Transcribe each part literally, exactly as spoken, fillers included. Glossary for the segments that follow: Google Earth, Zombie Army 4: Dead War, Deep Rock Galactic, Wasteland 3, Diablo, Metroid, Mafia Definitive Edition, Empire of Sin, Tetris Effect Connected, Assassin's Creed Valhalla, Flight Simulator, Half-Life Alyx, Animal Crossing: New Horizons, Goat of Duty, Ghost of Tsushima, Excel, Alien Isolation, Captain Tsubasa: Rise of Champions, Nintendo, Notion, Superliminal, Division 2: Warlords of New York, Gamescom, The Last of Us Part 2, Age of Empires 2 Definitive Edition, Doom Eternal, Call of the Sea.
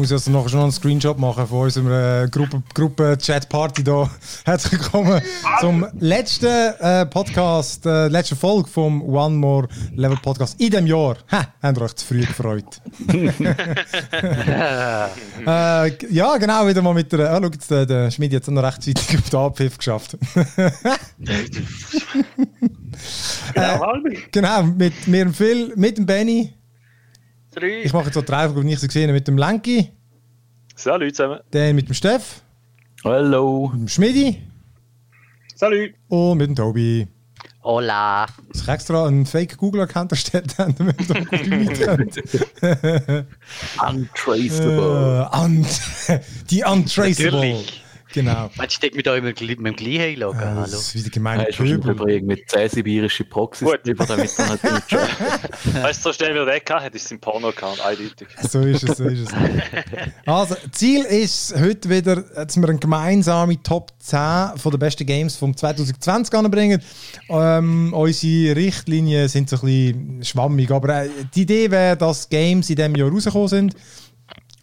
muss ich also noch schon einen Screenshot machen von unserer Gruppe, Gruppe Chat-Party hier. Herzlich willkommen zum letzten äh, Podcast, äh, letzten Folge vom One More Level Podcast in diesem Jahr. Ha, habt ihr euch zu früh gefreut. äh, ja, genau, wieder mal mit der... Ah, schau, jetzt, der, der Schmied hat es noch rechtzeitig auf den Abpfiff geschafft. Genau, äh, genau, mit mir und Phil, mit dem Benni. Drei. Ich mache jetzt so drei, die ich so gesehen habe, mit dem Lenki. Salut zusammen. Dann mit dem Steff. Hallo. Mit dem Schmidi. Salut. Und mit dem Tobi. Hola. Dass ich extra einen Fake-Google-Account erstellt habe, damit wir da Untraceable. Uh, un- Die Untraceable. Natürlich. Genau. Man steckt mit euch mit dem Glee hallo. Das ist wie die gemeine Pöbel. Mit zehn sibirischen Proxys. Gut. Damit man halt weißt du, so schnell wie er weg hat, ist es ein Porno-Account, eindeutig. So ist es, so ist es. Also, Ziel ist heute wieder, dass wir eine gemeinsame Top zehn von den besten Games vom zwanzig zwanzig anbringen. Ähm, unsere Richtlinien sind so ein bisschen schwammig, aber die Idee wäre, dass Games in diesem Jahr rausgekommen sind.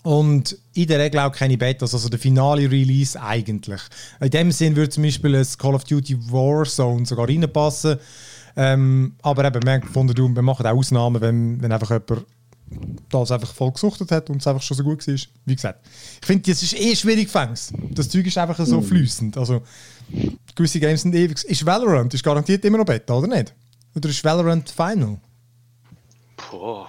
Und in der Regel auch keine Betas, also der finale Release eigentlich. In dem Sinn würde zum Beispiel das Call of Duty Warzone sogar reinpassen. Ähm, aber eben, wir haben gefunden, wir machen auch Ausnahmen, wenn, wenn einfach jemand das einfach voll gesuchtet hat und es einfach schon so gut war. Wie gesagt, ich finde, das ist eh schwierig, Fangs. Das Zeug ist einfach so fließend. Also, gewisse Games sind ewig. Ist Valorant ist garantiert immer noch Beta, oder nicht? Oder ist Valorant Final? Boah.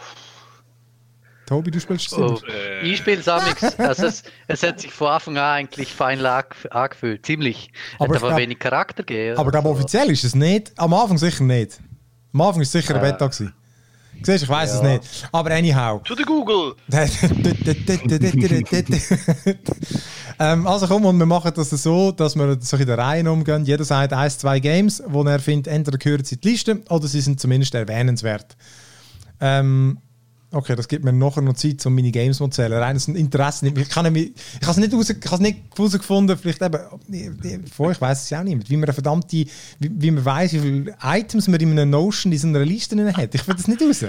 Tobi, du spielst es oh, äh. Ich spiele es auch nichts. Also es, es hat sich von Anfang an eigentlich fein angefühlt. Ziemlich. Aber hat aber glaub, wenig Charakter gegeben. Aber also. Offiziell ist es nicht. Am Anfang sicher nicht. Am Anfang war es sicher äh. ein Beta gewesen. Siehst, ich weiss ja. es nicht. Aber anyhow. To the Google! ähm, also komm, und wir machen das so, dass wir so in der Reihe umgehen. Jeder sagt ein, zwei Games, wo er findet, entweder gehören sie in die Liste oder sie sind zumindest erwähnenswert. Ähm... Okay, das gibt mir nachher noch Zeit, um meine Games zu zählen. Reines Interesse. Ich habe es nicht herausgefunden, vielleicht eben, vorher, ich weiß es auch nicht, wie man verdammte, wie, wie man weiss, wie viele Items man in einer Notion in so einer Liste hat. Ich finde das nicht raus.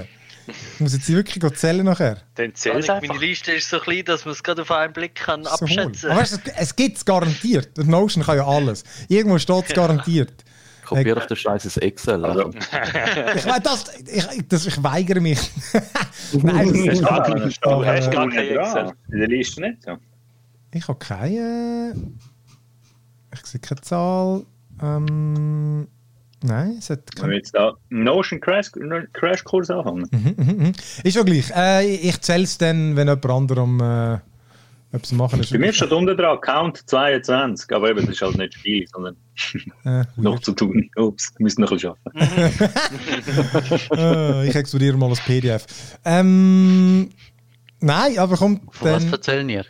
Ich muss jetzt wirklich zählen nachher. Dann zähl ich. Meine Liste ist so klein, dass man es gerade auf einen Blick kann so abschätzen kann. Aber weißt du, es gibt es garantiert. Die Notion kann ja alles. Irgendwo steht es garantiert. Kopier auf den Scheiß Excel. Also. ich, mein, das, ich, das, ich weigere mich. Nein, das ist gar kein Excel. In der Liste nicht. Ja. Ich habe keine. Ich sehe keine Zahl. Ähm, nein, es hat keine. Jetzt da Notion Crash, Crashkurs anfangen. Mhm, mhm, mhm. Ist ja gleich. Äh, ich zähle es dann, wenn jemand anderem äh, etwas machen ist. Bei mir steht unten dran Count zweiundzwanzig, aber eben, das ist halt nicht viel, sondern. Äh, noch zu tun. Ups, wir müssen noch ein bisschen arbeiten. äh, ich explodiere mal das P D F. Ähm, nein, aber kommt dann... Was erzählen ihr?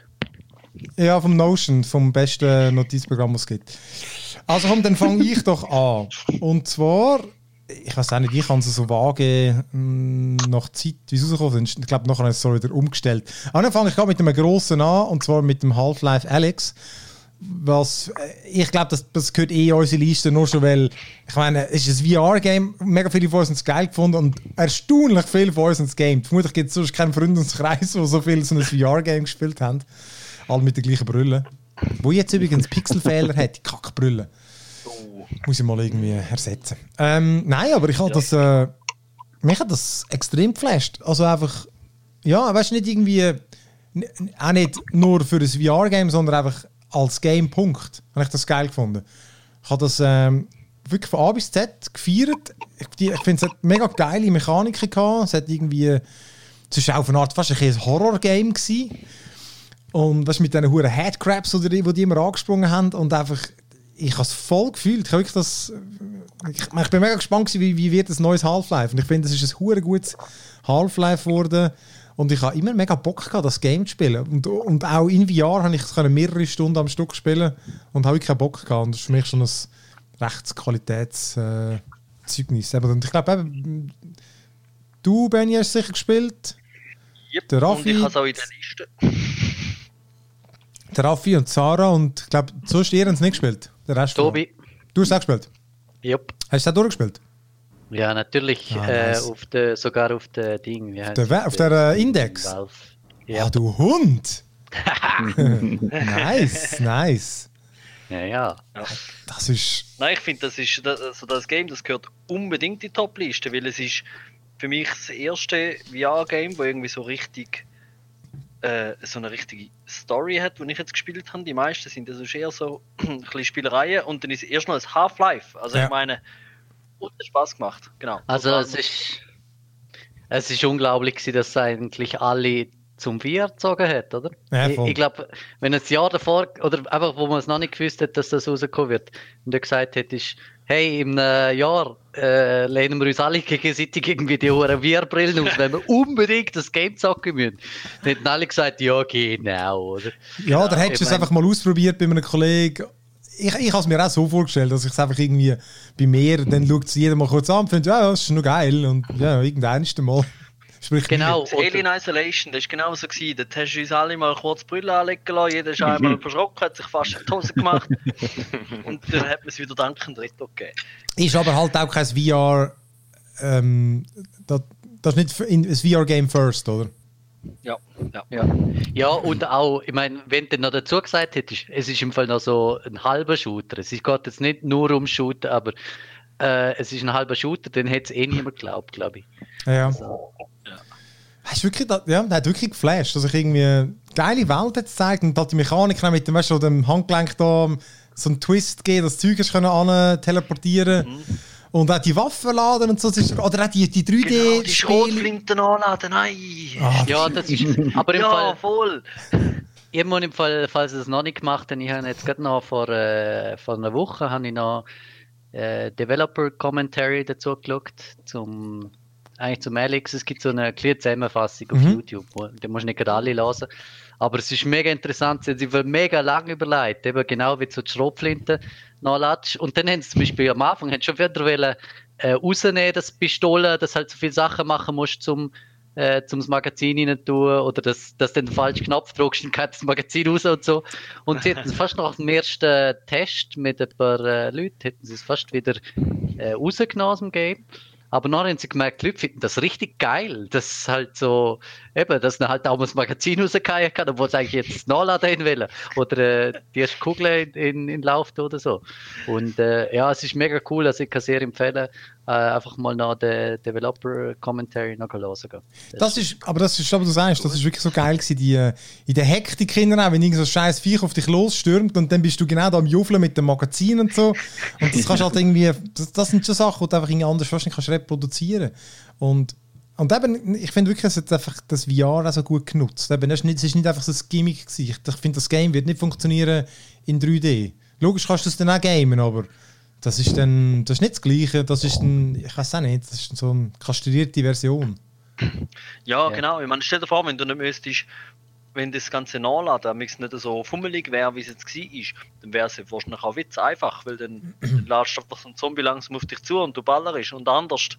Ja, vom Notion, vom besten Notizprogramm, was es gibt. Also komm, dann fange ich doch an. Und zwar, ich weiß auch nicht, ich kann es so vage nach Zeit, wie es rausgekommen ist. Ich glaube, nachher ist es so wieder umgestellt. Aber dann fange ich gerade mit einem grossen an, und zwar mit dem Half-Life Alyx. Was, ich glaube, das, das gehört eh in unsere Liste, nur schon, weil ich meine, es ist ein V R-Game, mega viele von uns haben es geil gefunden und erstaunlich viele von uns haben es gamed. Vermutlich gibt es sonst keinen Freundeskreis, der so viel so ein V R-Game gespielt haben. Alle mit der gleichen Brille. Wo jetzt übrigens Pixelfehler hat, die Kackbrille. Muss ich mal irgendwie ersetzen. Ähm, nein, aber ich habe das, äh, mich hat das extrem geflasht. Also einfach, ja, weißt du, nicht irgendwie, auch nicht nur für ein V R-Game, sondern einfach als Game-Punkt habe ich das geil gefunden. Ich habe das ähm, wirklich von A bis Z gefeiert. Ich, ich finde, es hat mega geile Mechaniken gehabt. Es hat irgendwie... Es war auf eine Art fast ein Horror-Game gewesen. Und weißt, mit diesen huren Headcrabs, die, die immer angesprungen haben. Und einfach... Ich habe es voll gefühlt. Ich, wirklich das, ich, ich bin mega gespannt gewesen, wie, wie wird ein neues Half-Life. Und ich finde, es ist ein huren gutes Half-Life geworden. Und ich habe immer mega Bock gehabt, das Game zu spielen. Und, und auch in V R konnte ich es mehrere Stunden am Stück spielen und habe keinen Bock gehabt. Und das ist für mich schon ein rechtes Qualitätszeugnis. Äh, und ich glaube, eben, du, Benni, hast sicher gespielt. Yep, der Raffi. Und ich habe es auch in der Liste. Der Raffi und Sarah und ich glaube, sonst ihr habt es nicht gespielt. Der Rest Tobi. War. Du hast es auch gespielt? Yep. Hast du es auch durchgespielt? Ja, natürlich. Ah, äh, auf de, sogar auf dem Ding. Auf der, We- auf der äh, Index? Ah, ja. Oh, du Hund! Nice, nice. Ja, ja. Das ist... Nein, ich finde, das ist das, also das Game, das gehört unbedingt in die Top-Liste, weil es ist für mich das erste V R-Game, das irgendwie so richtig äh, so eine richtige Story hat, die ich jetzt gespielt habe. Die meisten sind also eher so ein bisschen Spielereien und dann ist erst noch ein Half-Life. Also ja. Ich meine, und hat Spaß gemacht, genau. Also es ist, es ist unglaublich gewesen, dass eigentlich alle zum Vier gezogen hat, oder? Ja, ich ich glaube, wenn ein Jahr davor, oder einfach, wo man es noch nicht gewusst hat, dass das rauskommen wird, und du gesagt hättest, hey, im äh, Jahr äh, lehnen wir uns alle gegenseitig irgendwie die hohen Vier-Brillen aus, wenn wir unbedingt das Game zocken müssen. Dann hätten alle gesagt, ja, genau, oder? Ja, dann hättest du es einfach mal ausprobiert bei einem Kollegen. Ich, ich habe es mir auch so vorgestellt, dass ich es einfach irgendwie bei mir, dann schaut es jeder mal kurz an und findet, ja, das ist noch geil, und ja, irgendwann ist mal. Sprich genau, Alien Isolation, das war genau so. Da hast du uns alle mal kurz Brille anlegen lassen, jeder ist einmal verschrocken, hat sich fast in die Hose gemacht und dann hat man es wieder dankend gegeben. Ist aber halt auch kein V R, ähm, das, das ist nicht ein V R-Game first, oder? Ja, ja, ja. Ja, und auch, ich meine, wenn du noch dazu gesagt hättest, es ist im Fall noch so ein halber Shooter, es geht jetzt nicht nur um Shooter, aber äh, es ist ein halber Shooter, den hätte es eh niemand geglaubt, glaube ich. Ja. Also, hast wirklich, ja, der hat wirklich geflasht, dass ich irgendwie eine geile Welt hat gezeigt und halt die Mechanik mit dem, weißt du, dem Handgelenk da so einen Twist geben, dass Zeug ist können teleportieren mhm. und auch die Waffen laden und so, oder auch die, die drei D genau, die Schrotflinten anladen, nein. Ah, ja, das ist, aber im ja, Fall, voll. Irgendwann im Fall, falls es noch nicht gemacht hat, ich habe jetzt gerade noch vor, äh, vor einer Woche habe ich noch äh, Developer Commentary dazu geschaut, zum eigentlich zum Alyx, es gibt so eine kleine Zusammenfassung auf mhm. YouTube, den musst du nicht gerade alle hören. Aber es ist mega interessant, sie haben sich mega lange überlegt, eben genau wie so die Schrotflinte nachlatsch. Und dann haben sie zum Beispiel am Anfang haben schon wieder wollen, äh, rausnehmen, das Pistole, dass halt so viele Sachen machen musst, zum äh, zum Magazin rein tun, oder dass, dass du den falschen Knopf drückst und geht das Magazin raus und so. Und sie hätten es fast nach dem ersten Test mit ein paar äh, Leuten, hätten sie es fast wieder äh, rausgenommen aus dem Game. Aber nachher haben sie gemerkt, die Leute finden das richtig geil, dass halt so, eben, dass man halt auch mal das Magazin rausgehen kann, obwohl sie eigentlich jetzt nachladen hin wollen. Oder äh, die erste Kugel in, in, in Lauf oder so. Und äh, ja, es ist mega cool, also ich kann sehr empfehlen, äh, einfach mal nach den Developer-Commentary noch hören gehen. Das ist, aber das ist, aber du sagst, das ist wirklich so geil gewesen, die, äh, in der Hektik hinein, wenn irgend so ein scheiß Viech auf dich losstürmt und dann bist du genau da am Juffeln mit dem Magazin und so. Und das kannst halt irgendwie, das, das sind schon Sachen, die du einfach irgendwie anders wahrscheinlich kannst produzieren. Und, und eben, ich finde wirklich, es hat einfach das V R auch so gut genutzt. Eben, es war nicht, nicht einfach so ein Gimmick. Ich finde, das Game wird nicht funktionieren in drei D. Logisch kannst du es dann auch gamen, aber das ist dann das ist nicht das Gleiche. Das ist dann, ich weiß auch nicht, das ist so eine kastrierte Version. Ja, ja. Genau. Ich meine, stell dir vor, wenn du nicht müsstest, wenn das Ganze nachladen, wenn es nicht so fummelig wäre, wie es jetzt war, dann wäre es ja wahrscheinlich auch witz einfach, weil dann, dann ladest du einfach so einen Zombie langsam auf dich zu und du ballerst. Und anders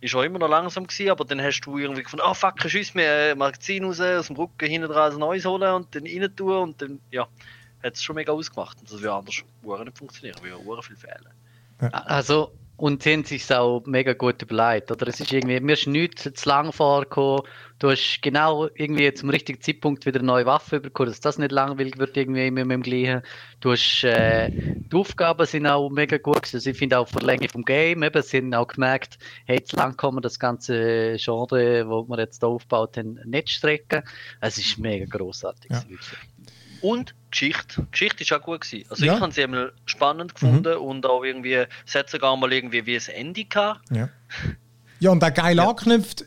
ist auch immer noch langsam gewesen, aber dann hast du irgendwie gefunden, ah oh, fuck, ich schieße mir ein Magazin raus, aus dem Rücken, hinten dran ein neues holen und dann rein tun und dann, ja, hat es schon mega ausgemacht. Und das würde anders nicht funktionieren, würde ja viel fehlen. Also, und sie haben es sich auch mega gut überlegt, oder? Es ist irgendwie, mir ist nichts zu lang vorgekommen, du hast genau irgendwie zum richtigen Zeitpunkt wieder eine neue Waffe bekommen, dass das nicht langweilig wird irgendwie immer mit dem gleichen. Du hast, äh, die Aufgaben sind auch mega gut gewesen. Also ich finde auch von der Länge vom Game, eben, sie haben auch gemerkt, hey, zu lang kann man das ganze Genre, das wir jetzt hier aufgebaut haben, nicht strecken. Es ist mega grossartig. Ja. Und Geschichte. Geschichte ist auch gut gewesen. Also ja. Ich habe sie immer spannend gefunden mhm. und auch irgendwie, es hat sogar mal irgendwie wie ein Ende gehabt. Ja, ja und auch geil ja. Angeknüpft,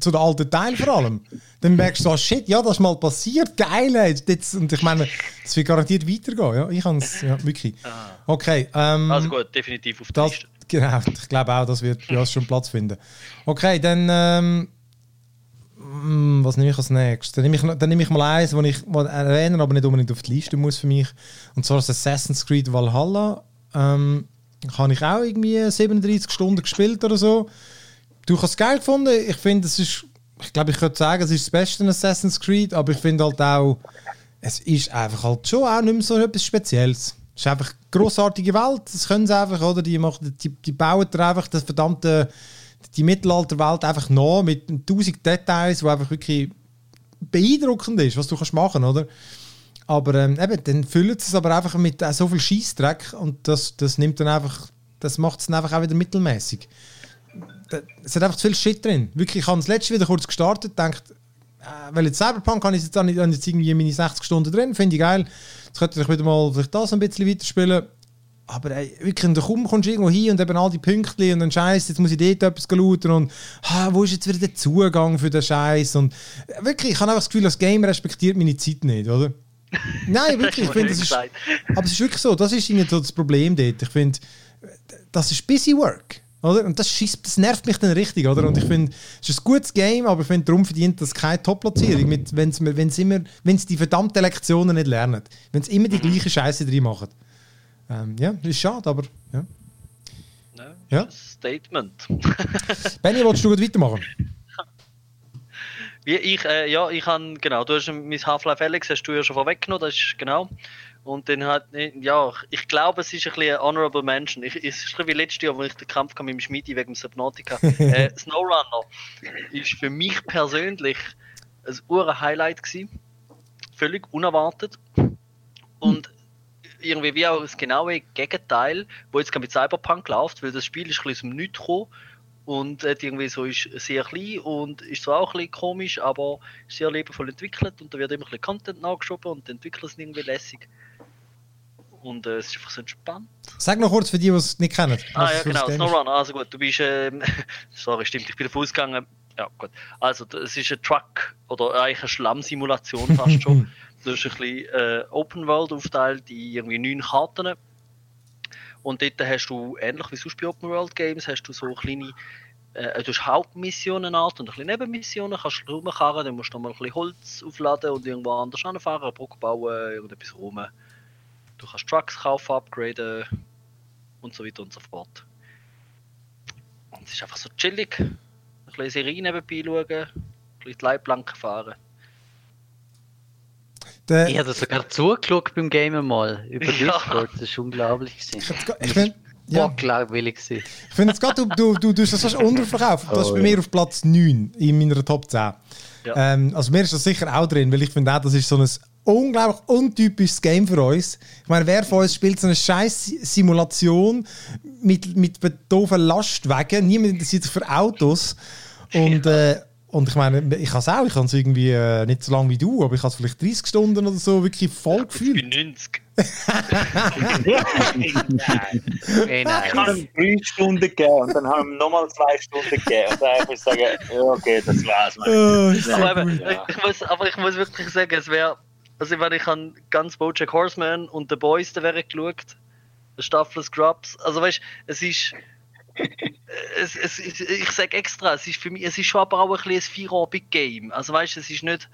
zu den alten Teilen vor allem. Dann merkst du so, shit, ja, das ist mal passiert, geil. Jetzt, und ich meine, das wird garantiert weitergehen. Ja, ich kann es, ja, wirklich. Ah. Okay. Ähm, also gut, definitiv auf die das, Liste. Genau, ich glaube auch, das wird ja, schon Platz finden. Okay, dann... Ähm, was nehme ich als nächstes? Dann nehme ich, dann nehme ich mal eins, das ich erwähnen, aber nicht unbedingt auf die Liste muss für mich. Und zwar das Assassin's Creed Valhalla. Ähm, habe ich auch irgendwie siebenunddreißig Stunden gespielt oder so. Du hast es geil gefunden. Ich finde, es ist, ich glaube, ich könnte sagen, es ist das beste Assassin's Creed, aber ich finde halt auch, es ist einfach halt schon auch nicht mehr so etwas Spezielles. Es ist einfach eine grossartige Welt, das können sie einfach, oder? Die, machen, die, die bauen da einfach das verdammte... die Mittelalterwelt einfach noch mit tausend Details, die einfach wirklich beeindruckend ist, was du kannst machen, oder? Aber ähm, eben, dann füllen sie es aber einfach mit äh, so viel Scheissdreck und das, das nimmt dann einfach, das macht es dann einfach auch wieder mittelmäßig. Es hat einfach zu viel Shit drin. Wirklich, ich habe das letzte wieder kurz gestartet, denkt, äh, weil jetzt Cyberpunk habe ich jetzt, nicht, jetzt irgendwie meine sechzig Stunden drin, finde ich geil. Jetzt könnte ich wieder mal vielleicht das ein bisschen weiterspielen. Aber ey, wirklich, du kommst irgendwo hin und eben all die Pünktchen und dann Scheiß, jetzt muss ich dort etwas schauen und ah, wo ist jetzt wieder der Zugang für den Scheiß? Und wirklich, ich habe einfach das Gefühl, das Game respektiert meine Zeit nicht, oder? Nein, wirklich, ich finde, das ist, aber es ist wirklich so, das ist irgendwie das Problem dort. Ich finde, das ist Busy Work, oder? Und das schießt, das nervt mich dann richtig, oder? Und ich finde, es ist ein gutes Game, aber ich finde, darum verdient das keine Top-Platzierung, wenn es immer, wenn es die verdammten Lektionen nicht lernen, wenn es immer die gleiche Scheiße drin machen. Ähm, ja, ist schade, aber ja. Nein, ja. Statement. Benni, wolltest du gut weitermachen? Ich, äh, ja, ich habe, genau, du hast mein Half-Life Alyx hast du ja schon vorweggenommen, das ist genau. Und dann hat, ja, ich glaube, es ist ein bisschen ein Honorable Mention. Ich, es ist wie letztes Jahr, wo ich den Kampf kam mit dem Schmidi wegen dem Subnautica. äh, Snowrunner ist für mich persönlich ein Ur-Highlight gewesen. Völlig unerwartet. Und irgendwie wie auch das genaue Gegenteil, wo jetzt mit Cyberpunk läuft, weil das Spiel ist ein bisschen aus dem Nichts gekommen. Und irgendwie so ist sehr klein und ist zwar auch ein bisschen komisch, aber sehr liebevoll entwickelt und da wird immer ein bisschen Content nachgeschoben und die Entwickler sind irgendwie lässig. Und äh, es ist einfach so entspannt. Sag noch kurz für die, die es nicht kennen. Ah ja, genau, Snowrunner. Also gut, du bist... Äh, sorry, stimmt, ich bin davon ausgegangen. Ja, gut. Also es ist ein Truck oder eigentlich eine Schlammsimulation fast schon. Das ist ein bisschen äh, Open World aufteilt in irgendwie neun Karten. Und dort hast du, ähnlich wie sonst bei Open World Games, hast du so kleine äh, du hast Hauptmissionen Art und ein bisschen Nebenmissionen, kannst du rumkarren, dann musst du nochmal ein bisschen Holz aufladen und irgendwo anders anfahren, eine Brücke bauen, irgendetwas rum. Du kannst Trucks kaufen, upgraden und so weiter und so fort. Und es ist einfach so chillig. Ein bisschen Serien nebenbei schauen, ein bisschen die Leitplanken fahren. Ich habe das sogar zugeschaut beim Game mal über Discord, das war unglaublich. Ich bin langweilig. Ich finde jetzt gerade, du du tust das unterverkauft. Das ist bei mir auf Platz neun in meiner Top zehn. Ja. Ähm, also mir ist das sicher auch drin, weil ich finde auch, das ist so ein unglaublich untypisches Game für uns. Ich meine, wer von uns spielt so eine scheiß Simulation mit, mit doofen Lastwagen? Niemand interessiert sich für Autos. Und... Äh, Und ich meine, ich kann es auch, ich kann es irgendwie äh, nicht so lange wie du, aber ich habe es vielleicht dreißig Stunden oder so wirklich voll gefühlt. Ich bin neunzig. Nein. Hey, nein. Ich habe ihm drei Stunden gegeben und dann haben wir ihm nochmal zwei Stunden gegeben. Und dann muss ich sagen, ja, okay, das war's. Oh, aber, cool. aber, ich muss, aber ich muss wirklich sagen, es wäre, also wenn ich an ganz BoJack Horseman und The Boys da wäre geschaut, der Staffel Scrubs, also weißt du, es ist... es, es, ich sage extra, es ist für mich, es ist schon aber auch ein bisschen ein Feierabend-Game. Also weißt du, es ist nicht,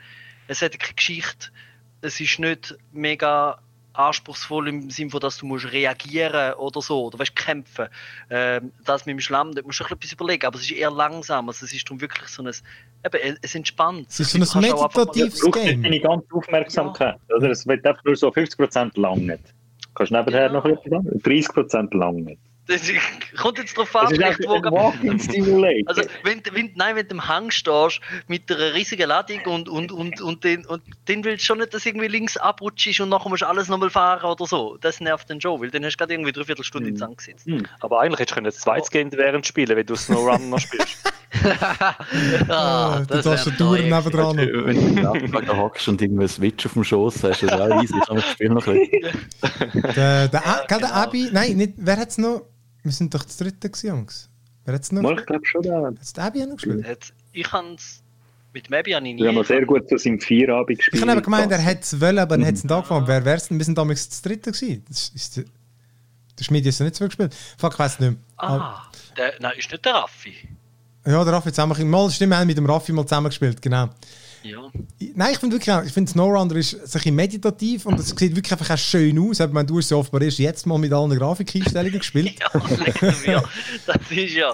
es hat keine Geschichte, es ist nicht mega anspruchsvoll im Sinne von, dass du musst reagieren oder so, oder weißt, kämpfen. Ähm, das mit dem Schlamm, da musst du etwas überlegen, aber es ist eher langsam, also es ist darum wirklich so ein, eben, es entspannt. Es ist so ein meditatives Game. Du brauchst deine ganze Aufmerksamkeit, ja. Oder? Es wird einfach nur so fünfzig Prozent lang nicht. Kannst du nebenher ja. noch etwas machen? dreißig Prozent lang nicht. Das kommt jetzt drauf an, also wenn, wenn, nein, wenn du im Hang stehst mit einer riesigen Ladung und, und, und, und, den, und den willst du schon nicht, dass irgendwie links abrutschst und nachher musst du alles nochmal fahren oder so. Das nervt dann schon, weil dann hast du gerade irgendwie dreiviertel Stunde ins Hang gesetzt. Mhm. Aber eigentlich hättest du ein zweites Game während spielen, wenn du Snowrunner noch spielst. ah, das du hast eine Tour nebendran. Wenn du nachmittags hockst und irgendeinen Switch auf dem Schoss hast, ist das auch easy, kann man das Spiel noch ein bisschen. Der, der, A- ja, genau. der Abi, nein, nicht, wer hat es noch? Wir sind doch das dritte gewesen, Jungs. Wer hat's noch? Mal, ich glaube schon, da. Hat's der Abi noch gespielt? Hat, ich hans mit Mebi habe ich nie. Wir haben sehr gut das im Feierabend gespielt. Ich habe aber gemeint, er hätte es wollen, aber er mhm. hat es nicht angefangen. Wer wär's denn? Wir sind damals das dritte gewesen. Das ist, ist, der Schmied ist ja nicht so gespielt. Fuck, ich weiss nicht mehr. Ah, der, nein, ist nicht der Raffi. Ja, der Raffi zusammen. Mal, stimmt, wir haben mit dem Raffi mal zusammen gespielt, genau. Ja. Nein, ich finde wirklich auch, ich finde Snowrunner ist ein bisschen meditativ und es sieht wirklich einfach auch schön aus. Ich meine, du hast ja offenbar erst jetzt mal mit allen Grafikeinstellungen gespielt. ja, das ist ja...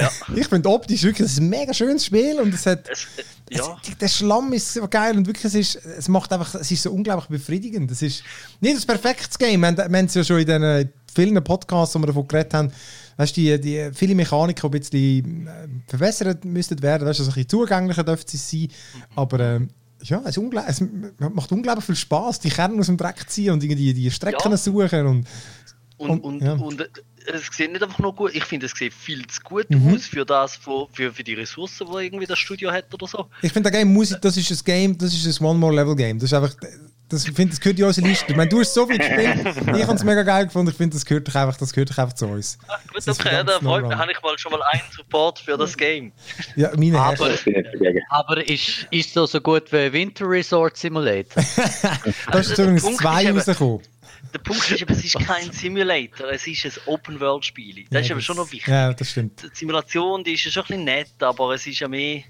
ja. Ich finde optisch wirklich, das ist ein mega schönes Spiel und es hat... Es, ja. es, der Schlamm ist so geil und wirklich, es ist, es macht einfach, es ist so unglaublich befriedigend. Es ist nicht das perfektes Game, wir, wir haben es ja schon in den vielen Podcasts, wo wir davon geredet haben, weißt du, die, die viele Mechaniken, die ein bisschen verbessert müssten werden, weißt du, also ein bisschen zugänglicher dürfte sie sein, aber ähm, ja, es, ungl- es macht unglaublich viel Spaß, die Kerne aus dem Dreck zu ziehen und irgendwie die Strecken ja. suchen. Und, und, und, und, ja. und es sieht nicht einfach nur gut, ich finde, es sieht viel zu gut mhm. aus für das, für, für die Ressourcen, die irgendwie das Studio hat oder so. Ich finde, das Game muss, das ist ein Game, das ist ein One More Level Game. Das ist einfach, das, ich finde, das gehört in unsere Liste. Ich meine, du hast so viel gespielt, ich habe es mega geil gefunden, ich finde, das gehört einfach, das gehört einfach zu uns. Ach, gut, das okay, da freut mich, habe ich mal schon mal einen Support für das Game. Ja, meine aber, aber ist, ist so so gut wie Winter Resort Simulator? Da ist übrigens zwei rausgekommen. Der Punkt ist, aber es ist kein Simulator, es ist ein Open-World-Spiel. Das ja, ist aber das, schon noch wichtig. Ja, das stimmt. Die Simulation, die ist ja schon ein bisschen nett, aber es ist ja mehr...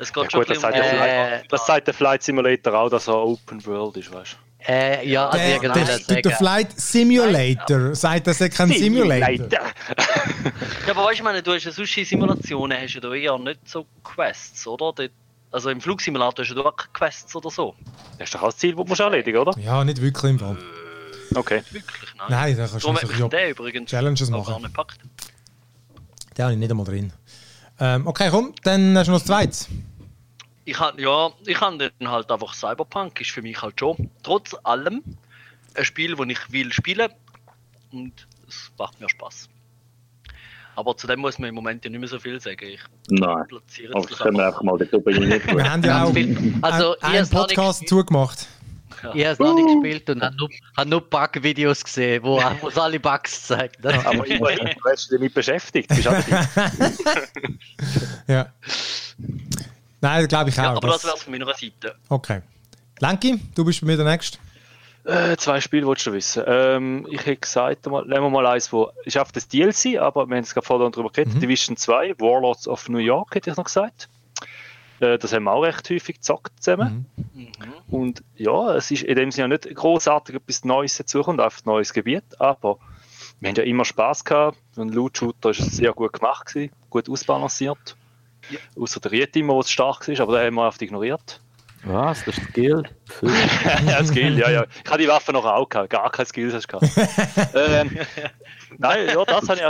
Es geht ja, schon gut, das, sagt um, äh, das sagt der Flight Simulator auch, dass er Open-World ist, weißt du? Äh, ja, also der, der, das der, der Flight Simulator sagt, dass er kein Simulator ist. Ja, aber weißt du, ich meine, du hast ja sonst in Simulationen hast du ja nicht so Quests, oder? Dort Also im Flugsimulator hast du auch Quests oder so. Das ist doch auch das Ziel, das musst du erledigen, oder? Ja, nicht wirklich im Fall. Okay. Wirklich, nein. Nein, da kannst du so den übrigens Challenges machen. Auch nicht packt. Den habe ich nicht einmal drin. Ähm, okay, komm, dann hast du noch das Zweite. Ich habe ja, ich habe dann halt einfach Cyberpunk, ist für mich halt schon, trotz allem, ein Spiel, das ich will spielen und es macht mir Spaß. Aber zu dem muss man im Moment ja nicht mehr so viel sagen. Ich Nein, platziere aber das können wir einfach mal darüber reden. Wir haben ja auch also, einen, einen Podcast zugemacht. Ja. Ich habe es noch nicht gespielt und habe nur, hab nur Bug-Videos gesehen, wo alle Bugs zeigen. Ja, aber immerhin, du hast dich damit beschäftigt. Bist ja. Nein, glaube ich auch. Ja, aber das wäre es von meiner Seite. Okay. Lenki, du bist bei mir der Nächste. Äh, zwei Spiele wolltest du wissen. Ähm, ich hätte gesagt, mal, nehmen wir mal eins, wo ich auf das D L C, aber wir haben es gerade vorhin darüber geredet. Mhm. Division zwei, Warlords of New York, hätte ich noch gesagt. Das haben wir auch recht häufig gezockt zusammen. Mhm. Und ja, es ist in dem Sinne nicht großartig etwas Neues dazukommt, einfach ein neues Gebiet. Aber wir haben ja immer Spass gehabt. Ein Loot-Shooter war sehr gut gemacht, gewesen, gut ausbalanciert. Ja. Außer der Riet immer, der stark war, aber den haben wir oft ignoriert. Was? Das ist Skill? Ja, Skill, ja, ja. Ich hatte die Waffe noch auch gehabt. Gar keine Skills hast du gehabt. ähm, nein, ja, das habe ich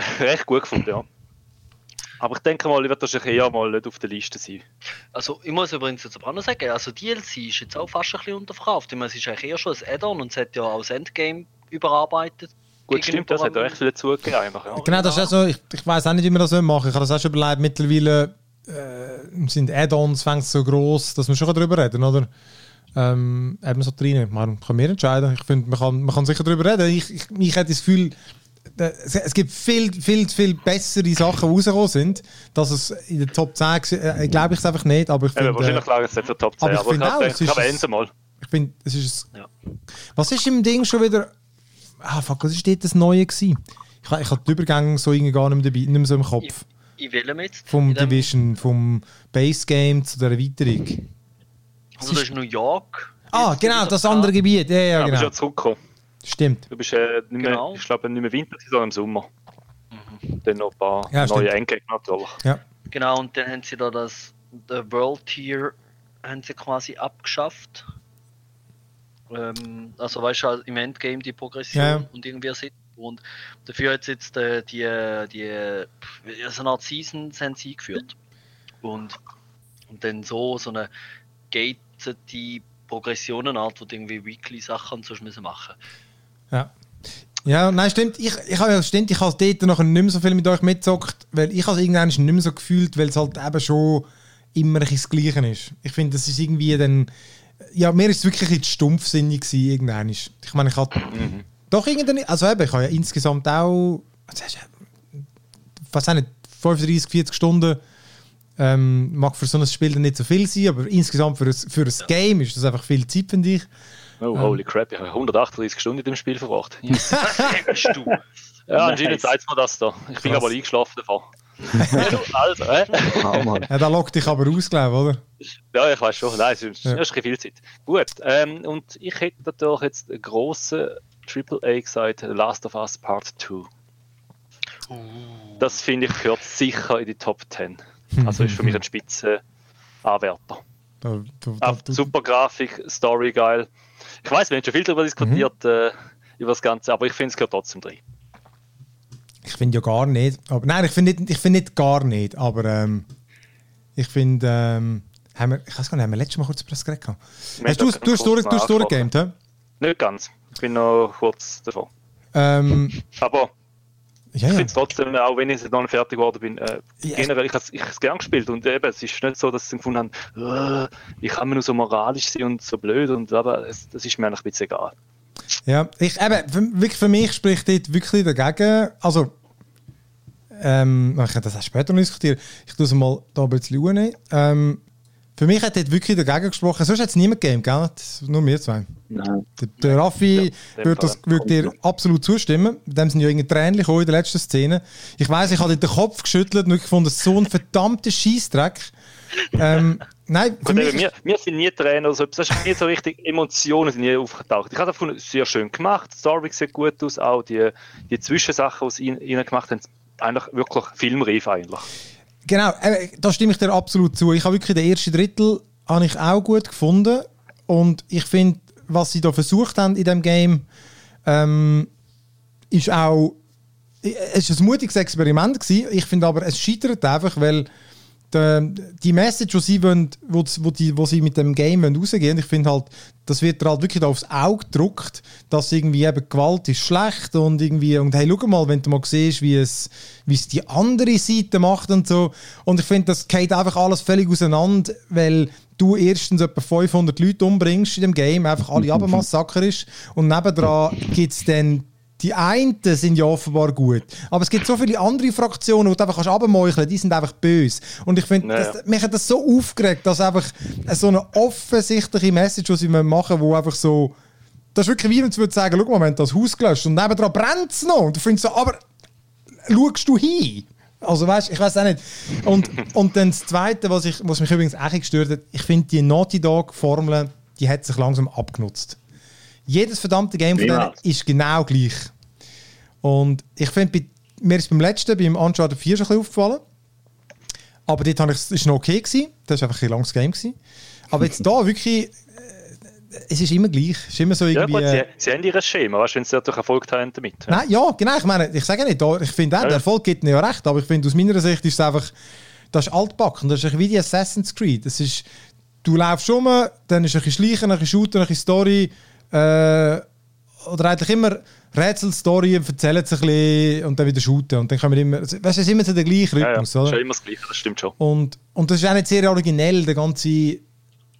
auch recht gut gefunden, ja. Aber ich denke mal, ich werde das eher mal nicht auf der Liste sein. Also ich muss übrigens jetzt aber auch noch sagen, also D L C ist jetzt auch fast ein bisschen unterverkauft. Ich meine, es ist eigentlich eher schon ein Add-on und es hat ja auch das Endgame überarbeitet. Gut, stimmt, das hat auch echt viel zugegeben. Ja. Genau, das ist also, ich, ich weiss auch nicht, wie man das machen. Ich habe das auch schon überlegt, mittlerweile äh, sind Add-ons fängt so gross, dass wir schon darüber reden, oder? Ähm, eben so drin. Man kann mehr entscheiden. Ich finde, man kann, man kann sicher darüber reden. Ich, ich, ich hätte das Gefühl... Es gibt viel, viel, viel bessere Sachen, die rausgekommen sind, dass es in der Top zehn, glaube ich es einfach nicht, aber ich finde... Ja, wahrscheinlich klar, es nicht für Top zehn, aber ich, aber ich kann es erwähnen mal. Ich finde, es ist... Ja. Was ist im Ding schon wieder... Ah, fuck, was war dort das Neue gewesen? Ich, ich habe die Übergänge so irgendwie gar nicht mehr, dabei, nicht mehr so im Kopf. Ich, ich will jetzt... Vom Division, vom Base Game zu der Erweiterung. Also das ist New York. Ah, genau, das andere Gebiet. Ja, ja, genau. Ja, aber schon zurückgekommen. Stimmt. Du bist äh, nicht mehr, genau. Ich glaube, nicht mehr Winter, sondern im Sommer. Mhm. Dann noch ein paar ja, neue Endgegner natürlich. Ja. Genau, und dann haben sie da das World Tier haben sie quasi abgeschafft. Ähm, also weißt du, im Endgame die Progression ja. und irgendwie sind. Und dafür hat jetzt äh, die, die so eine Art Seasons haben sie eingeführt. Und, und dann so, so eine gatete Progressionenart, wo du irgendwie weekly Sachen sonst machen müssen. Ja. ja, nein, stimmt. Ich, ich habe ja stimmt, ich habe dort nachher nicht mehr so viel mit euch mitgezockt, weil ich habe es irgendwann nicht mehr so gefühlt, weil es halt eben schon immer ein bisschen das Gleiche ist. Ich finde, das ist irgendwie dann... Ja, mir war es wirklich ein bisschen stumpfsinnig gewesen, irgendwann. Ich meine, ich hatte... Mhm. Doch, irgendwann... Also eben, ich habe ja insgesamt auch... Was auch nicht, fünfunddreißig, vierzig Stunden... Ähm, mag für so ein Spiel dann nicht so viel sein, aber insgesamt für ein, für ein ja. Game ist das einfach viel Zeit, finde ich. Oh, holy ähm. crap, ich habe hundertachtunddreißig Stunden in dem Spiel verbracht. Yes. du. Ja, anscheinend zeigt man das da. Ich bin aber eingeschlafen davon. also, äh? oh, ja, da lockt dich aber aus, glaube ich, oder? Ja, ich weiß schon. Nein, es ist ja. nicht viel Zeit. Gut, ähm, und ich hätte natürlich jetzt einen grossen Triple A gesagt, The Last of Us Part zwei. Oh. Das, finde ich, gehört sicher in die Top zehn. Also ist für mich ein Spitzenanwärter. Super Grafik, Story geil. Ich weiß, wir haben schon viel darüber diskutiert, mhm. äh, über das Ganze, aber ich finde, es gehört trotzdem drin. Ich finde ja gar nicht. Aber, nein, ich finde nicht, find nicht gar nicht, aber ähm, ich finde, ähm, Haben wir, ich weiß gar nicht, haben wir letztes Mal kurz über das geredet? Hast du es durchgegamed, hä? Nicht ganz. Ich bin noch kurz davon. Ähm, Aber ja, ja. ich finde es trotzdem, auch wenn ich jetzt noch nicht fertig geworden bin, äh, ja. generell, ich habe es gern gespielt. Und eben, es ist nicht so, dass sie gefunden haben, ich kann mir nur so moralisch sein und so blöd. Und aber es, das ist mir eigentlich ein bisschen egal. Ja, ich, eben, für, wirklich für mich spricht dort wirklich dagegen. Also, ähm, ich kann das auch später noch diskutieren. Ich tue es mal da ein bisschen schauen. Ähm, Für mich hat dort wirklich dagegen gesprochen. Sonst hat es niemand gegeben, gell? Nur wir zwei. Nein. Der, der Raffi ja, würde würd dir absolut zustimmen. Dem sind ja irgendwie Tränen gekommen in der letzten Szene. Ich weiss, ich habe den Kopf geschüttelt und ich fand das so ein verdammter Scheissdreck. Ähm, nein, für mich wir, wir sind nie Tränen. Also, das ist nie so richtig. Emotionen sind nie aufgetaucht. Ich habe das sehr schön gemacht. Die Story sieht gut aus. Auch die, die Zwischensachen, die sie ihnen gemacht haben, eigentlich wirklich filmreif eigentlich. Genau, äh, da stimme ich dir absolut zu. Ich habe wirklich den ersten Drittel habe ich auch gut gefunden. Und ich finde, was sie da versucht haben in diesem Game, ähm, ist auch es ist ein mutiges Experiment gewesen. Ich finde aber, es scheitert einfach, weil die, die Message, die sie, wollen, wo, wo die wo sie mit dem Game rausgehen, ich finde halt, das wird halt wirklich da aufs Auge gedrückt, dass irgendwie eben Gewalt ist schlecht und irgendwie, und hey, schau mal, wenn du mal siehst, wie es, wie es die andere Seite macht und so. Und ich finde, das geht einfach alles völlig auseinander, weil du erstens etwa fünfhundert Leute umbringst in dem Game, einfach alle abmassakerisch und nebendran gibt es dann die einen sind ja offenbar gut. Aber es gibt so viele andere Fraktionen, die du einfach runtermeucheln kannst, die sind einfach böse. Und ich finde, naja. mich hat das so aufgeregt, dass einfach so eine offensichtliche Message, die sie machen, wo einfach so. Das ist wirklich wie, wenn sie sagen, schau mal, wir haben das Haus gelöscht und nebenan brennt es noch. Und du findest so, aber schaust du hin? Also weißt, ich weiß auch nicht. Und, und dann das Zweite, was, ich, was mich übrigens echt gestört hat, ich finde, die Naughty Dog-Formel, die hat sich langsam abgenutzt. Jedes verdammte Game von denen ist genau gleich. Und ich finde, mir ist beim letzten, beim Uncharted vier schon ein bisschen aufgefallen. Aber dort war es noch okay. Gewesen. Das war einfach ein langes Game. Gewesen. Aber jetzt da wirklich, äh, es ist immer gleich. Es ist immer so irgendwie, ja, gut, sie, sie haben ihr Schema, weißt, wenn sie dadurch Erfolg haben damit. Ja. Nein, ja, genau. Ich meine, ich sage nicht, ich finde auch, der Erfolg gibt ihnen ja recht. Aber ich finde, aus meiner Sicht ist es einfach, das ist altbacken. Das ist wie die Assassin's Creed. Das ist, du läufst rum, dann ist ein bisschen Schleichen, ein bisschen Shooter, ein bisschen Story. Äh, oder eigentlich immer Rätselstorien, erzählen sich ein bisschen und dann wieder shooten. Und dann können wir immer, weißt du, es ist immer so der gleiche Rhythmus. Ja, ja. Oder? Das ist immer das Gleiche, das stimmt schon. Und, und das ist auch nicht sehr originell, der ganze,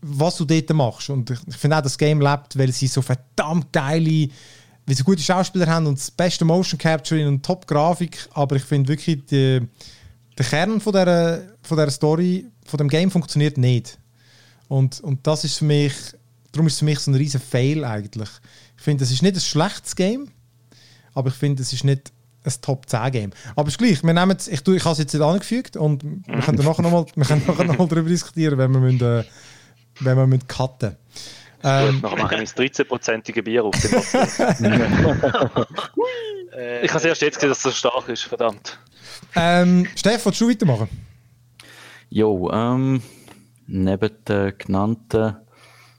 was du dort machst. Und ich, ich finde auch, das Game lebt, weil sie so verdammt geile, weil sie gute Schauspieler haben und das beste Motion Capturing und Top-Grafik. Aber ich finde wirklich, die, der Kern von dieser, von dieser Story, von dem Game funktioniert nicht. Und, und das ist für mich. Darum ist es für mich so ein riesen Fail eigentlich. Ich finde, es ist nicht ein schlechtes Game, aber ich finde, es ist nicht ein Top zehn Game. Aber es ist gleich, wir nehmen es, ich, tue, ich habe es jetzt nicht angefügt und wir können nachher nochmal noch darüber diskutieren, wenn wir, müssen, äh, wenn wir müssen cutten. Ähm, nachher machen wir ein dreizehnprozentige Bier auf. Ich habe es erst jetzt gesehen, dass es so stark ist, verdammt. Ähm, Steph, willst du weitermachen? Jo, ähm, neben den genannten.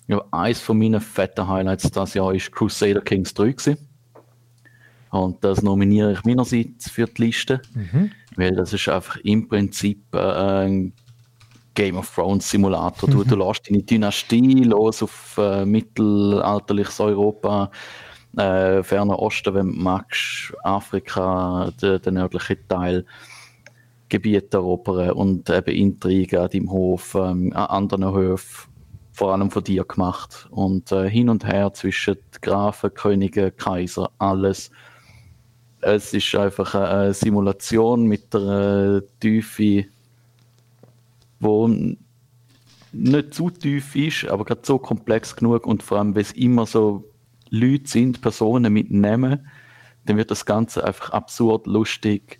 Ja, eines meiner fetten Highlights dieses Jahr war Crusader Kings drei. Gewesen. Und das nominiere ich meinerseits für die Liste, mhm. weil das ist einfach im Prinzip äh, ein Game of Thrones Simulator. Mhm. Du, du lässt deine Dynastie los auf äh, mittelalterliches Europa, äh, ferner Osten, wenn du magst, Afrika, der de nördliche Teil. Gebiete erobern und eben Intrigen an deinem Hof, äh, an anderen Höfen. Vor allem von dir gemacht. Und äh, hin und her zwischen Grafen, Könige, Kaiser, alles. Es ist einfach eine Simulation mit der äh, Tiefe, die nicht zu tief ist, aber gerade so komplex genug. Und vor allem, wenn es immer so Leute sind, Personen mitnehmen, dann wird das Ganze einfach absurd, lustig,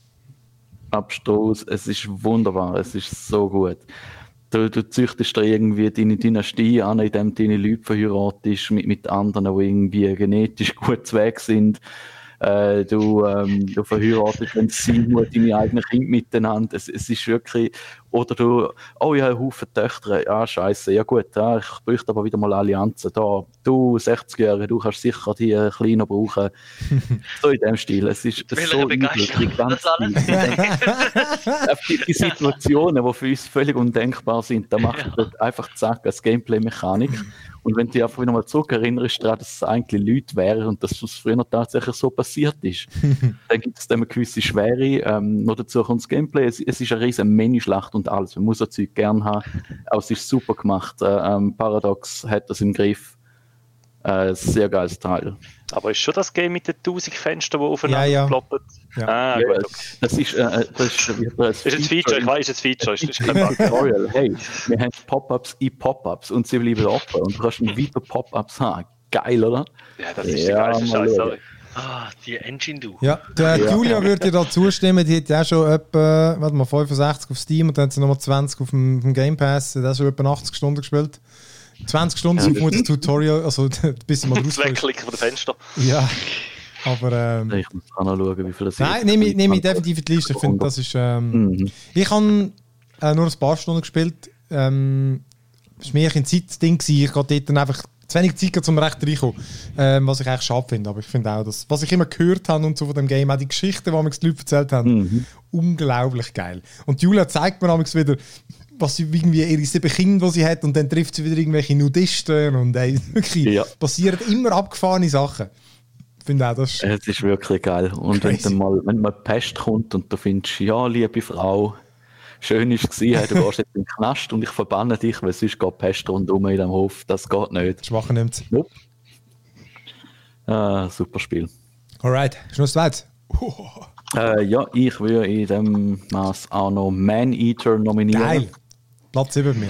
abstrus. Es ist wunderbar, es ist so gut. Du, du züchtest da irgendwie deine Dynastie an, indem deine Leute verheiratest mit, mit anderen, die irgendwie genetisch gut zu Weg sind. Äh, du, ähm, du verheiratest, wenn sie nur deine eigenen Kinder miteinander. Es, es ist wirklich Oder du, oh, ich habe einen Haufen Töchter, ja, scheiße, ja gut, ja, ich bräuchte aber wieder mal Allianzen. Da, du sechzigjährige, du kannst sicher die Kleinen brauchen. So in dem Stil. Es ist das so üblich, ganz alles. die, die Situationen, die für uns völlig undenkbar sind, da macht ja. das einfach zack als Gameplay-Mechanik. Und wenn du dich einfach wieder mal zurückerinnerst daran, dass es eigentlich Leute wären und dass das früher tatsächlich so passiert ist, dann gibt es dann eine gewisse Schwere. Ähm, noch dazu kommt das Gameplay. Es, es ist eine riesen Menüschlacht und alles. Man muss das Zeug gerne haben. Aber es ist super gemacht. Ähm, Paradox hat das im Griff. Äh, sehr geiles Teil. Aber ist schon das Game mit den tausend Fenstern, die aufeinander ja, ja. ploppen? Ja. Ah, ja, gut. Das ist, äh, das ist, das ist ein Feature, ich weiß, es ist ein Feature. Ist kein Tutorial. Hey, wir haben Pop-Ups in Pop-Ups und sie bleiben offen und du kannst weiter Pop-Ups haben. Geil, oder? Ja, das ist ja, der geilste Scheiß. Ah, die Engine, du. Ja, der ja. Julia würde dir da zustimmen, die hat ja schon etwa warte mal, fünfundsechzig auf Steam und dann hat sie nochmal zwanzig auf dem, auf dem Game Pass, die hat schon etwa achtzig Stunden gespielt. zwanzig Stunden sind vermutlich das Tutorial, also bis du mal rausgehst. Zwei Klicken von dem Fenster. Ja, aber... Ähm, ich muss anschauen, wie viel das ist. Nein, nehme ich, nehme ich definitiv die Liste. Ich finde, das ist... Ähm, mhm. Ich habe äh, nur ein paar Stunden gespielt. Ähm, das war mir ein Zeitding. Ich hatte dort dann einfach zu wenig Zeit, um recht reinkommen. Ähm, was ich eigentlich schade finde. Aber ich finde auch, dass, was ich immer gehört habe und so von dem Game, auch die Geschichten, die mir die Leute erzählt haben, mhm. unglaublich geil. Und Julia zeigt mir damals wieder... was sie irgendwie ihre sieben Kinder, die sie hat, und dann trifft sie wieder irgendwelche Nudisten und ey, wirklich, ja. passieren immer abgefahrene Sachen. Ich finde auch, das es ist wirklich geil. Und crazy. Wenn dann mal, wenn mal Pest kommt und du findest, ja, liebe Frau, schön war es, du gehst jetzt in den Knast und ich verbanne dich, weil sonst geht Pest rundherum in diesem Hof. Das geht nicht. Schwache nimmt es. Nope. Ah, super Spiel. Alright, Schluss zweit. Äh, ja, ich würde in dem Maß auch noch Maneater nominieren. Geil. Platz über mir.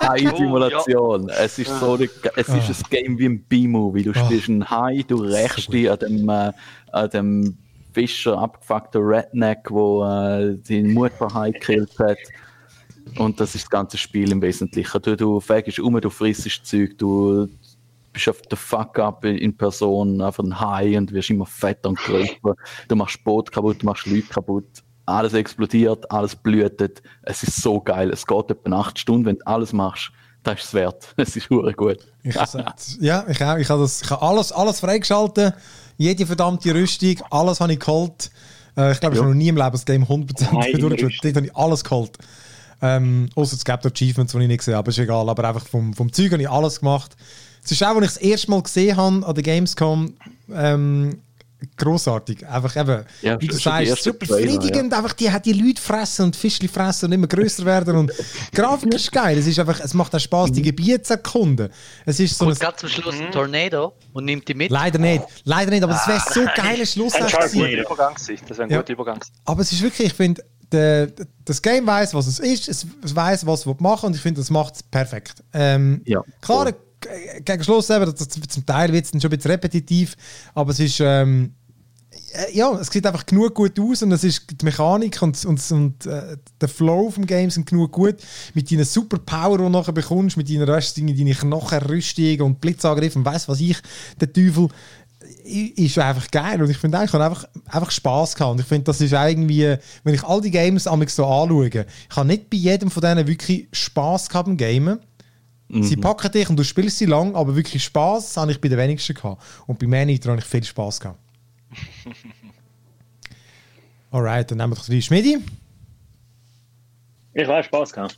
High-Simulation. Oh, ja. Es ist so eine, es oh. ist ein Game wie ein B-Movie. Du oh. spielst ein High, du rächst dich an dem, äh, an dem Fischer abgefuckten Redneck, der äh, seine Mutter High gekillt hat. Und das ist das ganze Spiel im Wesentlichen. Du, du fägst um, du frissest Zeug, du bist auf der Fuck-Up in Person, einfach ein High und wirst immer fetter und größer. Du machst Boot kaputt, du machst Leute kaputt. Alles explodiert, alles blühtet. Es ist so geil. Es geht etwa acht Stunden, wenn du alles machst. Das ist es wert. Es ist verdammt gut. Ich ja, ich auch. Ich habe hab alles, alles freigeschalten. Jede verdammte Rüstung. Alles habe ich geholt. Äh, ich glaube, ich habe noch nie im Leben das Game hundert Prozent durchgespielt. Dort habe ich alles geholt. Ähm, Außer es gibt Achievements, die ich nicht sehe. Aber ist egal. Aber einfach vom, vom Zeug habe ich alles gemacht. Es ist auch, als ich das erste Mal gesehen habe an der Gamescom, ähm, grossartig. Einfach eben, ja, wie du sagst, super befriedigend. Ja. Einfach die, die Leute fressen und Fischli fressen und immer grösser werden. Und die Grafik ist geil. Es, ist einfach, es macht auch Spaß, die Gebiete zu erkunden. Es ist so und ein ganz zum Schluss ein Tornado und nimmt die mit. Leider nicht. Leider nicht, aber es wäre so geiler Schluss. Das wäre ein guter Übergang. Aber es ist wirklich, ich finde, das Game weiss, was es ist. Es weiss, was es machen will. Und ich finde, das macht es perfekt. Ähm, ja, klar, so. Gegen Schluss eben, das, zum Teil wird es schon ein bisschen repetitiv, aber es ist ähm, ja, es sieht einfach genug gut aus und es ist die Mechanik und, und, und äh, der Flow vom Game sind genug gut. Mit deiner Superpower, die du nachher bekommst, mit deiner Rüstung, deiner Knochenrüstung und Blitzangriffen und weiss was ich, der Teufel, ist einfach geil und ich finde ich habe einfach, einfach Spass gehabt und ich finde das ist auch irgendwie, wenn ich all die Games einmal so anschaue, ich habe nicht bei jedem von denen wirklich Spass gehabt beim Gamen. Sie packen dich und du spielst sie lang, aber wirklich Spass habe ich bei den wenigsten gehabt. Und bei Maneater habe ich viel Spass gehabt. Alright, dann nehmen wir doch die Schmidi. Ich habe Spass gehabt.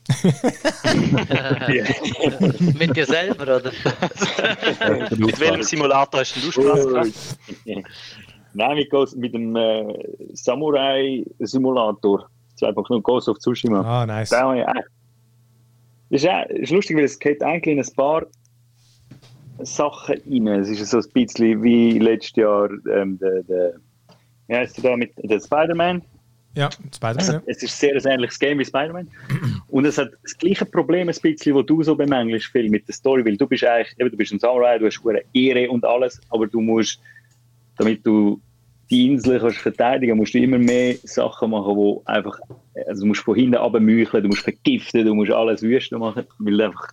Mit dir selber, oder? Mit welchem Simulator hast du Spass gehabt? Nein, mit, Ghost, mit dem äh, Samurai-Simulator. zwei Punkt null Ghost of Tsushima. Ah, oh, nice. Es ist, ist lustig, weil es geht eigentlich in ein paar Sachen rein. Es ist so ein bisschen wie letztes Jahr ähm, der, der, wie heißt der da mit der Spider-Man. Ja, Spider-Man. Es, hat, es ist sehr ein sehr ähnliches Game wie Spider-Man. Und es hat das gleiche Problem, ein bisschen, das du so bemängelst viel mit der Story, weil du bist eigentlich, eben, du bist ein Samurai, du hast eine Ehre und alles, aber du musst, damit du die Insel kannst verteidigen, musst du immer mehr Sachen machen, wo einfach, also du musst von hinten runtermeucheln, du musst vergiften, du musst alles Wüste machen, weil einfach,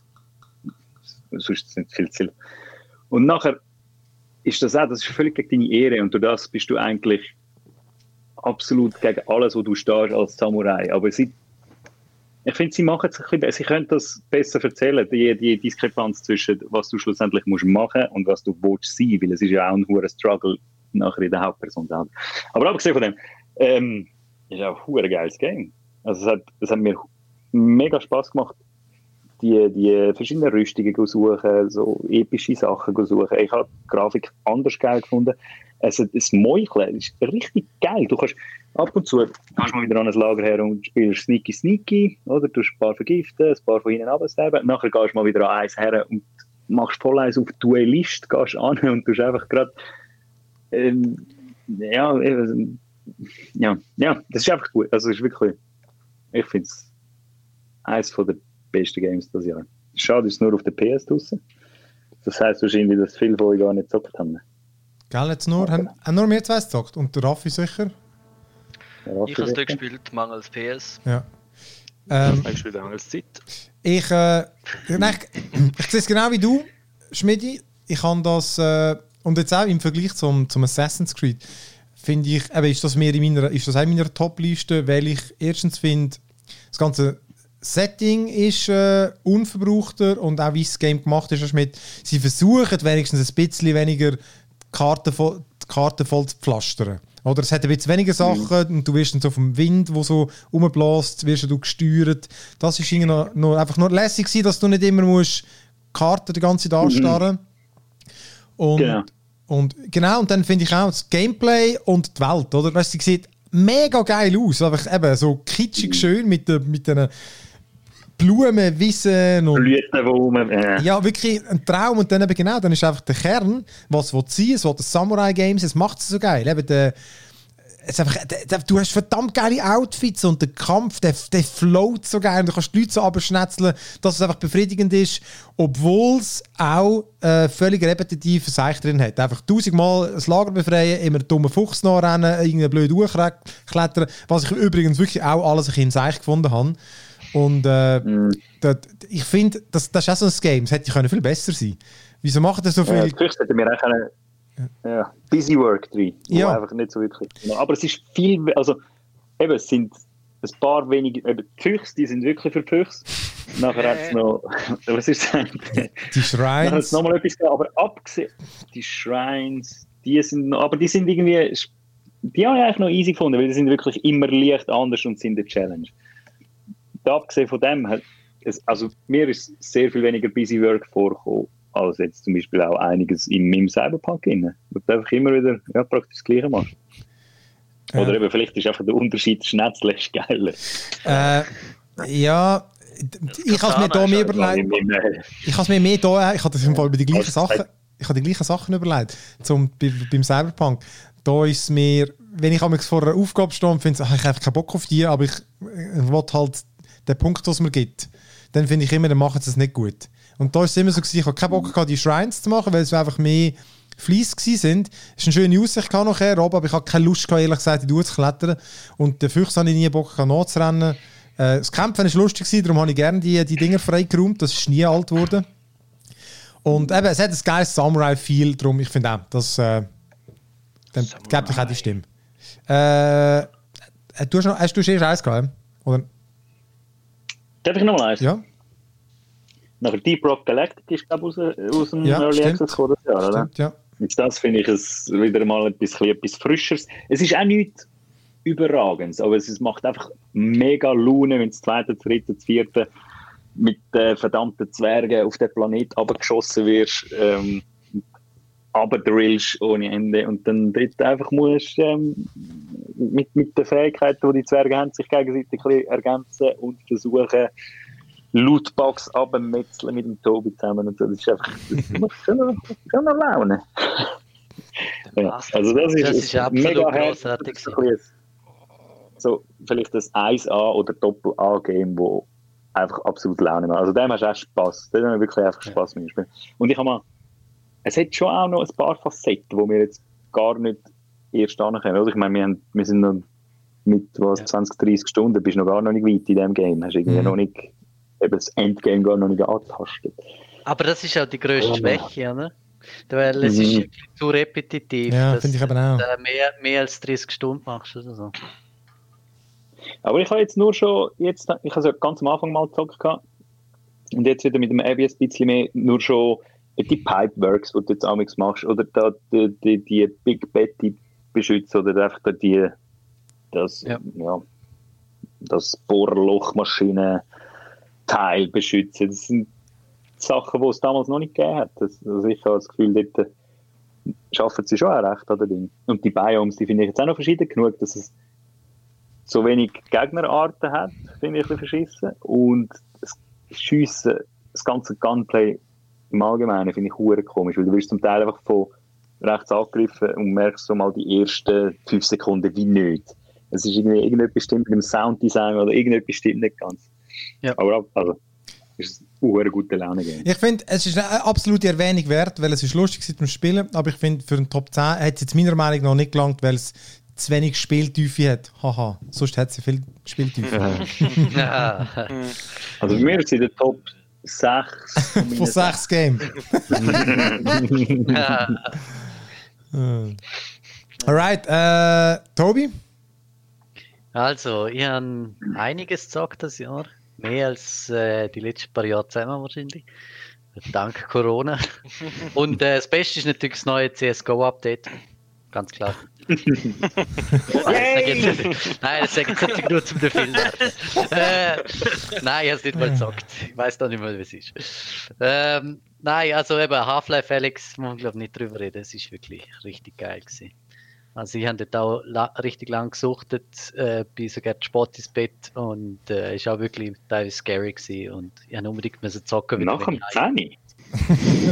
sonst ist nicht viel Ziel. Und nachher ist das auch, das ist völlig gegen deine Ehre und durch das bist du eigentlich absolut gegen alles, wo du stehst als Samurai. Aber seit Ich finde, sie machen es ein bisschen, sie können das besser erzählen, die, die Diskrepanz zwischen was du schlussendlich musst machen und was du willst sein, weil es ist ja auch ein hoher Struggle nachher in der Hauptperson. Aber abgesehen von dem, ähm, ist auch ein geiles Game. Also es hat, es hat mir mega Spass gemacht, die, die verschiedenen Rüstungen zu suchen, so epische Sachen zu suchen. Ich habe die Grafik anders geil gefunden. Also das Meucheln ist richtig geil. Du kannst ab und zu kannst mal wieder an ein Lager her und spielst Sneaky Sneaky, oder? Du hast ein paar vergiften, ein paar von hinten runtersterben. Nachher gehst du mal wieder an eins her und machst voll eins auf Duellist, gehst an und tust einfach gerade... Ähm, ja, ja, ja, das ist einfach gut. Also ist wirklich... Ich finde es eines der besten Games dieses Jahr. Schade ist es nur auf der P S draussen. Das heisst wahrscheinlich, dass viele von euch gar nicht gezockt haben. Gell, jetzt nur? Okay. Haben, haben nur wir zwei gezockt? Und der Raffi sicher? Der Raffi ich habe es dort gespielt, mangels P S. Ja. Ähm, ich habe gespielt, mangels Zeit. Ich, äh, ich, ich sehe es genau wie du, Schmidi. Ich habe das, äh, und jetzt auch im Vergleich zum, zum Assassin's Creed, finde ich, eben, ist das mehr in meiner, ist das auch in meiner Top-Liste, weil ich erstens finde, das ganze Setting ist äh, unverbrauchter und auch wie das Game gemacht ist, also mit, sie versuchen wenigstens ein bisschen weniger Karten voll, die Karten voll zu pflastern. Oder es hat ein bisschen weniger Sachen mhm. und du wirst dann so vom Wind, der so rumbläst, wirst du gesteuert. Das war noch, noch, einfach nur lässig, gewesen, dass du nicht immer musst Karten die ganze Zeit anstarren musst. Mhm. Genau. Und, genau, und dann finde ich auch das Gameplay und die Welt. Oder? Weißt, sie sieht mega geil aus. Einfach eben so kitschig schön mit, de, mit den Blumen, Wiesen und Blüten, äh. Ja, wirklich ein Traum. Und dann eben genau, dann ist einfach der Kern, was will sie, es will das Samurai-Games, das macht es so geil. Eben der, es einfach, der, du hast verdammt geile Outfits und der Kampf, der, der float so geil. Und du kannst die Leute so abschnetzeln, dass es einfach befriedigend ist, obwohl es auch äh, völlig repetitiv Seich drin hat. Einfach tausendmal das Lager befreien, immer dummen Fuchs nachrennen, irgendeinen blöden hochklettern, was ich übrigens wirklich auch alles ein bisschen Seich gefunden habe. Und äh, mm. das, ich finde, das, das ist auch so ein Game, das hätte ich können viel besser sein. Wieso machen das so viel? Ja, das hätten wir auch eine, ja, Busy Work drin, ja. Einfach nicht so wirklich. Aber es ist viel, also eben, es sind ein paar wenige, eben die Füchse, die sind wirklich für Füchse. Nachher hat es noch, was ist das? Die Shrines. Dann hat es nochmal etwas, aber abgesehen, die Shrines, die sind noch, aber die sind irgendwie, die habe ich eigentlich noch easy gefunden, weil die sind wirklich immer leicht anders und sind eine Challenge. Abgesehen von dem, also mir ist sehr viel weniger Busy Work vorgekommen, als jetzt zum Beispiel auch einiges in meinem Cyberpunk inne. Und einfach immer wieder ja, praktisch das Gleiche machen. Äh. Oder eben, vielleicht ist einfach der Unterschied, Schnetzle ist geiler. Äh, ja, ich habe mir da mehr überlegt. Ich habe mir mehr da, ich habe das im Fall über die gleichen Sachen, ich habe die gleichen Sachen überlegt, zum, beim Cyberpunk. Da ist mir, wenn ich vor einer Aufgabe stehe und finde, ach, ich habe einfach keinen Bock auf die, aber ich, ich will halt den Punkt, den es mir gibt, dann finde ich immer, dann machen sie es nicht gut. Und da war es immer so, ich habe keinen Bock gehabt, die Shrines zu machen, weil es einfach mehr Fleiss waren. Es war eine schöne Aussicht nachher, aber ich hatte keine Lust, ehrlich gesagt, durchzuklettern. Und den Füchsen hatte ich nie Bock, nachzurennen. Äh, das Kämpfen war lustig, darum habe ich gerne die, die Dinger freigeräumt, das ist nie alt geworden. Und eben, es hat ein geiles Samurai-Feel, darum, ich finde auch, das äh, dann gebe ich auch die Stimme. Äh, du hast, noch, hast du schon eins gehabt, oder? Darf ich noch mal eins? Ja. Nachher Deep Rock Galactic ist, glaube ich, aus, aus dem ja, Early Access gekommen, oder? Stimmt, ja. Jetzt das finde ich es wieder mal etwas, etwas Frischeres. Es ist auch nichts Überragendes, aber es macht einfach mega Laune, wenn das zweite, dritte, vierte mit äh, verdammten Zwergen auf den Planeten runtergeschossen wirst, ähm, runterdrillst ohne Ende und dann dort einfach musst ähm, Mit, mit den Fähigkeiten, die die Zwerge haben, sich gegenseitig ein bisschen ergänzen und versuchen, Lootbox abzumetzeln mit dem Tobi zusammen. Und so. Das ist einfach, das macht schon, schon eine Laune. Ja, also das ist, das ist mega großartig. So, vielleicht das eins A oder Doppel-A-Game, wo einfach absolut Laune macht. Also dem hast du auch Spass. Dem hast du wirklich einfach Spass mit dem Spiel. Und ich habe mal, es hat schon auch noch ein paar Facetten, die wir jetzt gar nicht erst ankommen, oder? Ich meine, wir, haben, wir sind noch mit was, zwanzig, dreissig Stunden, bist noch gar noch nicht weit in diesem Game, hast irgendwie mhm. noch nicht, eben das Endgame gar noch nicht angetastet. Aber das ist auch die grösste Schwäche, ja. Oder? Weil es mhm. ist zu repetitiv, ja, dass ich du auch. Mehr, mehr als dreissig Stunden machst oder so. Aber ich habe jetzt nur schon, jetzt, ich habe es ja ganz am Anfang mal gezockt gehabt, und jetzt wieder mit dem A B S ein bisschen mehr, nur schon die Pipeworks, die du jetzt auch machst, oder da, die, die, die Big Betty beschützen, oder einfach da die, das, ja. Ja, das Bohrlochmaschinen-Teil beschützen. Das sind Sachen, die es damals noch nicht gegeben hat. Das, also ich habe das Gefühl, dort schaffen sie schon auch recht an den Dingen. Und die Biomes, die finde ich jetzt auch noch verschieden genug, dass es so wenig Gegnerarten hat, finde ich ein bisschen verschissen. Und das Schiessen, das ganze Gunplay im Allgemeinen finde ich verdammt komisch, weil du wirst zum Teil einfach von rechts angegriffen und merkst so mal die ersten fünf Sekunden wie nicht. Es ist irgendwie irgendetwas stimmt mit dem Sounddesign oder irgendetwas stimmt nicht ganz. Ja. Aber also, ist es eine gute Laune gegeben. Ich finde, es ist eine absolute Erwähnung wert, weil es ist lustig war zum Spielen, aber ich finde, für den Top zehn hat es jetzt meiner Meinung nach noch nicht gelangt, weil es zu wenig Spieltiefe hat. Haha, sonst hat sie viel Spieltiefe. Also bei mir ist sie in der Top sechs. Von sechs Games. Alright, äh, Tobi? Also, ich habe einiges gezockt das Jahr. Mehr als äh, die letzten paar Jahre zusammen wahrscheinlich. Dank Corona. Und äh, das Beste ist natürlich das neue C S G O-Update. Ganz klar. Nein, das sage ich jetzt nur zum Film. äh, nein, ich habe es nicht mal gesagt. Ich weiß doch nicht mehr, was es ist. Ähm, nein, also eben Half-Life Alyx, muss man glaube nicht drüber reden. Es ist wirklich richtig geil gewesen. Also ich habe dort auch la- richtig lang gesuchtet, äh, bin sogar spät ins Bett und es äh, war auch wirklich teilweise scary gewesen und ich musste unbedingt müssen zocken. Nach dem zehn?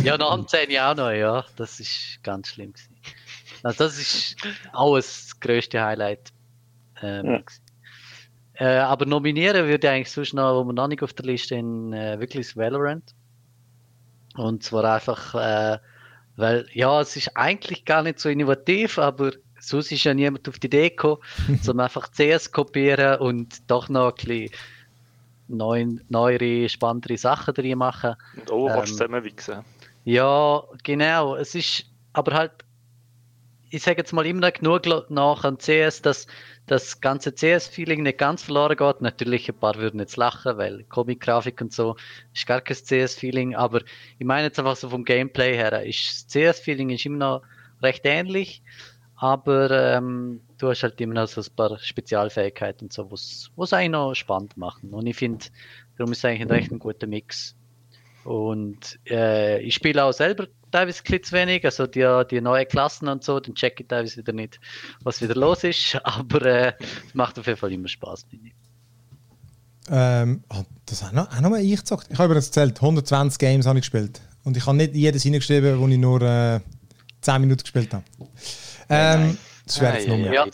Ja, nach dem zehn auch noch, ja. Das ist ganz schlimm gewesen. Also das ist auch das grösste Highlight. Ähm, ja. äh, aber nominieren würde ich eigentlich sonst noch, wo wir noch nicht auf der Liste haben, äh, wirklich das Valorant. Und zwar einfach, äh, weil ja, es ist eigentlich gar nicht so innovativ, aber sonst ist ja niemand auf die Idee gekommen, um einfach C S kopieren und doch noch ein bisschen neu, neuere, spannendere Sachen drin machen. Und auch ähm, kannst du zusammenwichsen. Ja, genau. Es ist aber halt, ich sage jetzt mal immer noch genug nach an C S, dass das ganze C S-Feeling nicht ganz verloren geht. Natürlich, ein paar würden jetzt lachen, weil Comic-Grafik und so ist gar kein C S-Feeling. Aber ich meine jetzt einfach so vom Gameplay her, ist das C S-Feeling ist immer noch recht ähnlich, aber ähm, du hast halt immer noch so ein paar Spezialfähigkeiten und so, was es eigentlich noch spannend machen. Und ich finde, darum ist es eigentlich ein recht guter Mix. Und äh, ich spiele auch selber teilweise klitzwenig, also die, die neuen Klassen und so, dann checke ich teilweise wieder nicht, was wieder los ist, aber es äh, macht auf jeden Fall immer Spass, finde ich. Ähm, oh, das habe ich auch noch mal eingezockt. Ich habe übrigens erzählt, hundertzwanzig Games habe ich gespielt und ich habe nicht jedes hineingeschrieben, wo ich nur äh, zehn Minuten gespielt habe. Ähm, das wäre jetzt noch mehr. Ja.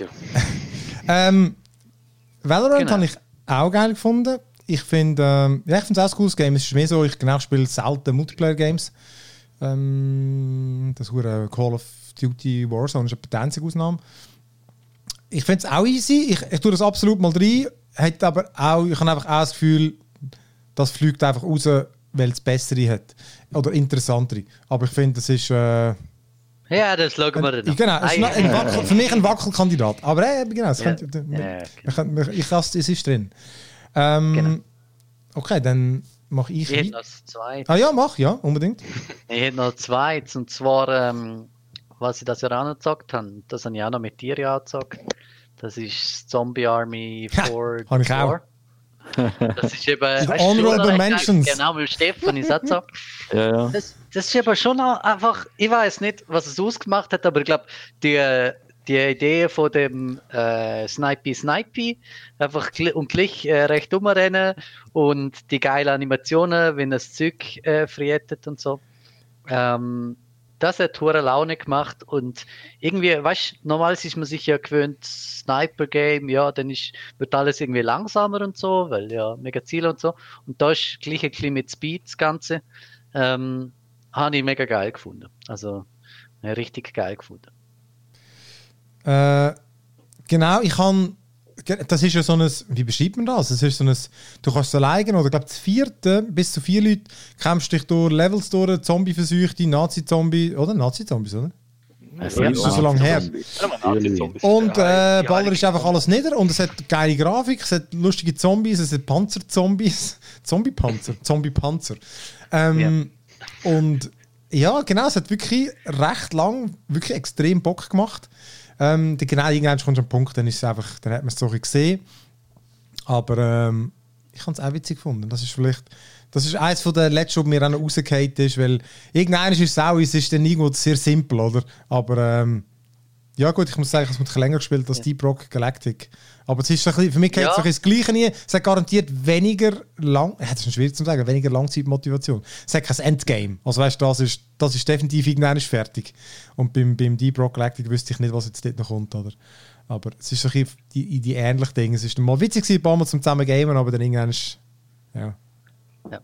ähm, Valorant genau. Habe ich auch geil gefunden. Ich finde ähm, ja, ich finde es auch ein cooles Game. Es ist mehr so, ich genau spiele selten Multiplayer-Games. Ähm, das hure Call of Duty Warzone ist eine potenzige Ausnahme. Ich finde es auch easy. Ich, ich tue das absolut mal rein. Hat aber auch, ich habe einfach auch das Gefühl, das fliegt einfach raus, weil es bessere hat. Oder interessantere. Aber ich finde, das ist... Äh, ja, das schauen wir dann. Genau, es ist ein Wackel, für mich ein Wackelkandidat. Aber äh, genau, es, ja. Könnt, ja, okay. ich, ich, es ist drin. Ähm, genau. Okay, dann mache ich... Ich hätte noch zwei. Ah ja, mach, ja, unbedingt. Ich hätte noch zwei, und zwar, ähm, was ich das ja auch noch gezockt habe, das habe ich auch noch mit dir ja gezockt, das ist Zombie Army vier. Habe ich auch. Das ist eben... Honorable Mentions. Genau, mit Stefan ist auch gezockt. Ja, ja. Das, das ist eben schon einfach, ich weiß nicht, was es ausgemacht hat, aber ich glaube, die... Die Idee von dem äh, Snipey Snipey, einfach gl- und gleich äh, recht rumrennen und die geilen Animationen, wenn das Zeug äh, frietet und so. Ähm, das hat hure Laune gemacht und irgendwie, weißt du, normalerweise ist man sich ja gewöhnt, Sniper-Game, ja, dann ist, wird alles irgendwie langsamer und so, weil ja, mega Ziele und so. Und da ist gleich ein bisschen mit Speed das Ganze. Ähm, habe ich mega geil gefunden. Also, äh, richtig geil gefunden. Äh, genau, ich kann. Das ist ja so ein. Wie beschreibt man das? Das ist so ein, du kannst es alleine oder, glaube ich, das vierte, bis zu vier Leute kämpfst dich durch Levels durch, Zombie-Verseuchte, Nazi-Zombie, oder? Nazi-Zombies, oder? Es ist nicht so lange her. Und äh, Baller ist einfach alles nieder und es hat geile Grafik, es hat lustige Zombies, es hat Panzer-Zombies. Zombie-Panzer, Zombie-Panzer. Ähm, yeah. Und ja, genau, es hat wirklich recht lang, wirklich extrem Bock gemacht. Ähm, genau, irgendwann kommt schon ein Punkt, dann ist es einfach, dann hat man es so gesehen. Aber ähm, ich habe es auch witzig gefunden. Das ist vielleicht, das ist eines der letzten, die mir auch noch rausgehauen ist, weil irgendwann ist es auch, es ist dann irgendwo sehr simpel, oder? Aber ähm, ja gut, ich muss sagen, ich habe es ein länger gespielt als ja. Deep Rock Galactic. Aber es ist ein bisschen, für mich geht es ja. das Gleiche nie. Es hat garantiert weniger lang, ja, das ist schwierig zu sagen, weniger Langzeitmotivation. Es hat kein Endgame. Also weißt du, das ist, das ist definitiv irgendwann ist fertig. Und beim, beim Deep Rock Galactic wüsste ich nicht, was jetzt dort noch kommt, oder? Aber es ist so ein bisschen die, die ähnlichen Dinge. Es war mal witzig, ein paar Mal zum zusammen gamen, aber dann irgendwann ist... Ja. ja.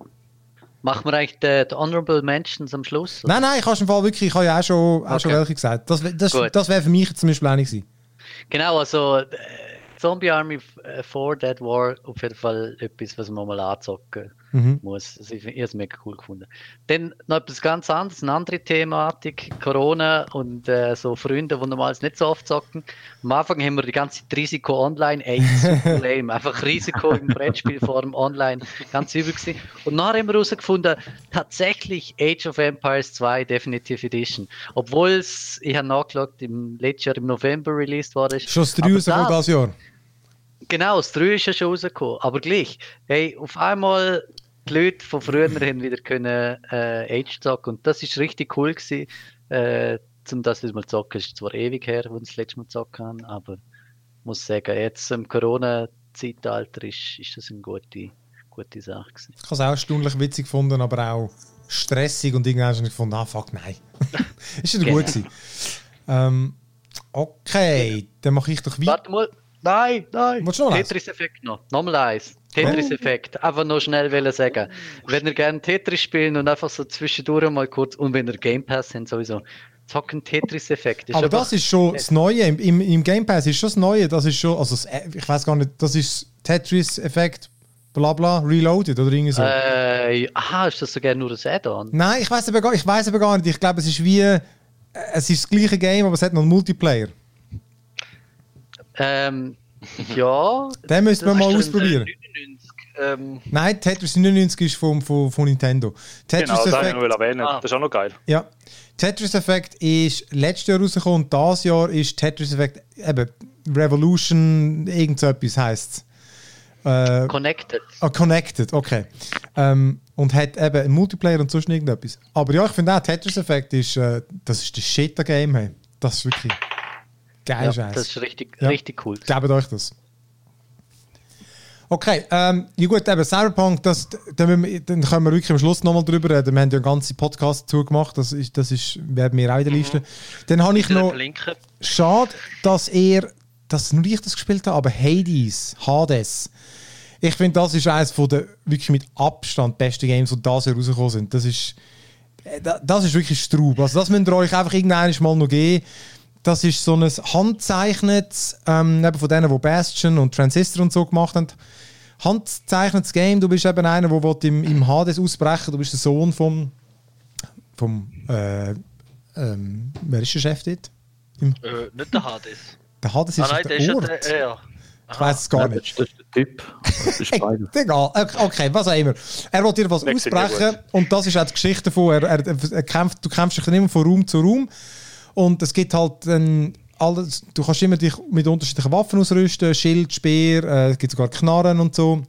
Machen wir eigentlich die, die Honorable Mentions am Schluss? Oder? Nein, nein, ich habe im Fall wirklich, ich habe ja auch schon, auch okay. schon welche gesagt. Das, das, das wäre für mich zum Beispiel einig gewesen. Genau, also äh, Zombie Army vier Dead War auf jeden Fall etwas, was man mal anzocken mhm. muss. Also ich ich habe es mega cool gefunden. Dann noch etwas ganz anderes, eine andere Thematik, Corona und äh, so Freunde, die normals nicht so oft zocken. Am Anfang haben wir die ganze Zeit Risiko online, ey, super lame. Einfach Risiko in Brettspielform online, ganz übel gewesen. Und nachher haben wir herausgefunden, tatsächlich Age of Empires zwei Definitive Edition. Obwohl es, ich habe nachgeschaut, im letzten Jahr im November released worden ist. Schon das drei rausgekommen dieses Jahr. Genau, das drei ist ja schon rausgekommen. Aber gleich, hey, auf einmal die Leute von früher haben wieder können äh, Age zocken. Und das war richtig cool gewesen, äh, um das mal zu zocken. Es ist zwar ewig her, als ich das letzte Mal gezockt habe, aber ich muss sagen, jetzt im Corona-Zeitalter ist, ist das eine gute, gute Sache gewesen. Ich habe es auch erstaunlich witzig gefunden, aber auch stressig und irgendwann habe ich gefunden, ah fuck, nein. Ist nicht gut gewesen. Ähm, okay, dann mache ich doch weiter. Warte mal. Nein, nein. Tetris Effekt noch. Nochmal eins. Tetris Effekt. Einfach noch schnell sagen. Wenn ihr gerne Tetris spielen und einfach so zwischendurch mal kurz, und wenn ihr Game Pass habt, sowieso. Zocken Tetris Effekt. Ist aber das ist schon das Neue. Im, im Game Pass ist schon das Neue. Das ist schon, also ich weiß gar nicht, das ist Tetris Effekt, bla bla, Reloaded oder irgendwie so. Äh, aha, ist das sogar nur ein Add-on? Nein, ich weiß aber gar, ich weiß aber gar nicht. Ich glaube, es ist wie, es ist das gleiche Game, aber es hat noch einen Multiplayer. Ähm, ja. Den müssen wir mal ausprobieren. neunundneunzig, ähm. Nein, Tetris neunundneunzig ist von, von, von Nintendo. Tetris genau, Effect, das will ich erwähnen. Ah. Das ist auch noch geil. Ja. Tetris Effect ist letztes Jahr rausgekommen und dieses Jahr ist Tetris Effect eben Revolution, irgend so etwas heisst es. Äh, Connected. Ah, Connected, okay. Ähm, und hat eben einen Multiplayer und sonst irgendetwas. Aber ja, ich finde auch, Tetris Effect ist, äh, das ist das Shit-Game, hey. Das ist wirklich... Geil, ja, das ist richtig, ja. richtig cool. Glaubt euch das. Okay, ähm, ja gut, eben Cyberpunk, das, dann, wir, dann können wir wirklich am Schluss nochmal drüber reden. Wir haben ja einen ganzen Podcast dazu gemacht, das ist, das ist, werden wir auch in der Liste. Mhm. Dann habe ich, ich noch... Verlinken. Schade, dass er, dass nur ich das gespielt habe, aber Hades, Hades. Ich finde, das ist eines von den wirklich mit Abstand besten Games, die da rausgekommen sind. Das ist, das ist wirklich Straub. Also das müsst ihr euch einfach irgendwann mal noch geben. Das ist so ein handzeichnetes, ähm, eben von denen, die Bastion und Transistor und so gemacht haben, handzeichnetes Game. Du bist eben einer, der im, im Hades ausbrechen will. Du bist der Sohn vom, vom äh, ähm, wer ist der Chef dort? Äh, nicht der Hades. Der Hades ist ah, nein, der, der Ort. Ist ja der, ja. Ich weiss es gar nein, nicht. Das ist der Typ. Das ist egal. Okay, was auch immer. Er will dir was nicht ausbrechen und das ist auch die Geschichte davon. Er, er, er kämpft, du kämpfst dich immer von Raum zu Raum. Und es gibt halt ähm, alles, du kannst immer dich mit unterschiedlichen Waffen ausrüsten, Schild, Speer, äh, es gibt sogar Knarren und so.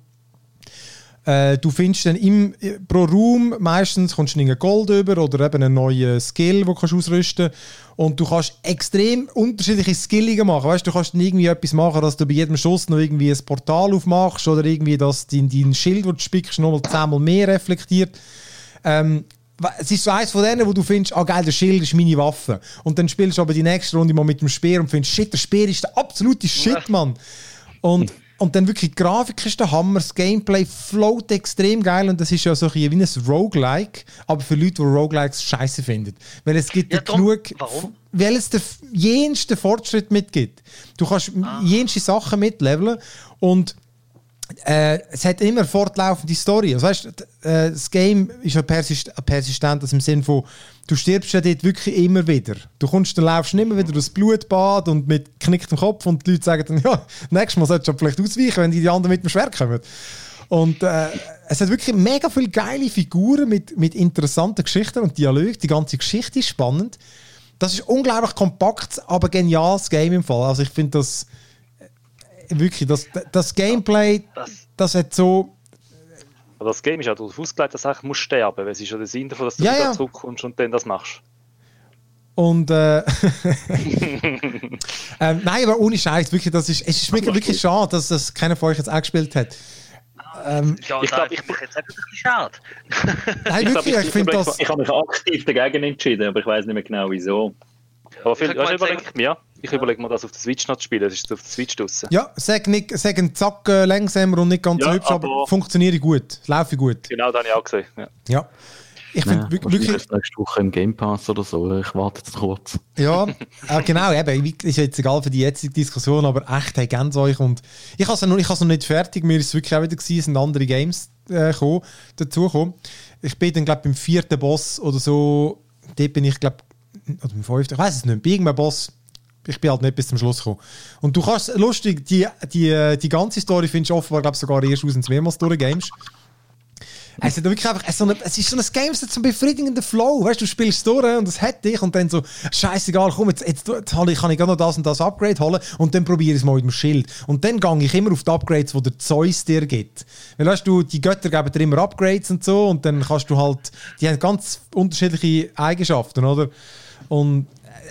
Äh, du findest dann im, pro Raum meistens kommst du in Gold über oder eben einen neuen Skill, den du ausrüsten kannst. Und du kannst extrem unterschiedliche Skillungen machen. Weißt, du kannst dann irgendwie etwas machen, dass du bei jedem Schuss noch irgendwie ein Portal aufmachst oder irgendwie, dass dein, dein Schild, den du spickst, nochmal zehnmal mehr reflektiert. Ähm, Es ist so eins von denen, wo du findest, ah geil, der Schild ist meine Waffe. Und dann spielst du aber die nächste Runde mal mit dem Speer und findest, shit, der Speer ist der absolute Shit, Mann. Und, und dann wirklich, die Grafik ist der Hammer, das Gameplay float extrem geil und das ist ja so ein wie ein Roguelike, aber für Leute, die Roguelikes scheiße finden. Weil es gibt ja, ja genug... Warum? Weil es den jensten Fortschritt mitgibt. Du kannst ah. jenste Sachen mitleveln und Äh, es hat immer fortlaufende Story. Also weißt, äh, das Game ist ja persist- persistent, also im Sinne von, du stirbst ja dort wirklich immer wieder. Du kommst, dann laufst immer wieder durchs Blutbad und mit knicktem Kopf und die Leute sagen dann, ja, nächstes Mal solltest du vielleicht ausweichen, wenn die, die anderen mit dem Schwert kommen. Und äh, es hat wirklich mega viele geile Figuren mit, mit interessanten Geschichten und Dialogen. Die ganze Geschichte ist spannend. Das ist unglaublich kompakt, aber geniales Game im Fall. Also ich finde das... Wirklich, das, das Gameplay, das, das hat so... Aber das Game ist ja darauf ausgelegt, dass du musst sterben, weil es ist ja der Sinn davon, dass du ja, wieder ja. zurückkommst und dann das machst. Und äh, ähm, nein, aber ohne Scheiß, wirklich, das ist, es ist wirklich, wirklich schade, dass das keiner von euch jetzt auch gespielt hat. Ähm, ja, ich glaube, ich bin jetzt einfach ein bisschen schade. Nein, wirklich, ich, ich finde das... Ich habe mich aktiv dagegen entschieden, aber ich weiß nicht mehr genau, wieso. Aber viel, ich weißt, überleg mir, ich überlege mir, das auf der Switch noch zu spielen. Es ist auf der Switch draussen. Ja, sag nicht, sag einen Zack äh, langsamer und nicht ganz ja, hübsch, aber, aber funktioniere gut, laufe gut. Genau, das habe ich auch gesehen. Ja, ja. Ich finde wirklich. Nächste Woche im Game Pass oder so. Ich warte jetzt kurz. Ja, äh, genau. Eben, ist jetzt egal für die jetzige Diskussion, aber echt, hey, ganz euch und ich habe es noch, ich habe es noch nicht fertig. Mir ist es wirklich auch wieder gewesen, sind andere Games äh, gekommen, dazu gekommen. Ich bin dann glaube beim vierten Boss oder so. Dort bin ich glaube oder im fünften, ich weiß es nicht, bei irgendeinem Boss, ich bin halt nicht bis zum Schluss gekommen. Und du kannst, lustig, die, die, die ganze Story findest du offenbar, glaube ich, sogar erst aus, wenn du mehrmals durchgamest. Es ist wirklich einfach, es ist so ein, es ist so ein Game, das hat so einen befriedigenden Flow, weißt du, du spielst durch und das hat dich und dann so, scheißegal, komm, jetzt, jetzt, jetzt kann ich gerade noch das und das Upgrade holen und dann probiere ich es mal mit dem Schild. Und dann gehe ich immer auf die Upgrades, die der Zeus dir gibt. Weil weißt du, die Götter geben dir immer Upgrades und so und dann kannst du halt, die haben ganz unterschiedliche Eigenschaften, oder? Und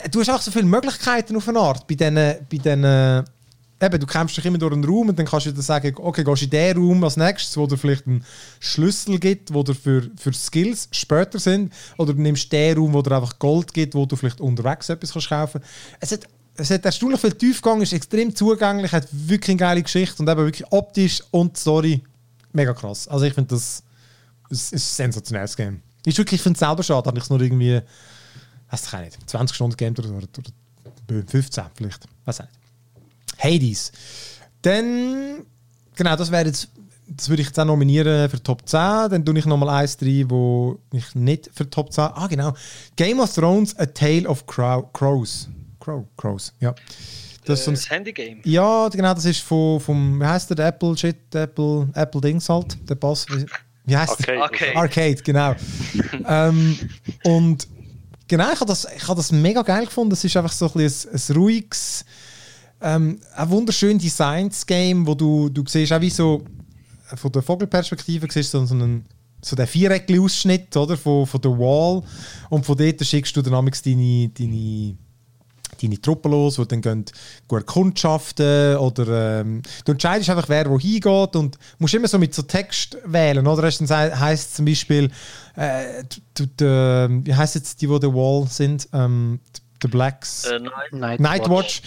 du hast auch so viele Möglichkeiten auf eine Art. Bei diesen, bei diesen, eben, du kämpfst dich immer durch einen Raum und dann kannst du dir sagen, okay, gehst du in den Raum als nächstes, wo dir vielleicht einen Schlüssel gibt, wo dir für, für Skills später sind. Oder du nimmst den Raum, wo dir einfach Gold gibt, wo du vielleicht unterwegs etwas kannst kaufen. Es hat, es hat erstaunlich viel Tiefgang, ist extrem zugänglich, hat wirklich eine geile Geschichte und eben wirklich optisch und Story mega krass. Also ich finde, das, das ist ein sensationelles Game. Ist wirklich, ich finde es selber schade, habe ich es nur irgendwie... Weiss ich nicht. zwanzig Stunden Game oder, oder, oder fünfzehn vielleicht. Weiss ich nicht. Hades. Dann, genau, das wäre jetzt, das würde ich jetzt auch nominieren für Top zehn. Dann tue ich nochmal eins rein, wo ich nicht für Top zehn. Ah, genau. Game of Thrones: A Tale of Crow, Crows. Crow, Crows, ja. Das, äh, so ein, das Handy-Game. Ja, genau, das ist von, vom, wie heißt der? Apple Shit, Apple, Apple Dings halt. Der Boss. Wie heißt der? Arcade. Arcade, genau. ähm, und Genau, ich habe das, hab das mega geil gefunden. Es ist einfach so ein, ein, ein ruhiges, ähm, ein wunderschön designtes Game, wo du, du siehst, auch wie so von der Vogelperspektive siehst so, so einen so den Viereckli-Ausschnitt oder, von, von der Wall und von dort schickst du dann deine, deine, deine Truppen los, die dann gehen, gehen kundschaften oder ähm, du entscheidest einfach, wer wo hingeht und musst immer so mit so Text wählen. Oder dann heisst es zum Beispiel Äh, du, du, äh, wie heisst jetzt die, die The Wall sind? Ähm, The Blacks? Äh, Night- Nightwatch. Watch.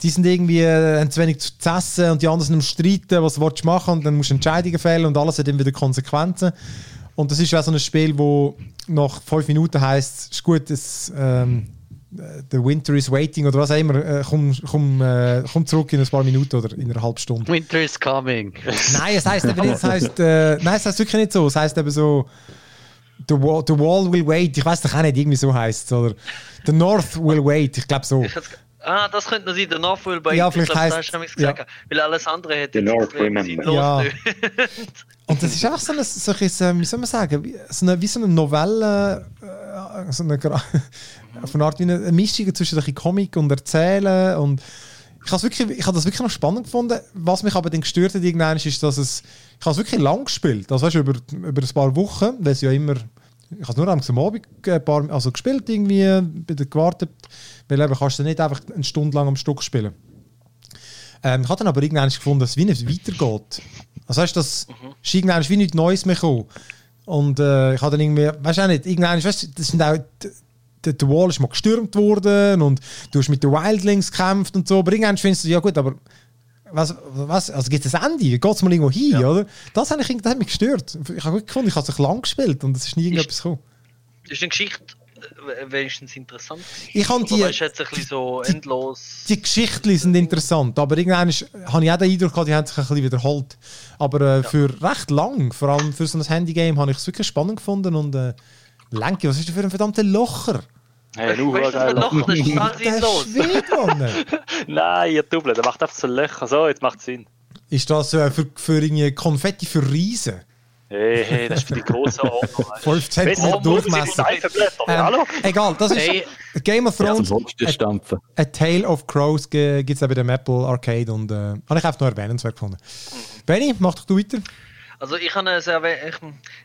Die sind irgendwie äh, zu wenig zu essen und die anderen sind am Streiten, was du machen und dann musst du Entscheidungen fällen und alles hat dann wieder Konsequenzen. Und das ist auch so ein Spiel, wo nach fünf Minuten heisst, ist gut, es, ähm, the winter is waiting oder was auch immer, äh, komm, komm, äh, komm zurück in ein paar Minuten oder in einer halben Stunde. Winter is coming. Nein, es heisst eben nicht, es heisst, äh, nein, es heisst wirklich nicht so. Es heisst eben so, The wall, the wall will wait. Ich weiß doch auch nicht, irgendwie so heisst es. The North will wait. Ich glaube so. Ich ah, das könnte noch sein. The North will wait. Ja, vielleicht glaub, heisst es. Ja. Weil alles andere hätte jetzt nicht ja. Und das ist einfach so ein, so ein, wie soll man sagen, wie so eine, wie so eine Novelle, so eine, auf eine Art wie eine Mischung zwischen ein Comic und Erzählen. Und ich habe hab das wirklich noch spannend gefunden. Was mich aber dann gestört hat irgendwann ist, dass es... Ich habe es wirklich lang gespielt. Also weißt, über, über ein paar Wochen, weil es ja immer... Ich habe es nur am Abend ein paar, also gespielt, irgendwie, bin gewartet. Weil eben kannst du nicht einfach eine Stunde lang am Stück spielen. Ähm, ich habe dann aber irgendwann gefunden, dass es wie nicht weitergeht. Also weißt, das mhm. ist irgendwann wie nichts Neues mehr gekommen. Und äh, ich habe dann irgendwie... Weißt du auch nicht, irgendwann... Weißt, das sind auch... Die, der Wall ist mal gestürmt worden und du hast mit den Wildlings gekämpft und so, aber irgendwann findest du, ja gut, aber was, was, also gibt es ein Ende? Geht es mal irgendwo hin, ja. oder? Das hat, ich, das hat mich gestört. Ich habe gut gefunden, ich habe es lang gespielt und es ist nie irgendetwas gekommen. Ist eine Geschichte wenigstens interessant. Ich habe die, weißt, jetzt ein bisschen so endlos. Die, die Geschichten sind interessant, aber irgendwann ist, habe ich auch den Eindruck gehabt, die haben sich ein bisschen wiederholt. Aber äh, ja. für recht lang, vor allem für so ein Handygame, habe ich es wirklich spannend gefunden. Und äh, Lenki, was ist denn für ein verdammter Locher? Hey, du, weißt du, ein Locher, das ist alles los. Nein, ihr Double, der macht einfach so ein Löcher. So, jetzt macht es Sinn. Ist das äh, für, für irgendwie Konfetti für Riesen? Hey, hey, das ist für die grossen Ordnung. fünf Zentimeter Durchmesser. Ähm, egal, das ist hey. Game of Thrones. Ja, a, a Tale of Crows g- gibt es auch bei dem Apple Arcade. Und äh, habe ich einfach nur erwähnenswert gefunden. Mhm. Benni, mach doch du weiter. Also ich habe es erwähnt,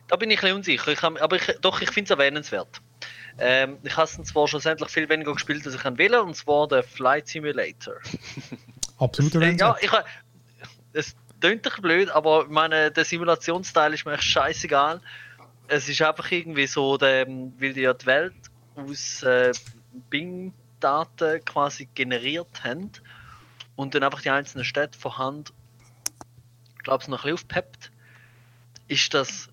da bin ich ein bisschen unsicher. Ich hab, aber ich, doch, ich finde es erwähnenswert. Ähm, ich habe es zwar schlussendlich viel weniger gespielt, als ich wollte, und zwar der Flight Simulator. Absolut erwähnenswert. Ja, ich, es klingt doch blöd, aber meine, der Simulationsteil ist mir echt scheißegal. Es ist einfach irgendwie so, der, weil die ja die Welt aus äh, Bing-Daten quasi generiert haben und dann einfach die einzelnen Städte von Hand, ich glaube, es noch ein bisschen aufgepeppt, ist das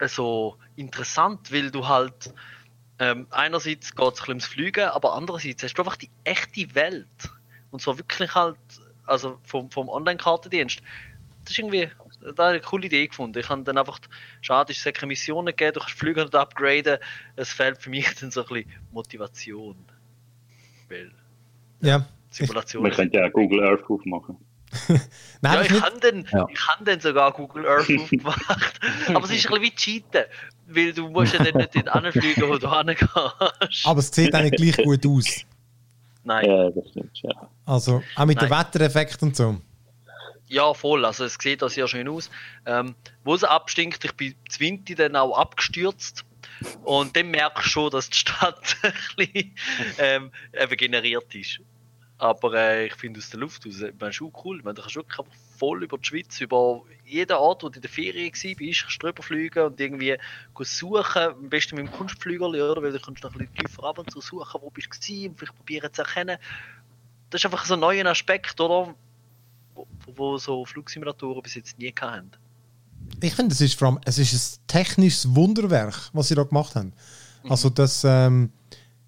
so also interessant, weil du halt ähm, einerseits geht es ein bisschen ums Fliegen, aber andererseits hast du einfach die echte Welt und so wirklich halt, also vom, vom Online-Kartendienst. Das ist irgendwie, da habe ich eine coole Idee gefunden. Ich habe dann einfach, schade, es hat keine Missionen gegeben, du kannst Flüge nicht upgraden. Es fehlt für mich dann so ein bisschen Motivation. Weil, ja. Simulation. Man könnte ja Google Earth aufmachen. Nein, ja, ich nicht. Habe dann, ja. ich habe dann sogar Google Earth aufgemacht. Aber es ist ein bisschen wie Cheaten. Weil du musst ja dann nicht dort hinfliegen, wo du hingehst. Aber es sieht eigentlich gleich gut aus. Nein. Ja, das stimmt, ja. Also, auch mit dem Wettereffekt und so. Ja, voll. Also, es sieht auch sehr schön aus. Ähm, wo es abstinkt, ich bin zwanzig dann auch abgestürzt. Und dann merkst du schon, dass die Stadt ein bisschen ähm, eben generiert ist. Aber äh, ich finde aus der Luft aus, ich meine, schon cool. Ich meine, du kannst wirklich voll über die Schweiz, über jeden Ort, wo du in der Ferien warst, kannst du rüberfliegen und irgendwie suchen. Am besten mit dem Kunstflügerli, oder? Weil du kannst noch ein bisschen tiefer ab und zu suchen, wo du warst und vielleicht probieren zu erkennen. Das ist einfach so ein neuer Aspekt, oder? Wo, wo so Flugsimulatoren bis jetzt nie hatten. Ich finde, es ist vor allem, es ist ein technisches Wunderwerk, was sie da gemacht haben. Mhm. Also das... Ähm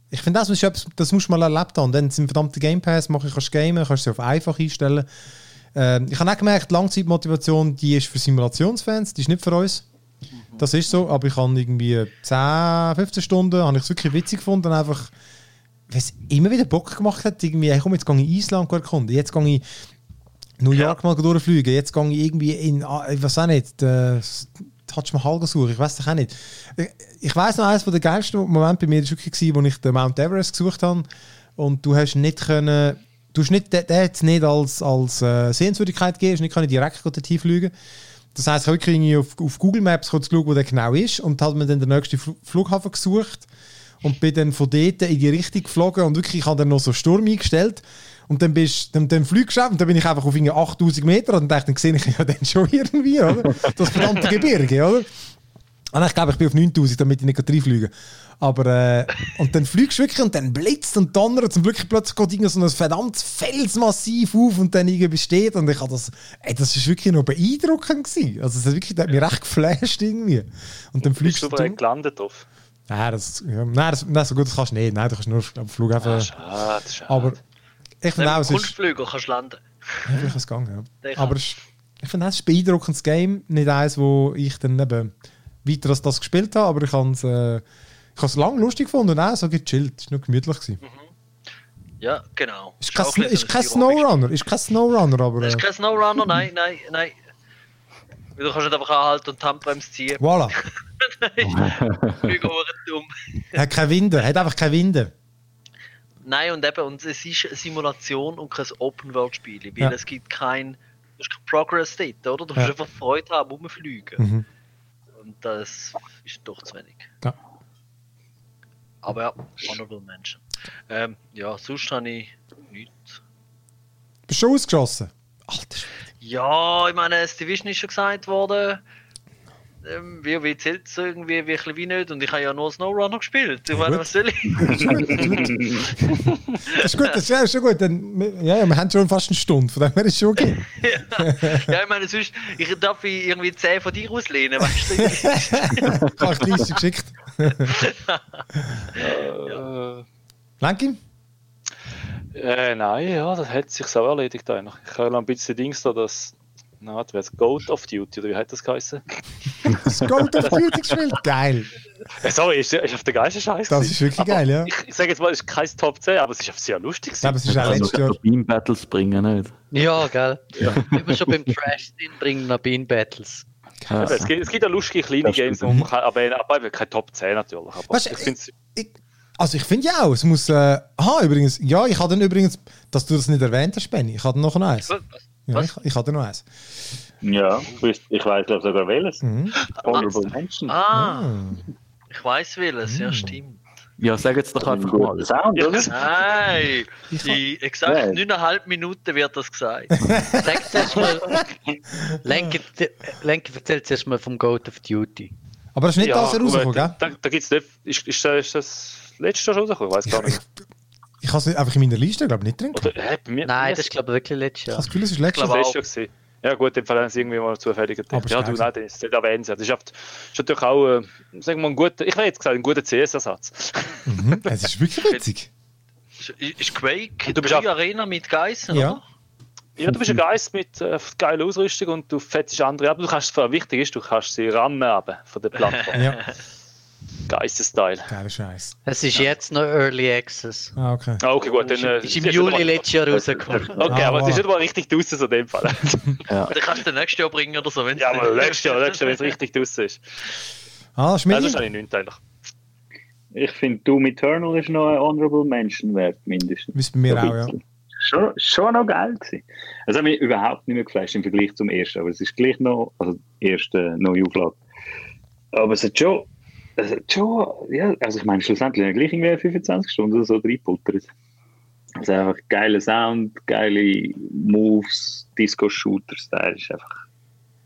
Ich finde, das, das musst du mal erlebt haben. Dann im verdammten Game Pass mache ich, kannst du gamen, kannst du sie auf einfach einstellen. Ähm, ich habe auch gemerkt, Langzeitmotivation, die ist für Simulationsfans, die ist nicht für uns. Mhm. Das ist so, aber ich habe irgendwie zehn, fünfzehn Stunden, habe ich es wirklich witzig gefunden, einfach, weil es immer wieder Bock gemacht hat, irgendwie, hey, komm, jetzt gehe ich in Island erkunden, jetzt gehe ich New York mal durchfliegen, jetzt gehe ich irgendwie in, ich weiß auch nicht, äh, Taj Mahal gesucht, ich weiß doch auch nicht. Ich weiss noch, eines der geilsten Momente bei mir war wirklich, als ich den Mount Everest gesucht habe und du hast nicht können, du hast nicht, der, der hat's nicht als, als äh, Sehenswürdigkeit gegeben, du hast nicht direkt dorthin fliegen. Das heisst, ich habe wirklich auf, auf Google Maps geschaut, wo der genau ist und habe mir dann den nächsten Flughafen gesucht und bin dann von dort in die Richtung geflogen und wirklich, ich habe dann noch so Sturm eingestellt. Und dann, bist, dann, dann fliegst du und dann bin ich einfach auf achttausend Meter und dachte, dann sehe ich ja dann schon irgendwie, oder? Das verdammte Gebirge, oder? Und ich glaube, ich bin auf neuntausend, damit ich nicht reinfliege. Aber, äh, und dann fliegst du wirklich und dann blitzt und donnert und wirklich plötzlich geht irgend so ein verdammtes Felsmassiv auf und dann irgendwie besteht. Und ich habe das, ey, das war wirklich noch beeindruckend gewesen. Also, das hat wirklich, das hat mich recht geflasht irgendwie. Und dann fliegst du da gelandet auf. Nein, das, ja, nein, das, nein, so gut das kannst du nicht. Nein, du kannst nur am Flug einfach. Ah, schade, schade. Aber, ich finde auch, es Kunstflügel kannst du landen. Ja, ich kann es gegangen, ja. Aber ich finde, es ist ein beeindruckendes Game. Nicht eins, wo ich dann eben weiter als das gespielt habe, aber ich habe es äh, lange lustig gefunden und auch so gechillt. Es war noch gemütlich. Mhm. Ja, genau. Es ist, ist, kein, ist, kein Snowrunner, ist kein Snowrunner, aber... Es ist kein Snowrunner, nein, nein, nein. Du kannst nicht einfach anhalten und die Handbremse ziehen. Voilà. Das ist wirklich dumm. Hat keine Winde, hat einfach keine Winde. Nein, und eben, und es ist eine Simulation und kein Open-World-Spiel, weil ja. es gibt kein, du hast kein Progress dort, oder? Du musst ja. einfach Freude haben, rumfliegen. Mhm. Und das ist doch zu wenig. Ja. Aber ja, honorable Menschen. Ähm, ja, sonst habe ich nichts. Bist du ausgeschossen? Alter Schwede. Ja, ich meine, das Division ist schon gesagt worden. Wie, wie zählt es irgendwie wie, wie nicht? Und ich habe ja nur Snowrunner gespielt. Ich meine, was soll ich? Das ist gut, das ist schon gut. Dann, ja, wir haben schon fast eine Stunde, von dem her ist es schon okay. Ja. ja, ich meine, sonst ich darf ich irgendwie zehn von dir auslehnen, weißt du? Ich habe dreißig geschickt. ja. Lanky? Äh, nein, ja, das hat sich auch erledigt eigentlich. Ich habe ein bisschen Dings da, dass... Na, das wäre Goat of Duty, oder wie hat das geheißen? Das Goat of Duty gespielt? Geil! Sorry, ist, ist auf der geilsten Scheiß. Das ist wirklich aber geil, ja. Ich, ich sage jetzt mal, es ist kein Top zehn, aber es ist sehr lustig. Aber es ist auch letztes Jahr. Bean Battles bringen, nicht? Ja, gell. Ja. Wenn wir schon beim Trash sind, bringen wir Bean Battles. Ja, es, gibt, es gibt ja lustige kleine Games, man kann, aber, aber kein Top zehn natürlich. Aber weißt, ich ich, also ich finde ja auch, es muss... Äh, aha, übrigens, ja, ich habe dann übrigens, dass du das nicht erwähnt hast, Benni, ich habe noch eins. Was? Ja, ich, ich hatte noch eins. Ja, ich weiß glaube sogar welches. Mhm. Honorable Menschen. Ah, ich weiß welches, ja stimmt. Ja, sag jetzt doch einfach mal. Ja, nein, in exakt neuneinhalb Minuten wird das gesagt. Lenke, Lenke erzählt zuerst mal vom Goat of Duty. Aber das ist nicht ja, das herausgekommen, gell? Da, da gibt's nicht, ist, ist, ist das letzte schon rausgekommen? Ich weiß gar nicht. Ich habe es einfach in meiner Liste, glaube nicht drin. Oder, hey, mir, nein, das ist glaube wirklich letztes Jahr. Das Gefühl, das ist letztes Jahr. Das ist letztes Jahr. Ja gut, dann haben sie irgendwie mal zufällig gedacht. Ja, du, nein, das ist nicht erwähnt. Das ist natürlich auch, äh, sagen wir mal, ein guter, ich hätte jetzt gesagt, ein guter C S-Ersatz. Mhm, es ist wirklich witzig. Ist Quake du bist die Arena mit Geissen, ja. Oder? Ja, du bist ein Geist mit äh, geiler Ausrüstung und du fetzt andere ab. Du kannst, was wichtig ist, du kannst sie rammen runter von der Plattform. Ja. Geistesstyle. Geiler Scheiß. Es ist jetzt noch Early Access. Ah, okay. Ah, okay, gut. Dann, äh, ist im Juli letztes Jahr rausgekommen. Okay, ah, aber wow. Es ist nicht mal richtig draussen, so in dem Fall. Ja. Dann kannst du den nächsten Jahr bringen oder so. Wenn's ja, aber nächstes Jahr, nächstes Jahr, wenn es richtig draussen ist. Ah, das ist also schon nichts eigentlich. Ich finde, Doom Eternal ist noch ein Honorable Mention wert, mindestens. Ist bei mir so auch, ja. Schon, schon noch geil gewesen. Es hat mich überhaupt nicht mehr geflasht im Vergleich zum ersten, aber es ist gleich noch, also erste neue Auflage. Aber es hat schon Also, jo, ja, also ich meine, schlussendlich ja gleich irgendwie fünfundzwanzig Stunden oder so reinputtert. Also einfach geiler Sound, geile Moves, Disco-Shooter-Style ist einfach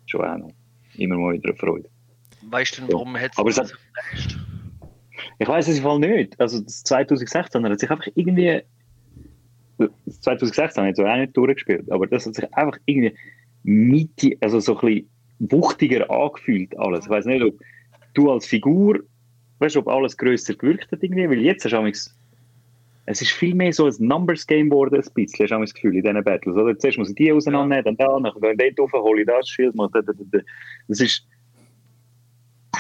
schon auch noch immer mal wieder eine Freude. Weißt du, warum hat es das geflasht? Ich weiß es im Fall nicht. Also das zwanzig sechzehn hat sich einfach irgendwie... Das zwanzig sechzehn hat es auch nicht durchgespielt, aber das hat sich einfach irgendwie mittig, also so ein bisschen wuchtiger angefühlt alles. Ich weiß nicht, ob du als Figur, weißt du, ob alles grösser gewirkt hat irgendwie, weil jetzt hast du manchmal, es ist viel mehr so ein Numbers-Game geworden, ein bisschen, hast du das Gefühl in diesen Battles, oder? Zuerst muss ich die auseinandernehmen, dann da, dann gehe ich dort rauf, hole ich das Schild, da, da, da, da. Das ist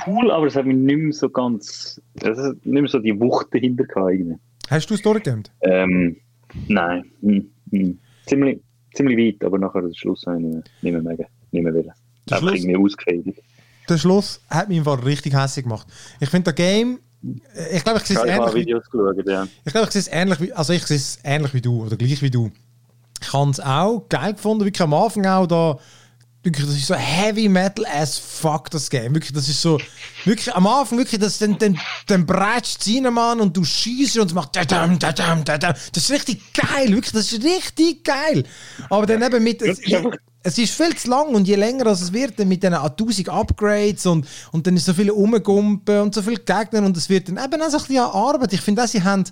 cool, aber es hat mich nicht mehr so ganz, das hat nicht mehr so die Wucht dahinter gehabt irgendwie. Hast du es durchgegeben? Ähm, nein, hm, hm. Ziemlich, ziemlich weit, aber nachher den Schluss habe ich nicht mehr, nicht mehr, nicht mehr wollen. Das habe ich irgendwie ausgefädelt. Der Schluss hat mich im Fall richtig hässlich gemacht. Ich finde das Game... Ich glaube, ich sehe es ähnlich wie... Geschaut, ja. Ich glaube, ich sehe es ähnlich wie... Also ich sehe es ähnlich wie du, oder gleich wie du. Ich habe es auch geil gefunden, wirklich am Anfang auch da... Wirklich, das ist so Heavy Metal as fuck, das Game. Wirklich, das ist so... Wirklich, am Anfang, wirklich, das dann, dann, dann brätst du rein, Mann, und du schießt und es macht... Da-dam, da-dam, da-dam. Das ist richtig geil, wirklich, das ist richtig geil. Aber dann eben mit... Es, Es ist viel zu lang und je länger als es wird, dann mit diesen tausend Upgrades und, und dann ist so viel rumgumpen und so viele Gegner und es wird dann eben auch so ein bisschen Arbeit. Ich finde, sie haben,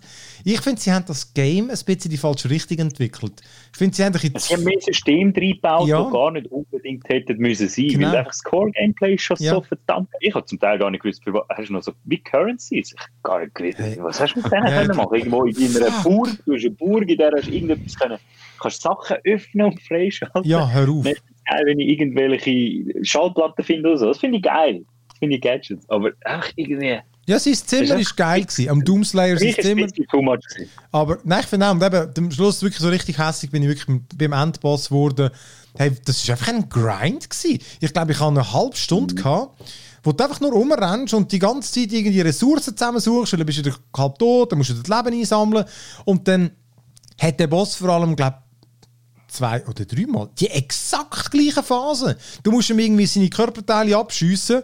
ich finde, sie haben das Game ein bisschen in die falsche Richtung entwickelt. Ich finde, sie haben ein bisschen... Sie haben mehr System reingebaut, ja, das gar nicht unbedingt hätten müssen sein, genau. Weil einfach das Core-Gameplay ist schon ja. so verdammt... Ich habe zum Teil gar nicht gewusst, hast du noch so Big Currencies? Ich habe gar nicht gewusst, hey. Was hast du mit denen ja. machen? Irgendwo in einer Burg, du hast eine Burg, in der hast du irgendetwas können... Du kannst Sachen öffnen und freischalten. Ja, hör auf. Wenn ich irgendwelche Schallplatten finde oder so, das finde ich geil. Das finde ich Gadgets. Aber ach, irgendwie... Ja, sein Zimmer war geil gewesen. Am Doomslayer sein Zimmer. Aber nein, ich finde auch, und eben, am Schluss wirklich so richtig hässlich bin ich wirklich beim Endboss geworden. Hey, das war einfach ein Grind gewesen. Ich glaube, ich hatte eine halbe Stunde, mhm. gehabt, wo du einfach nur rumrennst und die ganze Zeit irgendwie Ressourcen zusammensuchst, weil dann bist du wieder halb tot, dann musst du das Leben einsammeln und dann hat der Boss vor allem, glaube zwei oder dreimal die exakt gleiche Phase. Du musst ihm irgendwie seine Körperteile abschiessen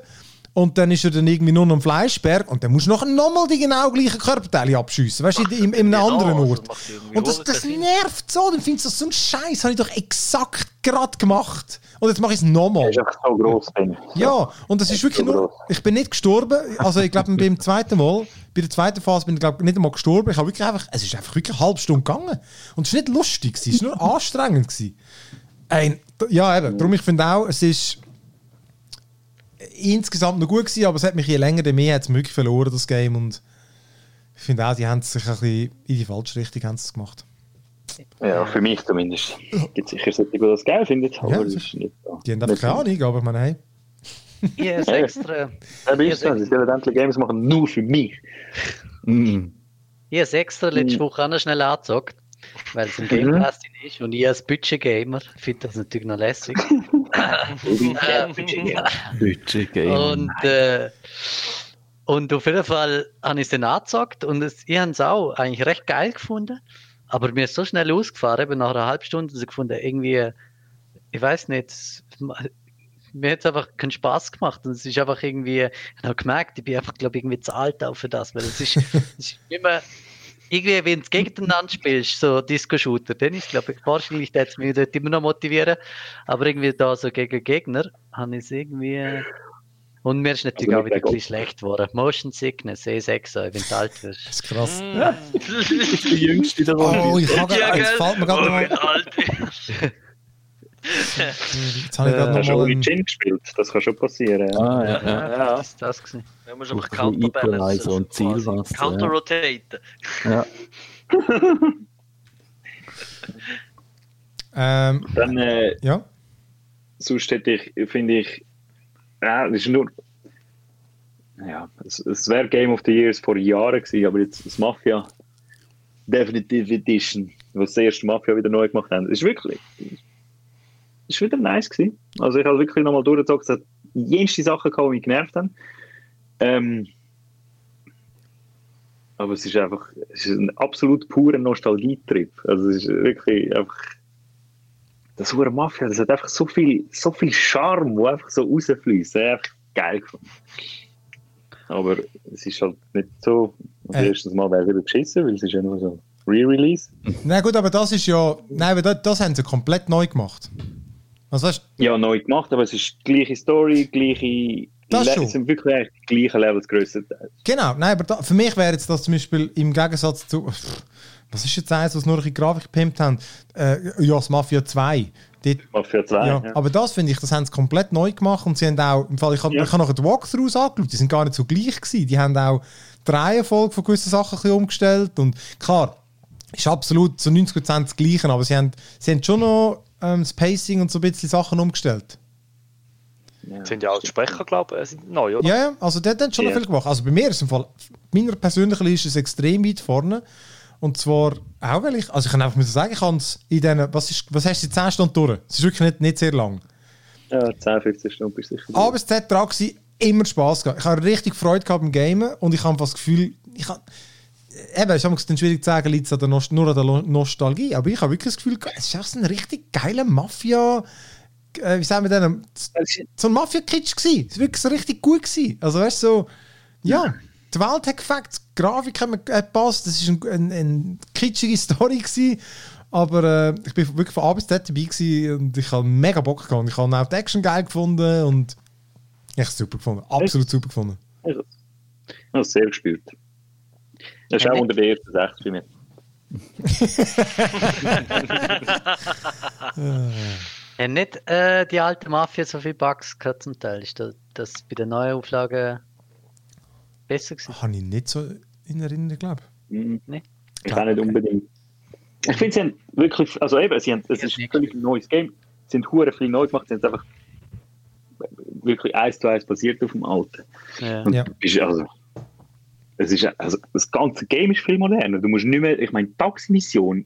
und dann ist er dann irgendwie nur noch am Fleischberg und dann musst du noch einmal die genau gleichen Körperteile abschiessen. Weißt du, in, in, in einem anderen Ort. Und das, das nervt so. Dann findest du so einen Scheiß, habe ich doch exakt gerade gemacht. Und jetzt mache ich es nochmal. Das ist einfach so gross. Ja, und das ist wirklich nur... Ich bin nicht gestorben. Also ich glaube, beim zweiten Mal, bei der zweiten Phase bin ich glaube nicht einmal gestorben. Ich habe wirklich einfach... Es ist einfach wirklich eine halbe Stunde gegangen. Und es war nicht lustig gewesen, es war nur anstrengend gewesen. Ein, ja, eben. Darum, ich finde auch, es ist... insgesamt noch gut gewesen, aber es hat mich je länger, denn mehr hat es wirklich verloren, das Game. Und ich finde auch, die haben es sich ein bisschen in die falsche Richtung haben es gemacht. Ja, für mich zumindest. Es gibt sicher solche, die das geil finden, aber ja, das ist nicht so. Die haben einfach keine Ahnung, aber ich meine, hey. Hier ist extra. Aber ich sage, die Resident Games machen nur für mich. Mm. Ich habe extra letzte Woche auch noch schnell angezockt, weil es ein Game Pass ist und ich als Budget-Gamer finde das natürlich noch lässig. Budget-Gamer. Und, äh, und auf jeden Fall habe ich es dann angezockt und es, ich habe es auch eigentlich recht geil gefunden, aber mir ist so schnell ausgefahren, eben nach einer halben Stunde, dass ich gefunden irgendwie, ich weiß nicht, mir hat es einfach keinen Spaß gemacht und es ist einfach irgendwie, ich habe gemerkt, ich bin einfach, glaube ich, irgendwie zu alt auch für das, weil es ist, es ist immer irgendwie, wenn du gegeneinander spielst, so Disco-Shooter, dann ist, glaube ich, wahrscheinlich, das mich dort immer noch motivieren, aber irgendwie da so gegen Gegner habe ich es irgendwie, und mir ist natürlich also auch wieder ein bisschen schlecht geworden. Motion Sickness, E sechs, wenn du alt wirst. Das ist krass. Ja. Das ist die Jüngste da. Oh, ich habe ja, jetzt fällt mir gerade mal. Oh, jetzt habe ich gerade äh, nochmal einen Gin gespielt, das kann schon passieren. Ah, ja, ja, ja, ja. Das ist das gewesen. Da muss einfach counterbalancen und Ziel was. Counter-rotate. Ja. ähm, Dann, äh, ja. Sonst hätte ich, finde ich, ja, das ist nur, ja, es, es wäre Game of the Years vor Jahren gewesen, aber jetzt das Mafia Definitive Edition, was das erste Mafia wieder neu gemacht haben, ist wirklich, ist wieder nice gewesen. Also ich habe wirklich nochmal durchgezockt, es hat jenste Sachen gehabt, die mich genervt haben. Ähm, aber es ist einfach, es ist ein absolut purer Nostalgietrip. Also es ist wirklich einfach, das Hure Mafia, das hat einfach so viel, so viel Charme, wo einfach so rausfließt. Das ist einfach geil gefunden. Aber es ist halt nicht so, das äh. erste Mal wäre wieder beschissen, weil es ist ja nur so Re-Release. Na gut, aber das ist ja, nein, das, das haben sie komplett neu gemacht. Was weißt du? Ja, neu gemacht, aber es ist die gleiche Story, gleiche. Das Le- schon. Es sind wirklich eigentlich die gleichen Levels grössenteils. Genau, nein, aber da, für mich wäre jetzt das zum Beispiel im Gegensatz zu. Pff, was ist jetzt eins, was nur ein Grafik gepimpt haben? Äh, ja, das Mafia zwei. Die, Mafia zwei, ja, ja. Aber das finde ich, das haben sie komplett neu gemacht und sie haben auch, im Fall, ich habe ja. hab nachher die Walkthroughs angeschaut, die sind gar nicht so gleich gewesen. Die haben auch die Reihenfolge von gewissen Sachen ein bisschen umgestellt und klar, ist absolut zu so neunzig Prozent das Gleiche, aber sie haben, sie haben schon noch ähm, das Pacing und so ein bisschen Sachen umgestellt. Ja. Sind ja alle Sprecher, glaube ich, neu, oder? Ja, ja, also die, die haben schon ja. noch viel gemacht. Also bei mir ist es im Fall, meiner persönlichen ist es extrem weit vorne. Und zwar auch, weil ich, also ich kann einfach sagen, ich kann es in diesen, was, ist, was hast du in zehn Stunden durch? Es ist wirklich nicht, nicht sehr lang. Ja, zehn, fünfzehn Stunden bist du sicher. Aber es hat dran gewesen, immer Spass gehabt. Ich habe richtig Freude gehabt beim Gamen und ich habe das Gefühl, ich habe, eben, es ist dann schwierig zu sagen, liegt es Nost- nur an der Lo- Nostalgie, aber ich habe wirklich das Gefühl, es ist auch so ein richtig geiler Mafia, äh, wie sagen wir denn, so ein Mafia-Kitsch gewesen. Es war wirklich so richtig gut gewesen. Also weißt du, so, ja. ja. Die Welt hat gefällt, die Grafik hat mir gepasst, das war eine ein, ein kitschige Story gewesen, aber äh, ich bin wirklich von A bis Z dabei gewesen und ich habe mega Bock gehabt. Ich habe auch die Action geil gefunden und ich habe es super gefunden, absolut super gefunden. Ich habe es sehr gespürt. Das ist auch unter der ersten sechs für mich. Ja, nicht äh, die alte Mafia so viele Bugs gehabt zum Teil, ist das, das bei der neuen Auflage... besser gewesen. Habe ich nicht so in Erinnerung, glaube ich. Mm. Nee. Ich auch nicht unbedingt. Ich finde, sie haben wirklich, also eben, sie haben, es ist ein völlig neues Game, sie haben hure viel neu gemacht, sie haben es einfach wirklich eins zu eins basiert auf dem Alten. Ja. Und ja. Also, es ist, also, das ganze Game ist viel moderner, du musst nicht mehr, ich meine, Taximission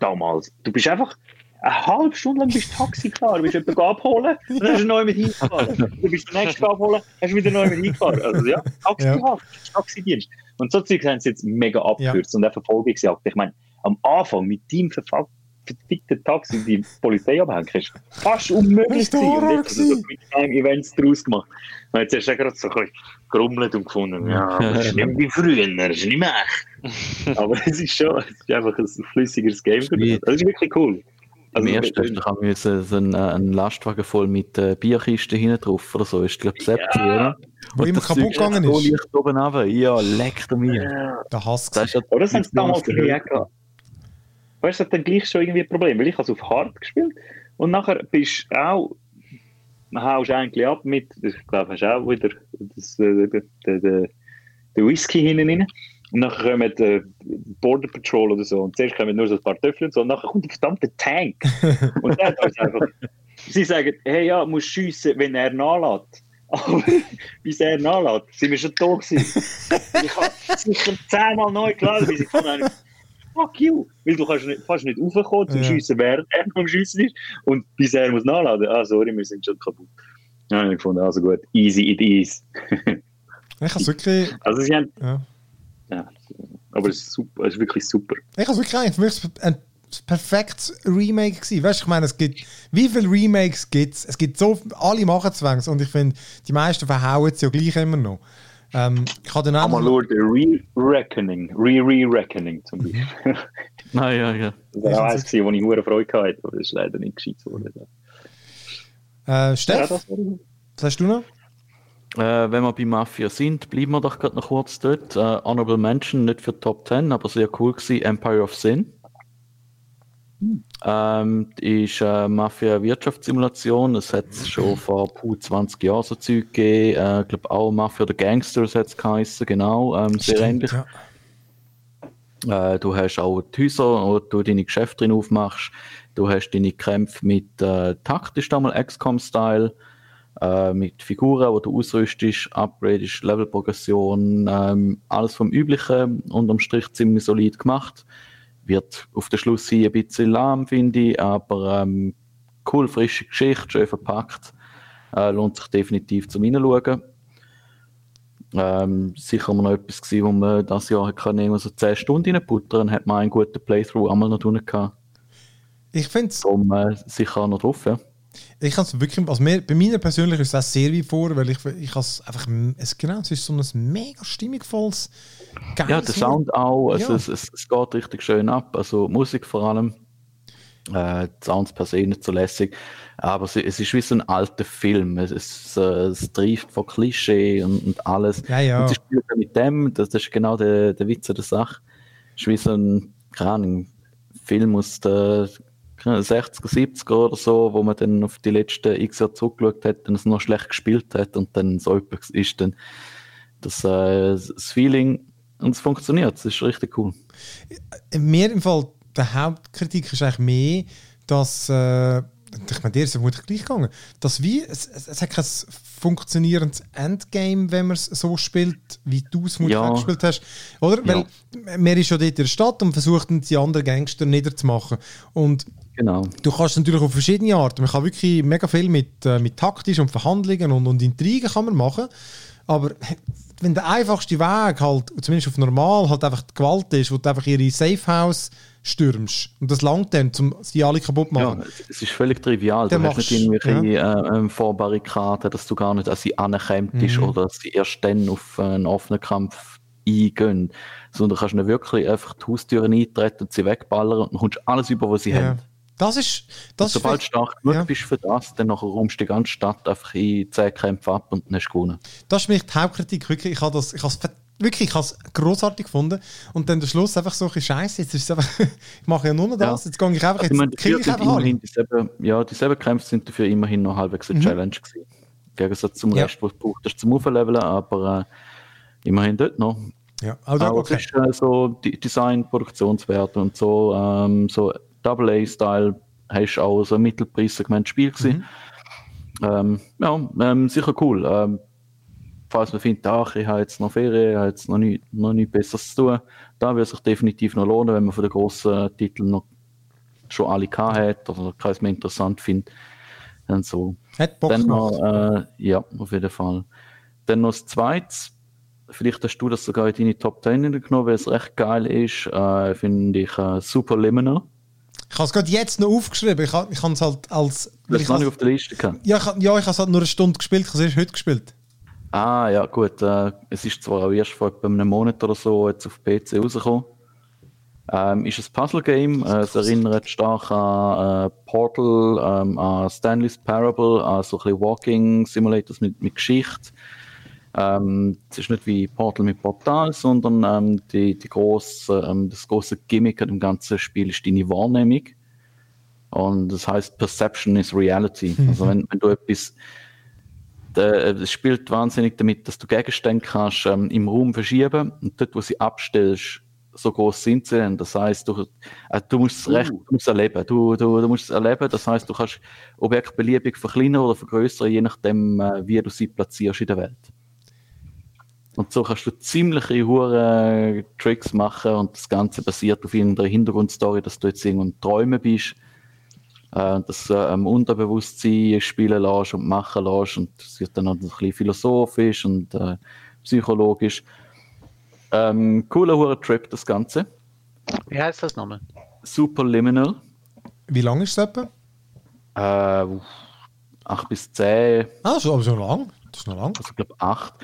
damals, du bist einfach eine halbe Stunde lang bist du Taxi gefahren, du bist jemanden abholen, dann hast du neu mit hingefahren. Du bist den nächsten abholen, hast wieder neu mit hingefahren. Also ja, Taxihaft, ja. Taxidienst. Und so Zeug haben sie jetzt mega abgekürzt ja. und eine Verfolgungsjagd. Ich meine, am Anfang mit deinem verfolg- verfickten Taxi die Polizei abhängen, ist fast unmöglich gewesen. Und jetzt haben sie mit einem Events draus gemacht. Und jetzt hast du ja gerade so gerummelt und gefunden, ja, das ist nicht wie früher, das ist nicht mehr echt. Aber es ist schon, es ist einfach ein flüssigeres Game. Das ist wirklich cool. Am also, ersten haben wir so einen, einen Lastwagen voll mit äh, Bierkisten hinten drauf oder so. Ist, glaube ich, selbst ja. Wo immer kaputt Zeug gegangen ist. Licht oben runter. Ja, leckt er mir. Ja. Der Hass. Das aber das haben sie damals nie gehabt. Weißt du, das hat dann gleich schon irgendwie ein Problem. Weil ich habe es auf Hard gespielt und nachher bist du auch man haust eigentlich ab mit, ich glaube, hast auch wieder das, äh, der, der, der Whisky hinten rein. Und nachher kommen die äh, Border Patrol oder so. Und zuerst kommen nur so ein paar Töffel und so. Und nachher kommt der verdammte Tank. Und der hat uns einfach... Sie sagen, hey, ja, musst schiessen, wenn er nachlässt. Aber bis er nachlässt, sind wir schon tot gewesen. Ich habe sicher zehnmal neu geladen, bis ich von einem fuck you, weil du kannst nicht, fast nicht raufkommen zum ja. Schiessen, während er am Schiessen ist. Und bis er muss nachladen, ah, sorry, wir sind schon kaputt. Ja, habe ich gefunden, also gut, easy it is. Ich habe wirklich... Also sie haben... Ja. Ja, aber es ist, super, es ist wirklich super. Ich habe es wirklich eigentlich, für mich ist ein perfektes Remake gewesen. Weißt du, ich meine, es gibt, wie viele Remakes gibt es? Es gibt so, alle machen es und ich finde, die meisten verhauen es ja gleich immer noch. Ähm, ich habe den Namen... Aber nur Re-Reckoning, Re-Re-Reckoning zum Beispiel. ah, ja, ja. Das war eins gewesen, wo ich hohe Freude hatte, aber das ist leider nicht gescheit worden. Äh, Steff, ja, was hast du noch? Äh, wenn wir bei Mafia sind, bleiben wir doch gerade noch kurz dort. Äh, Honorable Mention, nicht für Top zehn, aber sehr cool gewesen, Empire of Sin. Hm. Ähm, ist äh, Mafia-Wirtschaftssimulation. Es hat es schon vor zwanzig Jahren so Zeug gegeben. Äh, ich glaube auch Mafia oder Gangsters hat es geheißen, genau. Ähm, sehr ähnlich. Ja. Äh, du hast auch die Häuser, wo du deine Geschäfte drin aufmachst. Du hast deine Kämpfe mit äh, taktisch damals X COM-Style. Mit Figuren, die du ausrüstest, upgradest, Levelprogression, ähm, alles vom Üblichen, unterm Strich ziemlich solid gemacht. Wird auf den Schluss hin ein bisschen lahm, finde ich, aber ähm, cool, frische Geschichte, schön verpackt. Äh, lohnt sich definitiv zum Reinschauen. Ähm, sicher mal noch etwas gewesen, wo man das Jahr kann nehmen, so zehn Stunden reinputtern, hat man einen guten Playthrough einmal noch drin gehabt. Ich finde es... Um äh, sicher noch drauf, ja. Ich kann es wirklich, also mehr, bei mir persönlich ist es auch sehr weit vor, weil ich, ich has einfach, es, genau, es ist so ein mega stimmigvolles, geiles Ja, der Sound auch, also ja. es, es, es geht richtig schön ab, also Musik vor allem, äh, Sounds per se nicht so lässig, aber es, es ist wie so ein alter Film, es, es, es trifft von Klischee und, und alles. Ja, ja. Und sie spielt mit dem, das, das ist genau der, der Witz der Sache, es ist wie so ein, keine Ahnung, Film aus der sechziger, siebziger oder so, wo man dann auf die letzten x Jahre zurückgeschaut hat und es noch schlecht gespielt hat und dann so etwas ist dann das, äh, das Feeling und es funktioniert, es ist richtig cool. Mir im Fall, der Hauptkritik ist eigentlich mehr, dass äh, ich meine, dir ist ja vermutlich gleich gegangen, dass wie, es, es hat kein funktionierendes Endgame, wenn man es so spielt, wie du es vermutlich ja. gespielt hast, oder? Ja. Weil man ist ja dort in der Stadt und versucht die anderen Gangster niederzumachen und genau. Du kannst natürlich auf verschiedene Arten. Man kann wirklich mega viel mit, äh, mit Taktisch und Verhandlungen und, und Intrigen kann man machen. Aber wenn der einfachste Weg halt, zumindest auf normal, halt einfach die Gewalt ist, wo du einfach ihre Safehouse stürmst. Und das langt dann, um sie alle kaputt zu machen. Ja, es ist völlig trivial. Dann du hast nicht irgendwelche ja. äh, Vorbarrikaden, dass du gar nicht an sie angekämpft bist mhm. oder dass sie erst dann auf einen offenen Kampf eingehen. Sondern du kannst nicht wirklich einfach die Haustüren eintreten und sie wegballern und dann kommst du alles über, was sie ja. haben. Das ist, das sobald du stark genug ja. bist für das, dann räumst du die ganze Stadt einfach in zehn Kämpfe ab und dann hast du gewonnen. Das ist für mich die Hauptkritik. Wirklich, ich habe das, ich habe es wirklich, ich habe es grossartig gefunden. Und dann der Schluss einfach so ein bisschen Scheiße. Jetzt ist es einfach, ich mache ja nur noch das, ja. jetzt gehe ich einfach, also, jetzt kriege ich einfach alle. Dieselbe, ja, dieselben Kämpfe sind dafür immerhin noch halbwegs eine mhm. Challenge gewesen. Im Gegensatz zum ja. Rest, was du brauchst zum Aufleveln, aber äh, immerhin dort noch. Ja, also, aber okay. Es ist äh, so Design, Produktionswert und so, ähm, so Double-A-Style, hast du auch so ein Mittelpreissegment-Spiel gewesen. Mhm. Ähm, ja, ähm, sicher cool. Ähm, falls man findet, ach, ich habe jetzt noch Ferien, ich habe jetzt noch nichts noch nicht Besseres zu tun, da würde es sich definitiv noch lohnen, wenn man von den grossen Titeln noch schon alle gehabt hat oder keins mehr interessant findet. Dann so. Hat Bock dann noch, äh, ja, auf jeden Fall. Dann noch das Zweite. Vielleicht hast du das sogar in deine Top zehn genommen, weil es recht geil ist. Äh, Finde ich äh, Superliminal. Ich habe es gerade jetzt noch aufgeschrieben. Ich habe es halt als... Du hast es noch nicht auf der Liste gehabt. Ja, ich, ja, ich habe es halt nur eine Stunde gespielt. Ich habe es erst heute gespielt. Ah, ja, gut. Äh, es ist zwar auch erst vor etwa einem Monat oder so jetzt auf P C rausgekommen. Ähm, ist ein Puzzle-Game. Äh, es erinnert stark an äh, Portal, ähm, an Stanley's Parable, an so ein bisschen Walking-Simulators mit, mit Geschichte. Ähm, es ist nicht wie Portal mit Portal, sondern ähm, die, die grosse, ähm, das grosse Gimmick an dem ganzen Spiel ist deine Wahrnehmung. Und das heißt, Perception is Reality. Mhm. Also wenn, wenn du etwas, es spielt wahnsinnig damit, dass du Gegenstände kannst ähm, im Raum verschieben und dort, wo sie abstellst, so groß sind sie dann. Das heisst, du, äh, du musst es recht, du musst erleben. Du, du, du musst es erleben. Das heisst, du kannst Objekte beliebig verkleinern oder vergrößern, je nachdem, äh, wie du sie platzierst in der Welt. Und so kannst du ziemliche hure Tricks machen und das Ganze basiert auf irgendeiner Hintergrundstory, dass du jetzt irgendwo im Träumen bist, äh, das äh, im Unterbewusstsein spielen lässt und machen lässt und es wird dann noch ein bisschen philosophisch und äh, psychologisch. Ähm, cooler hure Trip, das Ganze. Wie heißt das nochmal? Superliminal. Wie lang ist das etwa? Äh, acht bis zehn. Ah, das ist aber schon lang. Das ist noch lang. Also ich glaube acht.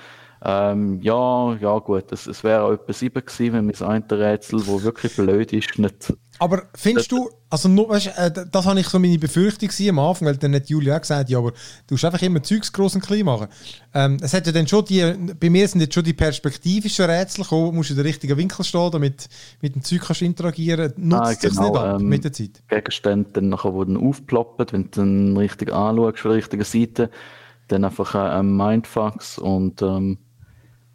Ähm, ja, ja gut, es, es wäre auch etwa sieben gewesen, wenn das eine Rätsel, das wirklich blöd ist, nicht... Aber findest du, also nur, weißt, äh, das habe ich so meine Befürchtung am Anfang, weil dann hat Julia auch gesagt, ja, aber du musst einfach immer Zeugs gross und klein machen. Ähm, es hat ja dann schon die, bei mir sind jetzt schon die perspektivischen Rätsel gekommen, musst du in den richtigen Winkel stehen, damit mit dem Zeug kannst interagieren, nutzt ah, genau, sich nicht ab ähm, mit der Zeit. Gegenstände dann nachher, die dann aufploppen, wenn du dann richtig anschaust von der richtigen Seite, dann einfach äh, Mindfucks und ähm,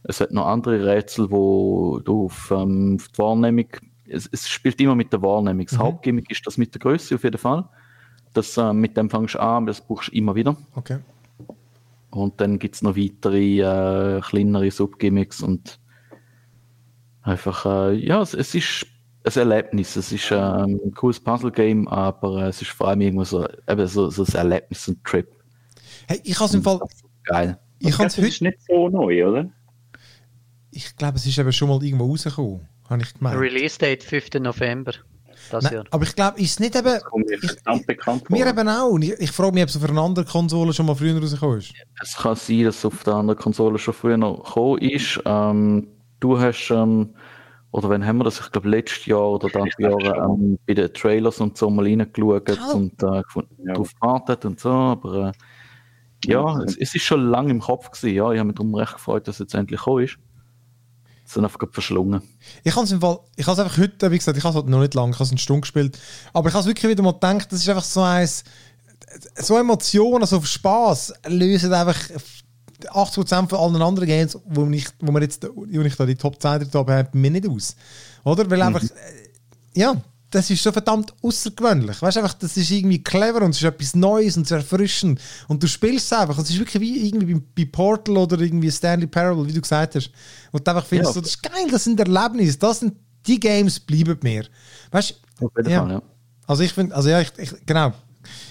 es hat noch andere Rätsel, wo du auf, ähm, auf die Wahrnehmung, es, es spielt immer mit der Wahrnehmung. Das mhm. Hauptgimmick ist das mit der Größe auf jeden Fall. Das, äh, mit dem fängst du an, das brauchst du immer wieder. Okay. Und dann gibt es noch weitere, äh, kleinere Subgimmicks und einfach, äh, ja, es, es ist ein Erlebnis. Es ist äh, ein cooles Puzzle-Game, aber äh, es ist vor allem irgendwo so, eben so, so ein Erlebnis, ein Trip. Hey, ich habe es im Fall... Geil. Ich das ist heute, nicht so neu, oder? Ich glaube, es ist eben schon mal irgendwo rausgekommen, habe ich gemeint. Release-Date fünften November. Das Nein, Jahr. Aber ich glaube, ist es nicht eben... Das kommt mir verdammt bekannt vor. Mir eben auch. Ich, ich frage mich, ob es auf einer anderen Konsole schon mal früher rausgekommen ist. Es kann sein, dass es auf der anderen Konsole schon früher gekommen ist. Ähm, du hast... Ähm, oder wann haben wir das? Ich glaube, letztes Jahr oder dann Jahre ähm, bei den Trailers und so mal reingeschaut oh. und äh, ja. darauf gewartet und so, aber... Äh, Ja, es, es ist schon lange im Kopf gewesen. Ja, ich habe mich darum recht gefreut, dass es jetzt endlich gekommen ist. Es sind einfach verschlungen. Ich habe es im Fall, ich habe es einfach heute, wie gesagt, ich habe es noch nicht lange, ich habe es eine Stunde gespielt. Aber ich habe es wirklich wieder mal gedacht, das ist einfach so eins, so Emotionen, so Spass lösen einfach achtzig Prozent von allen anderen Games, wo ich, wo wir jetzt, wo ich da die Top zehn habe, habe mir nicht aus. Oder? Weil einfach, mhm. ja... Das ist so verdammt außergewöhnlich. Weißt einfach, das ist irgendwie clever und es ist etwas Neues und es ist erfrischend. Und du spielst es einfach. Es ist wirklich wie irgendwie bei Portal oder irgendwie Stanley Parable, wie du gesagt hast. Und du einfach findest, ja. so, das ist geil, das sind Erlebnisse, das sind die Games, bleiben mir. Weißt du? Ja. Ja. Also ich finde, also ja, ich, ich genau.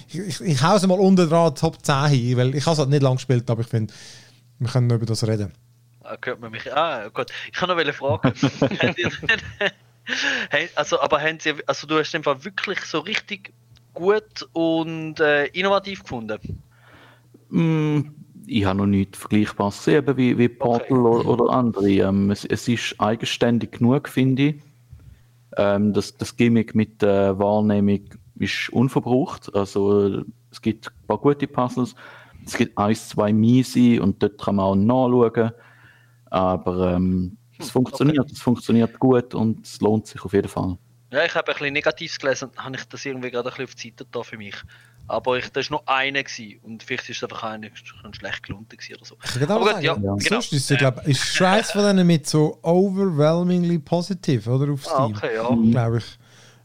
Ich, ich, ich hau es mal unten dran Top zehn hin, weil ich habe es halt nicht lang gespielt, aber ich finde, wir können noch über das reden. Ah, hört man mich? Ah, Gott. Ich kann noch eine Frage. Hey, also, aber haben Sie, also du hast den Fall wirklich so richtig gut und äh, innovativ gefunden? Mm, ich habe noch nichts Vergleichbares gesehen, wie, wie Portal okay. oder, oder andere. Ähm, es, es ist eigenständig genug, finde ich. Ähm, das, das Gimmick mit der Wahrnehmung ist unverbraucht. Also, es gibt ein paar gute Puzzles, es gibt ein, zwei miese und dort kann man auch nachschauen. Aber... Ähm, Es funktioniert, okay. es funktioniert gut und es lohnt sich auf jeden Fall. Ja, ich habe ein bisschen Negatives gelesen und habe ich das irgendwie gerade ein bisschen auf die Seite da für mich. Aber ich, das war nur einer gewesen und vielleicht ist es einfach einer schlecht gelunter oder so. Ich Aber gut, ja, ja. Genau. Sonst ist es, glaube ich, Scheiß von denen mit so overwhelmingly positive, oder, auf Steam, ah, okay, ja. glaube ich.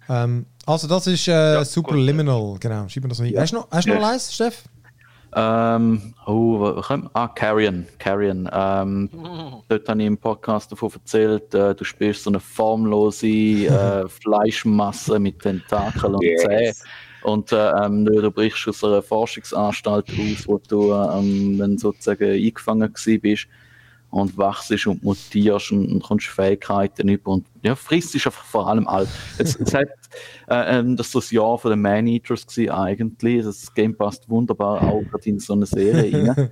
Ähm, also das ist äh, ja, Superliminal, gut. Genau, schreiben wir das mal hin. Ja. Hast du noch, hast ja. noch eins, Steff? Ähm, oh, was kommt? Ah, Carrion. Carrion. Ähm, mm. Dort habe ich im Podcast davon erzählt, äh, du spielst so eine formlose äh, Fleischmasse mit Tentakeln und yes. Zähnen. Und äh, ähm, du brichst aus einer Forschungsanstalt aus, wo du ähm, dann sozusagen eingefangen warst und wachst und mutierst und, und kommst Fähigkeiten über und ja, frisst ist einfach vor allem alt. Es, es hat, äh, ähm, das war das Jahr von den Maneaters gewesen, eigentlich. Das Game passt wunderbar auch in so eine Serie rein.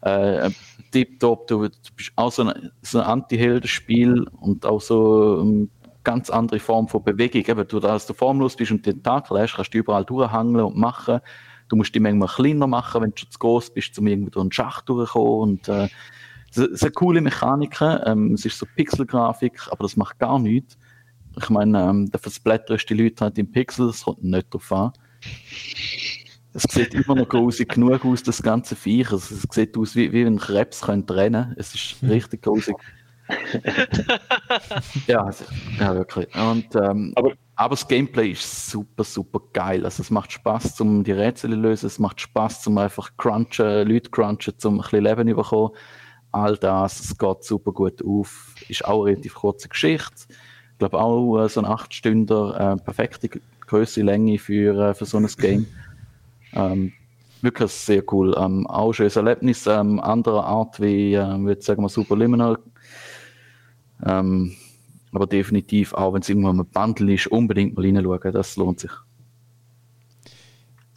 Äh, Tipptopp, du, du bist auch so ein, so ein Anti-Helden-Spiel und auch so eine ganz andere Form von Bewegung. Eben, du, dass du formlos bist und den Tag lässt, kannst du überall durchhangeln und machen. Du musst dich manchmal kleiner machen, wenn du schon zu groß bist, um irgendwo durch einen Schacht durchzukommen und äh, es sind coole Mechaniken, ähm, es ist so Pixelgrafik, aber das macht gar nichts. Ich meine, ähm, da versblätterst die Leute halt in Pixel, das kommt nicht drauf an. Es sieht immer noch grusig genug aus, das ganze Viech. Also, es sieht aus, wie, wie ein Krebs könnte rennen. Es ist richtig grusig. ja, also, ja, wirklich. Und, ähm, aber, aber das Gameplay ist super, super geil. Also, es macht Spaß, um die Rätsel zu lösen. Es macht Spaß, um einfach crunchen, Leute crunchen, um ein bisschen Leben zu bekommen. All das, es geht super gut auf. Ist auch eine relativ kurze Geschichte. Ich glaube auch äh, so ein acht Stunden, äh, perfekte Größe, Länge für, äh, für so ein Game. Ähm, wirklich sehr cool. Ähm, auch ein schönes Erlebnis, ähm, anderer Art wie, ähm, würde ich sagen, Superliminal. Ähm, aber definitiv, auch wenn es irgendwo ein Bundle ist, unbedingt mal reinschauen, das lohnt sich.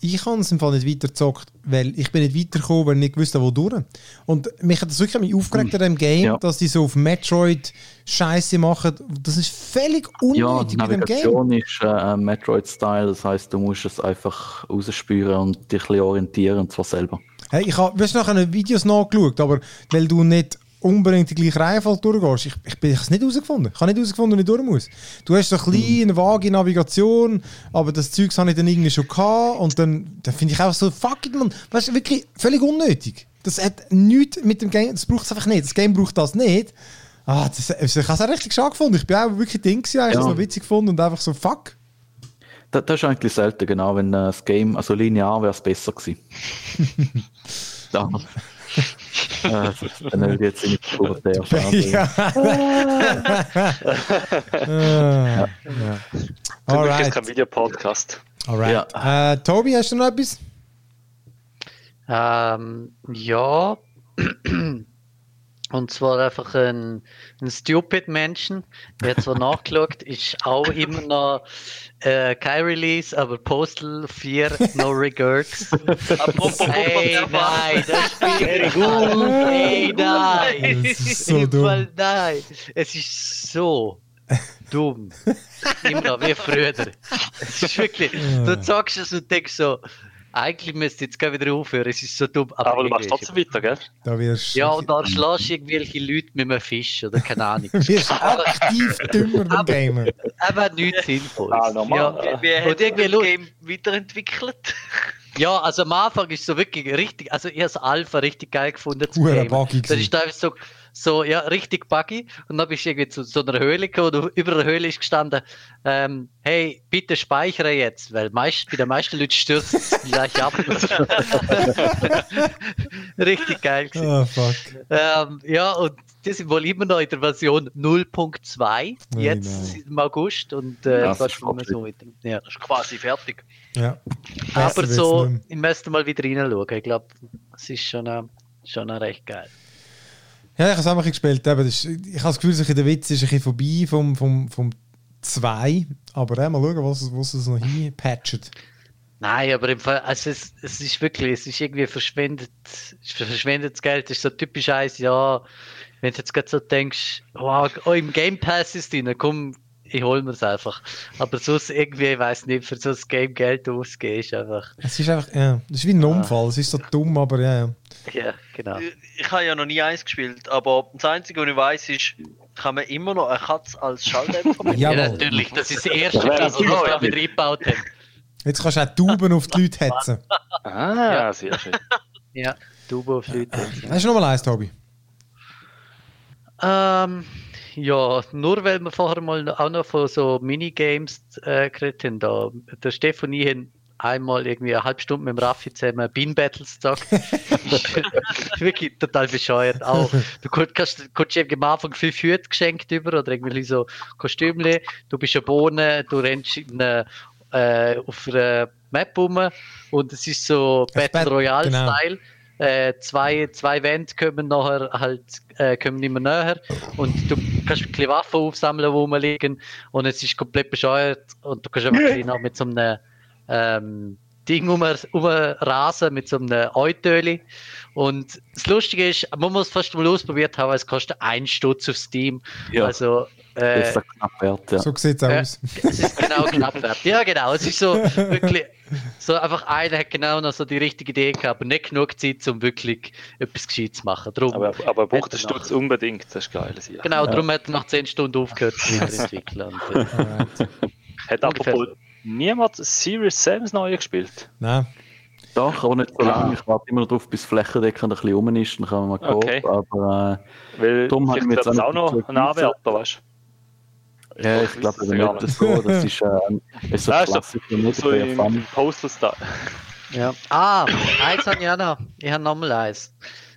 Ich habe es im Fall nicht weitergezockt, weil ich bin nicht weitergekommen, weil ich nicht gewusst habe, wo durch. Und mich hat das wirklich aufgeregt an dem Game, ja. dass die so auf Metroid Scheiße machen. Das ist völlig unnötig ja, in dem Game. Die Navigation ist äh, Metroid-Style, das heisst, du musst es einfach rausspüren und dich ein bisschen orientieren, und zwar selber. Hey, ich habe nachher Videos nachgeschaut, aber weil du nicht unbedingt die gleiche Reihenfolge durchgehst. Ich, ich, ich habe es nicht herausgefunden. Ich habe nicht herausgefunden, wie ich durch muss. Du hast so eine kleine, vage Navigation, aber das Zeugs habe ich dann irgendwie schon gehabt und dann, dann finde ich auch so, fuck it, man. Weißt du, wirklich völlig unnötig. Das hat nichts mit dem Game, das braucht es einfach nicht. Das Game braucht das nicht. Ah, das, ich habe es auch richtig schade gefunden. Ich bin auch wirklich Ding gewesen, eigentlich ja. so witzig gefunden und einfach so, fuck. Das, das ist eigentlich selten, genau. Wenn äh, das Game, also linear, wäre es besser gewesen. da. Dann will ich jetzt in die Pubertät erfahren. Ja. ja. ja. Für mich ist kein Videopodcast. Alright. Ja. Uh, Tobi, hast du noch etwas? Ähm, ja. Und zwar einfach ein, ein Stupid Menschen. Wer zwar nachgeschaut, ist auch immer noch äh, kein Release, aber Postal vier, no regrets. Ey, nein, das Spiel gut. Ey, nein. Das ist so dumm. Nein. Es ist so dumm. Immer noch, wie früher. Es ist wirklich, du sagst es und denkst so, eigentlich müsst ihr jetzt wieder aufhören, es ist so dumm. Aber, aber du machst trotzdem weiter, gell? Da wirst ja, und dann schlägst du irgendwelche Leute mit einem Fisch oder keine Ahnung. Du wirst aktiv dümmer beim Gamer. Aber nichts Sinnvolles. Ah, normal. Ja. Wir haben das Game weiterentwickelt. Ja, also am Anfang ist so wirklich richtig, also ich habe das Alpha richtig geil gefunden. Uhr, buggy. Das ist teilweise so, so, ja, richtig buggy. Und dann bist du irgendwie zu so einer Höhle gekommen und über der Höhle ist gestanden, ähm, hey, bitte speichere jetzt, weil meist, bei den meisten Leuten stürzt es gleich ab. richtig geil gewesen. Oh, fuck. Ähm, ja, und die sind wohl immer noch in der Version null Punkt zwei, oh, jetzt nein. im August. Und äh, ja, das, ist so mit dem, ja. das ist quasi fertig. Ja. Aber so, ich müsste mal wieder reinschauen. Ich glaube, es ist schon, äh, schon recht geil. Ja, ich habe es auch mal gespielt. Eben, ist, ich habe das Gefühl, so der Witz ist ein bisschen vorbei vom, vom, vom zwei. Aber äh, mal schauen, was, was es noch hinpatcht. Nein, aber im Fall, also es, es ist wirklich, es ist irgendwie verschwendet, verschwendetes Geld. Das ist so typisch eins, ja, wenn du jetzt gerade so denkst, wow, oh, im Game Pass ist drin, komm, ich hole mir es einfach. Aber sonst irgendwie, ich weiss nicht, für so ein Game Geld ausgeben ist einfach... Es ist einfach, ja, es ist wie ein Unfall, es ist so dumm, aber ja, ja. Ja, genau. Ich, ich habe ja noch nie eins gespielt, aber das Einzige, was ich weiss, ist, kann man immer noch eine Katze als Schalldämpfer ja, natürlich, das ist das Erste, was wir da wieder eingebaut haben. Jetzt kannst du auch Tauben auf die Leute hetzen. Ah, ja, sehr schön. Ja, Tauben auf die Leute hetzen. Hast du noch mal eins, Tobi? Ähm... Ja, nur weil wir vorher mal auch noch von so Minigames äh, geredet haben. Da. Der Stefan und ich haben einmal irgendwie eine halbe Stunde mit dem Raffi zusammen Bean Battles gezockt. Wirklich total bescheuert. Auch, du kannst, kannst irgendwie am Anfang viel Hüte geschenkt über oder irgendwie so Kostümchen. Du bist eine Bohne, du rennst in eine, äh, auf einer Map rum und es ist so Battle Royale-Style. Genau. Äh, zwei, zwei Wände kommen nachher halt, äh, kommen nicht mehr näher und du kannst ein bisschen Waffen aufsammeln, wo wir liegen und es ist komplett bescheuert und du kannst einfach mit so einem ähm, Ding rumrasen, mit so einem Eutöli und das Lustige ist, man muss es fast mal ausprobiert haben, es kostet einen Stutz auf Steam, ja. also äh, das ist knapp wert, ja. So sieht es äh, aus. Es ist genau knapp wert, ja genau, es ist so wirklich... So einfach einer hat genau noch so die richtige Idee gehabt, aber nicht genug Zeit, um wirklich etwas Gescheites zu machen. Drum aber aber braucht den Stutz unbedingt, das ist geil. Ja. Genau, darum ja. hat er nach zehn Stunden aufgehört zu entwickeln. Und, äh, hat apropos niemals Serious Sam's neu gespielt? Nein. Doch, aber nicht so lange. Ich warte immer darauf, bis die Flächendeckung ein bisschen rum ist, dann kann man mal gucken. Okay. Aber äh, weil darum habe ich mir jetzt auch noch einen Anwärter, weißt du? Ja, ich glaube, das nicht das so. Das ist, äh, ist so ein Klassiker. So im Postal-Style. Ja. Ah, eins habe ich auch noch. Ich habe nochmal eins.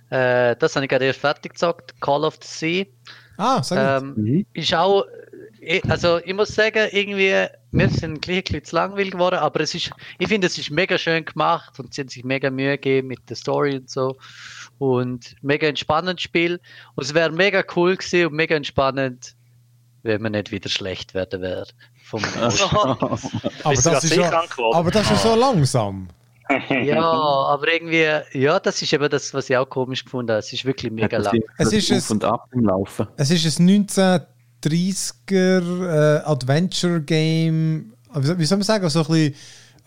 Äh, das habe ich gerade erst fertig gezockt. Call of the Sea. Ah, sehr gut. Ähm, mhm. Ist auch... Also ich muss sagen, irgendwie, wir sind gleich ein bisschen zu langweilig geworden, aber es ist, ich finde, es ist mega schön gemacht und sie haben sich mega Mühe gegeben mit der Story und so und mega entspannendes Spiel und es wäre mega cool gewesen und mega entspannend, wenn man nicht wieder schlecht werden wäre. Vom aber, das das ist ja, aber das ist so langsam. Ja, aber irgendwie, ja, das ist eben das, was ich auch komisch gefunden habe. Es ist wirklich mega lang. Es ist ein, es ist ein neunzehnhundertdreißiger äh, Adventure-Game, wie, wie soll man sagen, so ein bisschen,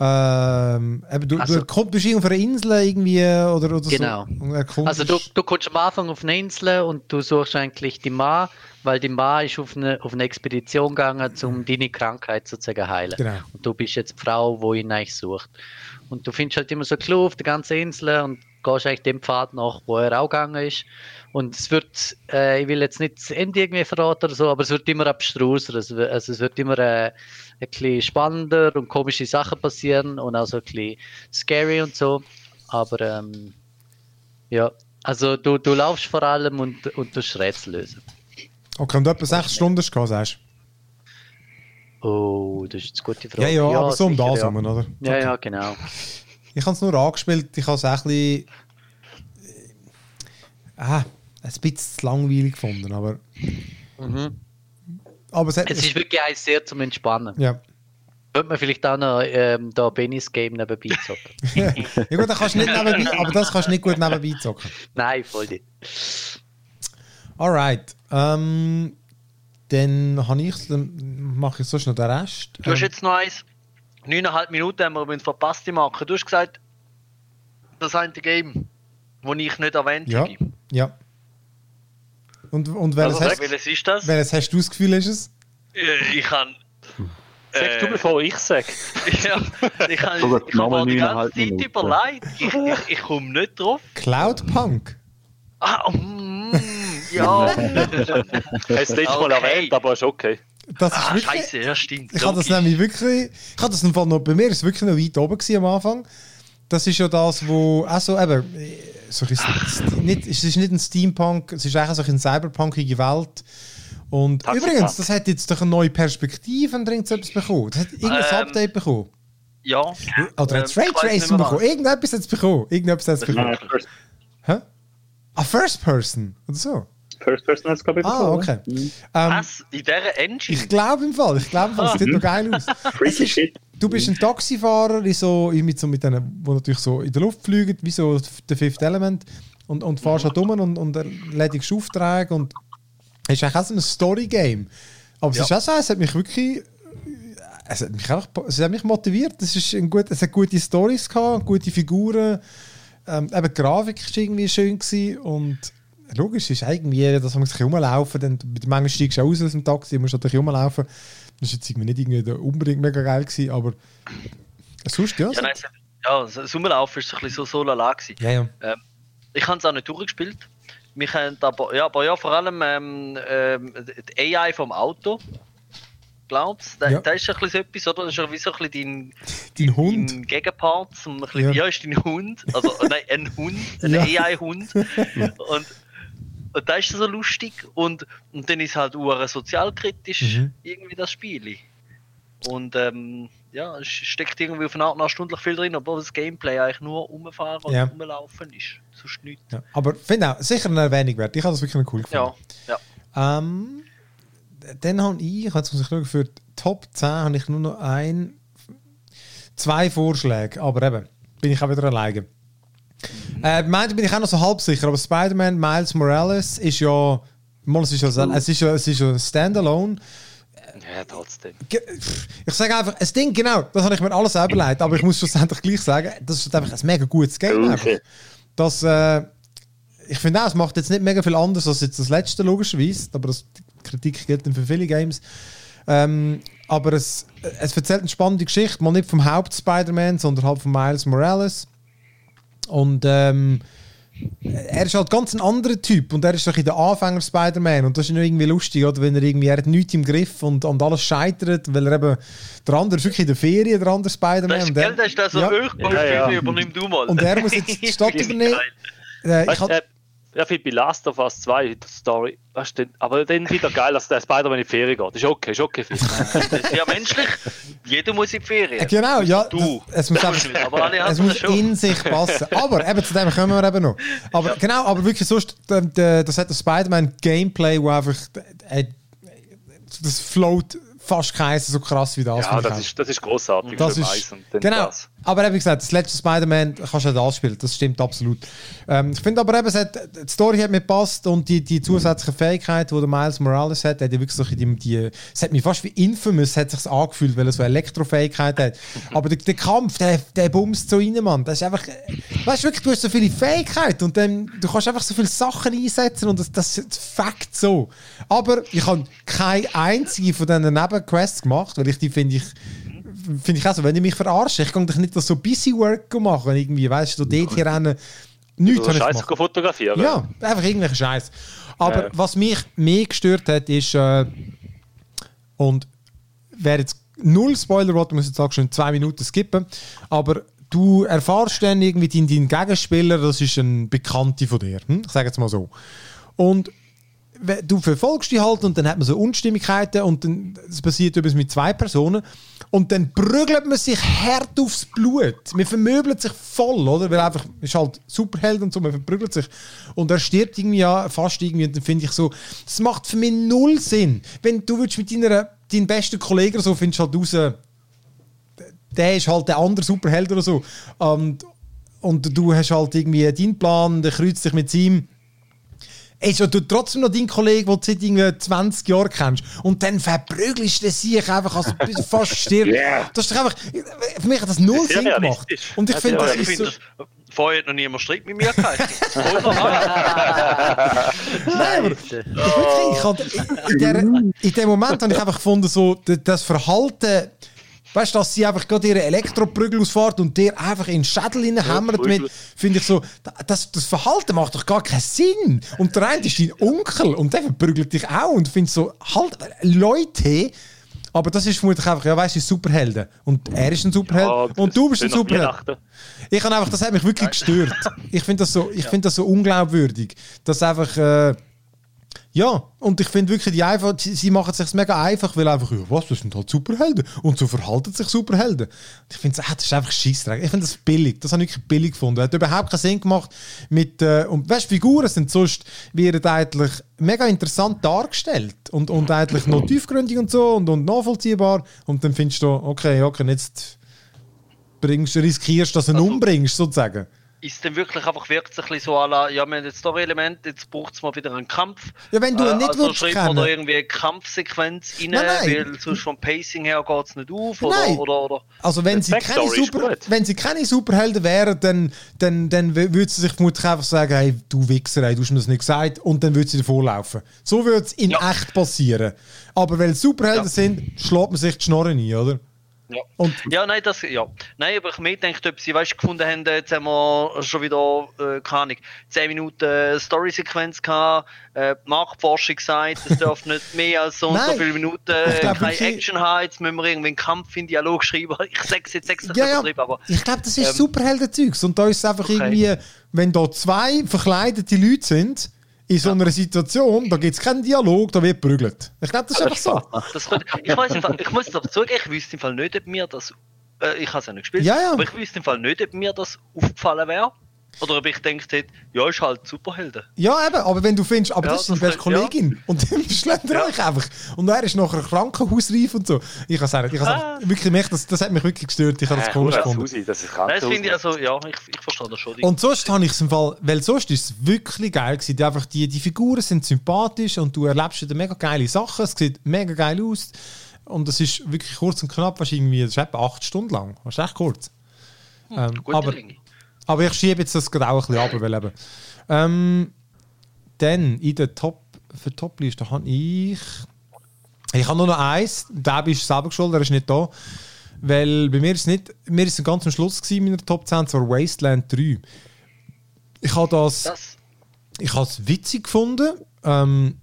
ähm, eben, du, also, du, komm, du bist auf einer Insel irgendwie, oder, oder genau. So. Genau. Also du, du kommst am Anfang auf eine Insel und du suchst eigentlich die Ma, weil die Ma ist auf eine, auf eine Expedition gegangen, um deine Krankheit sozusagen zu heilen. Genau. Und du bist jetzt die Frau, die ihn eigentlich sucht. Und du findest halt immer so Clue auf der ganzen Insel und gehst eigentlich dem Pfad nach, wo er auch gegangen ist. Und es wird, äh, ich will jetzt nicht das Ende irgendwie verraten oder so, aber es wird immer abstruser. Also, also es wird immer äh, ein bisschen spannender und komische Sachen passieren und auch so ein bisschen scary und so. Aber ähm, ja, also du, du laufst vor allem und, und du Rätsel lösen. Okay, und du etwa sechs Stunden gehen, sagst du? Oh, das ist eine gute Frage. Ja, ja, ja aber so um das herum, ja. Oder? Ja, ja, genau. Ich habe es nur angespielt, ich habe es auch ein bisschen... Ah, ein bisschen zu langweilig gefunden, aber... Mhm. Aber es, hat, es ist wirklich eins sehr zum Entspannen. Ja. Könnte man vielleicht auch noch ähm, da Benny's Game nebenbei zocken. Ja gut, das kannst du nicht nebenbei, aber das kannst du nicht gut nebenbei zocken. Nein, voll nicht. Alright, ähm... Dann, ich, dann mache ich sonst noch den Rest. Du hast jetzt noch eins. neuneinhalb Minuten haben wir verpasst machen. Du hast gesagt, das ist ein Game, das ich nicht erwähnt ja, habe. Ja. Und, und welches, also, hast, welches ist das? Welches hast du das Gefühl, ist es? Ich kann... Sag du, bevor ich sage. Ja, ich kann mir die ganze Zeit Minuten. Überlegt. Ich, ich, ich komme nicht drauf. Cloudpunk? Ah, mm, ja. Hast du letztes Mal erwähnt, aber ist okay. Das ist ah, wirklich, Scheiße, ja stimmt. Ich habe das nämlich wirklich, ich habe das im Fall noch, bei mir ist es wirklich noch weit oben gewesen am Anfang. Das ist ja das, wo, also eben, so ein, nicht, es ist nicht ein Steampunk, es ist eigentlich so eine cyberpunkige Welt. Und Taxi übrigens, das hat jetzt doch eine neue Perspektive und dringend etwas bekommen. Das hat irgendein ähm, Update bekommen. Ja. Oder hat es Raytracing bekommen? Irgendetwas hat es bekommen. Irgendetwas hat es bekommen. Hä? Ah, First Person? Oder so? First Person hat es, glaube ich, bekommen. Ah, okay. Mhm. Ähm, was? In dieser Engine? Ich glaube im Fall. Ich glaube im Fall. Es sieht noch geil aus. Ist, shit. Du bist ein Taxifahrer, die so, mit so mit denen, die natürlich so in der Luft fliegen, wie so der Fifth Element. Und, und fährst halt um und, und erledigst Aufträge. Und es ist eigentlich auch so ein Story-Game. Aber es ja. ist auch so, es hat mich wirklich... Es hat mich, einfach, es hat mich motiviert. Es, ist ein gut, es hat gute Storys gehabt, gute Figuren. Ähm, eben, die Grafik war irgendwie schön gewesen und logisch ist irgendwie, dass man sich rumlaufen kann. Manchmal steigst du raus aus dem Taxi, musst natürlich rumlaufen. Das war jetzt nicht irgendwie unbedingt mega geil gewesen, aber sonst ja. Ja, nein, ja das Rumlaufen war ein bisschen so solala gewesen. Ja, ja. Ähm, ich habe es auch nicht durchgespielt. Wir haben aber, ja, aber ja, vor allem ähm, ähm, die A I vom Auto. Glaubst du? Ja. Da ist ein bisschen so etwas, oder? Das ist ja wie so ein bisschen dein, dein Hund. Dein Gegenpart. Ein bisschen, ja. ja, ist dein Hund. Also, nein, ein Hund, ein ja. A I-Hund. und, und da ist das so lustig. Und, und dann ist halt auch sozialkritisch mhm. irgendwie das Spiel. Und ähm, ja, es steckt irgendwie auf eine Art nachstündlich viel drin, obwohl das Gameplay eigentlich nur rumfahren und ja. rumlaufen ist. Sonst nichts. Ja. Aber finde auch sicher eine Erwähnung wert. Ich habe das wirklich noch cool gefunden. Ja. Ja. Ähm, Dann habe ich, ich habe es nur für die Top zehn habe ich nur noch ein, zwei Vorschläge, aber eben, bin ich auch wieder alleine. Äh, meinte bin ich auch noch so halb sicher, aber Spider-Man Miles Morales ist ja, es ist ja, es ist ja, es ist ja ein Standalone. Ja, trotzdem. Ich sage einfach, das Ding, genau, das habe ich mir alles überlegt, aber ich muss schlussendlich gleich sagen, das ist einfach ein mega gutes Game. Einfach. Das, äh, ich finde auch, es macht jetzt nicht mega viel anders als jetzt das letzte, logischerweise, aber das Kritik gilt dann für viele Games. Ähm, aber es, es erzählt eine spannende Geschichte, mal nicht vom Haupt-Spider-Man, sondern halt von Miles Morales. Und ähm, er ist halt ganz ein anderer Typ und er ist doch in der Anfänger-Spider-Man und das ist irgendwie lustig, oder? Wenn er irgendwie, er hat nichts im Griff und an alles scheitert, weil er eben, der andere ist wirklich in der Ferien, der andere Spider-Man. Das ist, gell, das ist das, was ja. ich ja, ja, ja. übernimm du mal. Und er muss jetzt die Stadt übernehmen. Äh, ich hatte... Ja, ich finde bei Last of Us zwei die Story, weißt du, aber dann wieder geil, dass der Spider-Man in die Ferien geht. Das ist okay, ist okay. Das ist ja menschlich, jeder muss in die Ferien. Genau, ja. Du. Das, es muss, einfach, aber alle es muss in sich passen. Aber eben, zu dem kommen wir eben noch. Aber ja. genau, aber wirklich sonst, das hat das Spider-Man-Gameplay, wo einfach das float fast kein so krass wie das. Ja, das ist, das ist grossartig. Das ist, und genau. Das. Aber wie gesagt, das letzte Spider-Man kannst du nicht anspielen. Das stimmt absolut. Ähm, ich finde aber eben, es hat, die Story hat mir gepasst und die, die zusätzliche Fähigkeit, die der Miles Morales hat, hat wirklich so die, die, es hat mich fast wie Infamous hat sich's angefühlt, weil er so eine Elektrofähigkeit hat. Aber der, der Kampf, der, der bumst so rein, Mann. Das ist einfach, weißt du wirklich, du hast so viele Fähigkeiten und dann, du kannst einfach so viele Sachen einsetzen und das, das ist Fakt so. Aber ich habe keine einzige von diesen Nebenquests gemacht, weil ich die finde ich, finde ich auch so, wenn ich mich verarsche, ich kann doch nicht das so busy work machen, irgendwie, weißt du, so dort hier rennen, nichts habe ich gemacht. Scheiße fotografieren. Ja, einfach irgendwelche Scheiß. Aber ja. was mich mehr gestört hat, ist, äh, und wer jetzt null Spoiler will, muss jetzt sagen, schon zwei Minuten skippen, aber du erfährst dann irgendwie deinen, deinen Gegenspieler, das ist ein Bekannte von dir, hm? Ich sage jetzt mal so. Und du verfolgst die halt und dann hat man so Unstimmigkeiten und dann es passiert übrigens mit zwei Personen und dann prügelt man sich hart aufs Blut. Man vermöbelt sich voll, oder? Weil einfach, ist halt Superheld und so, man verprügelt sich. Und er stirbt irgendwie ja fast irgendwie und dann finde ich so, das macht für mich null Sinn. Wenn du würdest mit deiner, deinen besten Kollegen so, findest halt raus, der ist halt der andere Superheld oder so. Und, und du hast halt irgendwie deinen Plan, der kreuzt dich mit seinem. Ist ja trotzdem noch dein Kollege, den du seit irgendwie zwanzig Jahren kennst. Und dann verprügelst du dich einfach, als du fast stirbst. Yeah. Das ist doch einfach, für mich hat das null Sinn gemacht. Und ich finde, das ist, find, das ist so... Vorher hat noch niemand Streit mit mir gehabt. Nein, aber ich, wirklich, ich hatte, in, der, in dem Moment habe ich einfach gefunden, so, das Verhalten... Weißt du, dass sie einfach gerade ihre Elektroprügel ausfährt und dir einfach in den Schädel hineinhämmert ja, mit, finde ich so, das, das Verhalten macht doch gar keinen Sinn. Und der eine ist dein Onkel und der verprügelt dich auch und findest so, halt, Leute, aber das ist vermutlich einfach, ja weißt du, Superhelden. Und er ist ein Superheld ja, und du bist ein Superheld. Ich habe einfach, das hat mich wirklich gestört. Ich finde das so, ich ja. finde das so unglaubwürdig, dass einfach, äh, ja, und ich finde wirklich, die einfach, sie, sie machen es sich mega einfach, weil einfach, ja, was, das sind halt Superhelden. Und so verhalten sich Superhelden. Und ich finde, ah, das ist einfach Scheissdreck. Ich finde das billig. Das habe ich wirklich billig gefunden. Hat überhaupt keinen Sinn gemacht. Mit, äh, und weißt, Figuren sind sonst, werden eigentlich mega interessant dargestellt. Und, und eigentlich noch tiefgründig und so und, und nachvollziehbar. Und dann findest du, okay, okay, jetzt bringst, riskierst du, dass du ihn umbringst, sozusagen. Ist dann wirklich einfach, wirkt es ein bisschen so à la, ja, wir haben jetzt Story-Element, jetzt braucht es mal wieder einen Kampf. Ja, wenn du äh, nicht also schreibt man da irgendwie eine Kampfsequenz rein, nein, nein. weil sonst vom Pacing her geht es nicht auf. Oder, nein. Oder, oder, oder. Also wenn sie, keine Super, wenn sie keine Superhelden wären, dann, dann, dann würde sie sich vermutlich einfach sagen, hey, du Wichser, hey, du hast mir das nicht gesagt, und dann würde sie davor laufen. So würde es in ja. echt passieren. Aber weil Superhelden ja. sind, schlägt man sich die Schnorre ein, oder? Ja. Und? ja, nein, das, ja. Nein, aber ich mir denke, ob sie weißt, gefunden haben, jetzt haben wir schon wieder, äh, keine Ahnung, zehn Minuten Story-Sequenz gehabt, äh, die Marktforschung sagt, es darf nicht mehr als so und so viele Minuten äh, glaub, keine Action haben, jetzt müssen wir irgendwie einen Kampf in Dialog schreiben. Ich sage es jetzt extra ja, ja. übertrieben, aber... Ich glaube, das ist ähm, Superhelden-Zeugs und da ist es einfach okay. irgendwie, wenn da zwei verkleidete Leute sind, in so einer Situation, da gibt es keinen Dialog, da wird geprügelt. Ich glaube, das ist einfach so. Das könnte, ich, weiss, ich muss es aber zugeben, ich wüsste im Fall nicht, ob mir das... Äh, ich habe es ja nicht gespielt, ja, ja. aber ich wüsste im Fall nicht, ob mir das aufgefallen wäre. Oder ob ich gedacht hätte, ja, ist halt Superhelden. Ja, eben, aber wenn du findest, aber ja, das ist deine beste Kollegin. Ja. Und dann schlägt er euch ja. einfach. Und er ist nachher krankenhausreif und so. Ich kann sagen, ich kann ah. sagen wirklich nicht, das, das hat mich wirklich gestört. Ich habe das komisch gefunden. Das, das, ist Nein, das finde ich, also, ja, ich, ich verstehe das schon. Und sonst habe ich es im Fall, weil sonst ist es wirklich geil gewesen. Die, einfach die, die Figuren sind sympathisch und du erlebst wieder mega geile Sachen. Es sieht mega geil aus. Und das ist wirklich kurz und knapp, wahrscheinlich, das ist etwa acht Stunden lang. Das ist echt kurz. Hm, ähm, gute aber, Länge. Aber ich schiebe jetzt das gerade auch ein bisschen runter, weil eben. Ähm, dann in der Top, für Top-Liste habe ich Ich habe nur noch eins, der ist selber schuld, der ist nicht da. Weil bei mir ist es nicht, mir war es ganz am Schluss gewesen, meiner Top zehn, zwar Wasteland drei. Ich habe das, das. Ich habe es witzig gefunden. Ähm,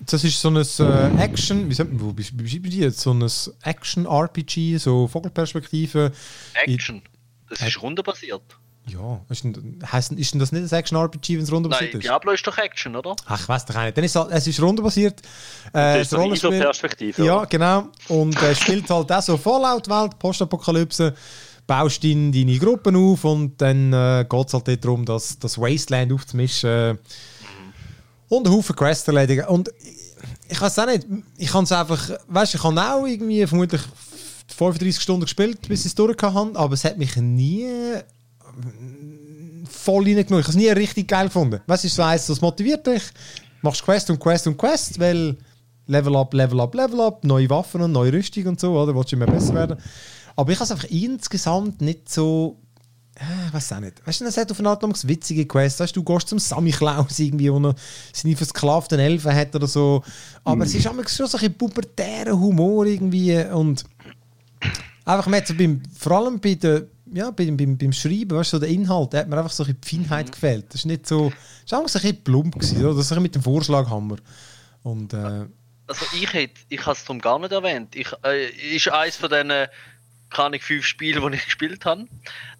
das ist so ein äh, Action, wie sagt man, wo bist du jetzt? So ein Action-R P G, so Vogelperspektive. Action? Das ist rundenbasiert. Ja, ist denn, heisst, ist denn das nicht ein Action-R P G, wenn es rundenbasiert ist? Diablo ist doch Action, oder? Ach, ich weiss doch nicht. Dann ist es, es ist rundenbasiert. Äh, das ist eine I S O-Perspektive. Ja, genau. Und äh, spielt halt auch so Fallout-Welt, Postapokalypse. Baust deine, deine Gruppen auf und dann äh, geht es halt darum, das, das Wasteland aufzumischen. Äh, und einen Haufen Quests erledigen. Und ich, ich weiß auch nicht. Ich kann es einfach, weißt du, ich habe auch irgendwie vermutlich fünfunddreißig Stunden gespielt, bis ich es durchgehabt habe, aber es hat mich nie voll reingenommen. Ich habe es nie richtig geil gefunden. Weißt du, das motiviert dich. Du machst Quest und Quest und Quest, weil Level up, Level up, Level up, neue Waffen und neue Rüstung und so, oder? Willst du immer besser werden? Aber ich habe es einfach insgesamt nicht so. Ich weiß auch nicht. Weißt du, es hat auf eine Art noch witzige Quest. Weißt du, du gehst zum Sammy Klaus irgendwie, wo er seine versklavten Elfen hat oder so. Aber mm. es ist schon so ein bisschen pubertärer Humor irgendwie. Und einfach man hat so beim, vor allem bei der, ja, beim, beim, beim Schreiben, weißt du, so der Inhalt, da hat mir einfach so ein bisschen die Feinheit gefehlt. Das ist nicht so. Es war auch so ein bisschen plump gewesen, oder? Das ist mit dem Vorschlaghammer. Und, äh, also ich hätte, ich habe es darum gar nicht erwähnt. Ich äh, ist eins von diesen. Äh, Kann ich fünf Spiele, die ich gespielt habe.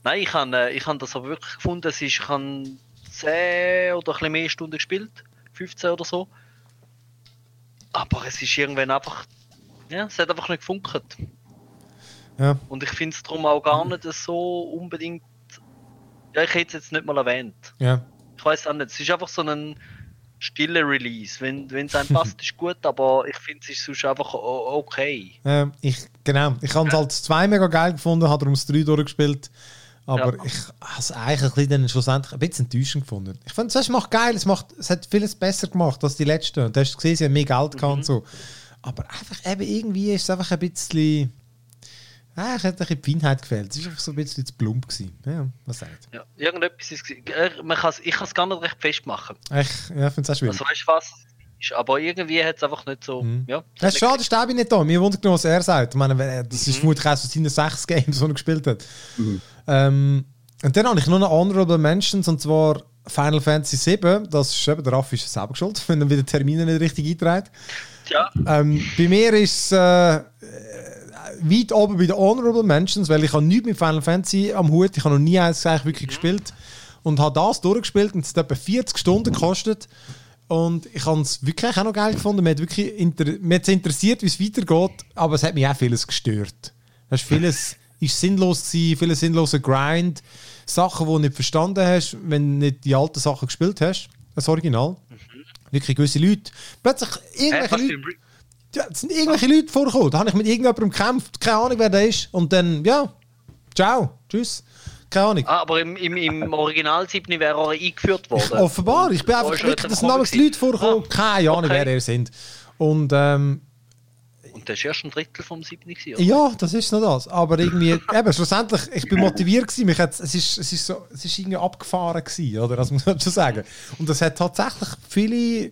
Nein, ich habe, ich habe das aber wirklich gefunden. Es ist, ich habe zehn oder ein bisschen mehr Stunden gespielt. fünfzehn oder so. Aber es ist irgendwann einfach. Ja, es hat einfach nicht gefunkt. Ja. Und ich finde es darum auch gar nicht so unbedingt. Ja, ich hätte es jetzt nicht mal erwähnt. Ja. Ich weiß auch nicht. Es ist einfach so ein stiller Release. Wenn es einem passt, ist gut, aber ich finde es ist sonst einfach okay. Ja, ich, genau. Ich habe es ja. halt zwei mega geil gefunden, habe darum das drei durchgespielt. Aber ja. ich habe es eigentlich ein bisschen, schlussendlich ein bisschen enttäuschend gefunden. Ich finde, es macht geil, es, macht, es hat vieles besser gemacht als die letzten. Du hast gesehen, sie haben mehr Geld gehabt mhm. und so. Aber einfach eben irgendwie ist es einfach ein bisschen. Ah, ich hätte ein bisschen die Feinheit gefehlt. Es war einfach so ein bisschen zu plump gewesen. Ja, was sagt? Ja, irgendetwas ist es. Man kann's, ich kann es gar nicht recht festmachen. Echt? Ja, ich finde es auch schwierig. Also weißt du was? Ist, aber irgendwie hat es einfach nicht so. Mhm. Ja, das ist schade, Stabi nicht da. Mir wundert genau, was er sagt. Ich meine, das mhm. ist vermutlich auch so seine sechs Games, die er gespielt hat. Mhm. Ähm, und dann habe ich nur noch Honorable Mentions, und zwar Final Fantasy sieben. Das ist eben, der Raffi ist selber schuld, wenn er wieder Termine nicht richtig einträgt. Ja. Ähm, bei mir ist es. Äh, weit oben bei den Honorable Mentions, weil ich habe nichts mit Final Fantasy am Hut, ich habe noch nie eins eigentlich wirklich mhm. gespielt und habe das durchgespielt und es hat etwa vierzig Stunden gekostet und ich habe es wirklich auch noch geil gefunden, mir hat wirklich inter- mir hat's interessiert, wie es weitergeht, aber es hat mich auch vieles gestört. Hast vieles ist sinnlos gewesen, viele sinnlose Grind, Sachen, die du nicht verstanden hast, wenn du nicht die alten Sachen gespielt hast, das Original. Mhm. Wirklich gewisse Leute, plötzlich irgendwelche äh, Leute... Ja, es sind irgendwelche Leute vorgekommen. Da habe ich mit irgendjemandem gekämpft, keine Ahnung, wer der ist. Und dann, ja, ciao, tschüss. Keine Ahnung. Ah, aber im, im, im Original sieben wäre er eingeführt worden. Ich, offenbar, ich bin einfach wirklich, dass namens Leute vorgekommen, ah, keine Ahnung, okay. wer er sind. Und, ähm... Und das war erst ein Drittel vom sieben gewesen, oder? Ja, das ist noch das. Aber irgendwie, eben, schlussendlich, ich bin motiviert gewesen. Mich hat's, es ist, es ist so, es ist irgendwie abgefahren gewesen, oder? Das muss man schon sagen. Und das hat tatsächlich viele...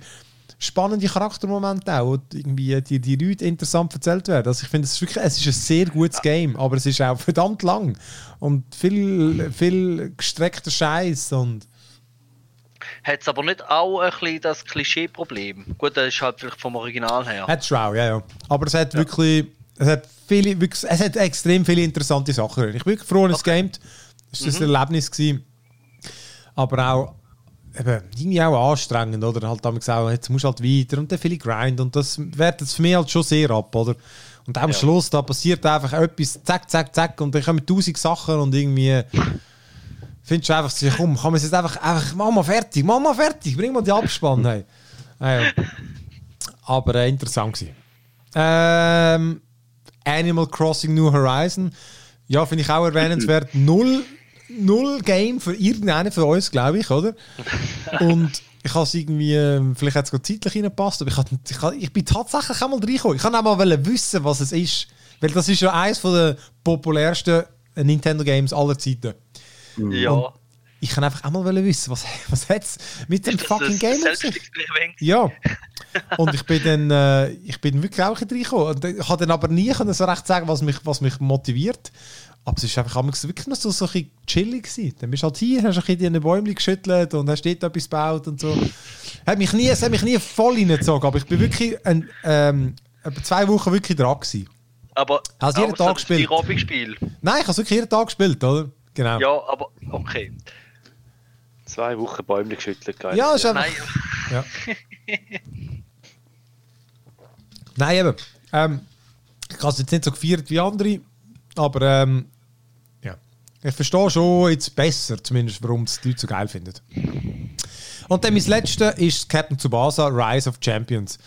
spannende Charaktermomente auch, wo irgendwie die, die Leute interessant erzählt werden. Also ich finde, es ist wirklich, es ist ein sehr gutes Game, aber es ist auch verdammt lang und viel, viel gestreckter Scheiß. Hat es aber nicht auch ein bisschen das Klischee-Problem? Gut, das ist halt vielleicht vom Original her. Hat es schon auch, ja, ja. Aber es hat ja. wirklich, es hat viele, wirklich, es hat extrem viele interessante Sachen. Ich bin wirklich froh, dass okay. es gamet. Es war mhm. ein Erlebnis gewesen. Aber auch eben, irgendwie auch anstrengend, oder? Halt damals auch, jetzt musst du halt weiter und dann viele Grind und das wertet es für mich halt schon sehr ab, oder? Und am ja. Schluss, da passiert einfach etwas, zack, zack, zack und dann kommen tausend Sachen und irgendwie findest du einfach, komm, kann man es jetzt einfach, einfach, mach mal fertig, mach mal fertig, bring mal die Abspann, hey. Hey. Aber äh, interessant gewesen. Ähm, Animal Crossing New Horizon, ja, finde ich auch erwähnenswert, null Null Game für irgendeinen von uns, glaube ich, oder? Und ich habe es irgendwie, vielleicht hat es gerade zeitlich hineingepasst, aber ich, hatte, ich, hatte, ich bin tatsächlich einmal reingekommen. Ich wollte auch mal wissen, was es ist. Weil das ist ja eines der populärsten Nintendo Games aller Zeiten. Ja. Und ich kann einfach auch mal wissen, was, was hat es mit dem fucking Game ist. Ja. Und ich bin dann, äh, ich bin wirklich auch reingekommen. Ich konnte dann aber nie so recht sagen, was mich, was mich motiviert. Aber es war einfach wirklich noch so, so ein bisschen chillig gewesen. Dann bist du halt hier, hast ein deine Bäume geschüttelt und hast dort etwas gebaut und so. Hat mich nie, es hat mich nie voll reingezogen, aber ich bin wirklich ein, ähm, etwa zwei Wochen wirklich dran gewesen. Aber hast du jeden Tag gespielt? Die Robby-Spiel? Nein, ich habe es wirklich jeden Tag gespielt, oder? Genau. Ja, aber okay. Zwei Wochen Bäume geschüttelt, geil. Ja, ist einfach... Nein, ja. Nein, eben. Ähm, ich habe es jetzt nicht so gefeiert wie andere, aber... Ähm, ich verstehe schon jetzt besser, zumindest, warum es die Leute so geil finden. Und dann mein Letztes ist Captain Tsubasa Rise of Champions.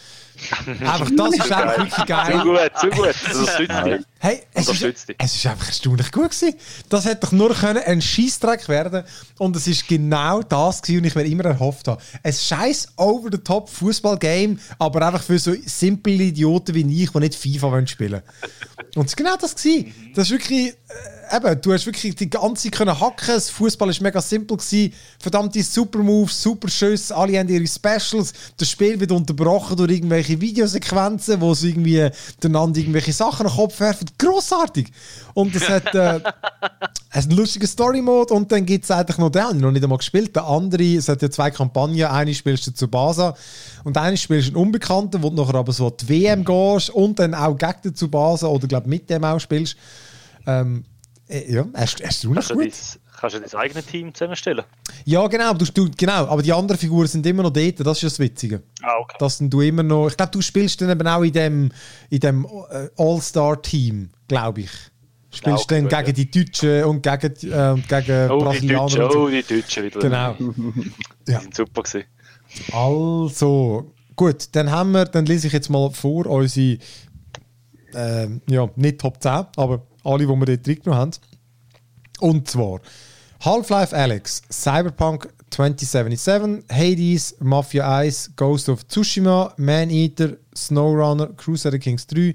Einfach das ist einfach wirklich geil. Zu gut, zu gut. Das unterstützt dich. Hey, es ist, es ist einfach erstaunlich gut gewesen. Das hätte doch nur können ein Scheissdreck werden und es ist genau das gewesen, was ich mir immer erhofft habe. Ein scheiß over-the-top Fußball-Game, aber einfach für so simple Idioten wie ich, die nicht FIFA spielen wollen. Und es war genau das gewesen. Das ist wirklich... Eben, du hast wirklich die ganze können hacken. Das Fußball war mega simpel gewesen. Verdammte Supermoves, Superschüsse, alle haben ihre Specials. Das Spiel wird unterbrochen durch irgendwelche Videosequenzen, wo sie irgendwie einander irgendwelche Sachen in den Kopf werfen. Grossartig! Und es hat äh, einen lustigen Story-Mode und dann gibt es eigentlich noch den, ich habe noch nicht einmal gespielt, der andere, es hat ja zwei Kampagnen, eine spielst du Tsubasa und eine spielst du einen Unbekannten, wo du nachher aber so die W M gehst und dann auch gegen den Tsubasa oder glaub, mit dem auch spielst. Ähm, Ja, hast, hast du kannst, du dein, kannst du dein eigenes Team zusammenstellen? Ja, genau, du, du, genau. Aber die anderen Figuren sind immer noch dort. Das ist ja das Witzige. Ah, okay. Dass du immer noch, ich glaube, du spielst dann eben auch in dem, in dem All-Star-Team, glaube ich. Spielst okay, dann gegen die Deutschen und gegen, äh, gegen oh, Brasilianer. Die Deutschen, so. Oh, die Deutschen wieder. Genau. Die ja. Sind super gewesen. Also, gut, dann haben wir, dann lese ich jetzt mal vor unsere, äh, ja, nicht Top zehn, aber alle, die wir dort reingenommen haben. Und zwar Half-Life Alyx, Cyberpunk zwanzig siebenundsiebzig, Hades, Mafia eins, Ghost of Tsushima, Maneater, Snowrunner, Crusader Kings drei,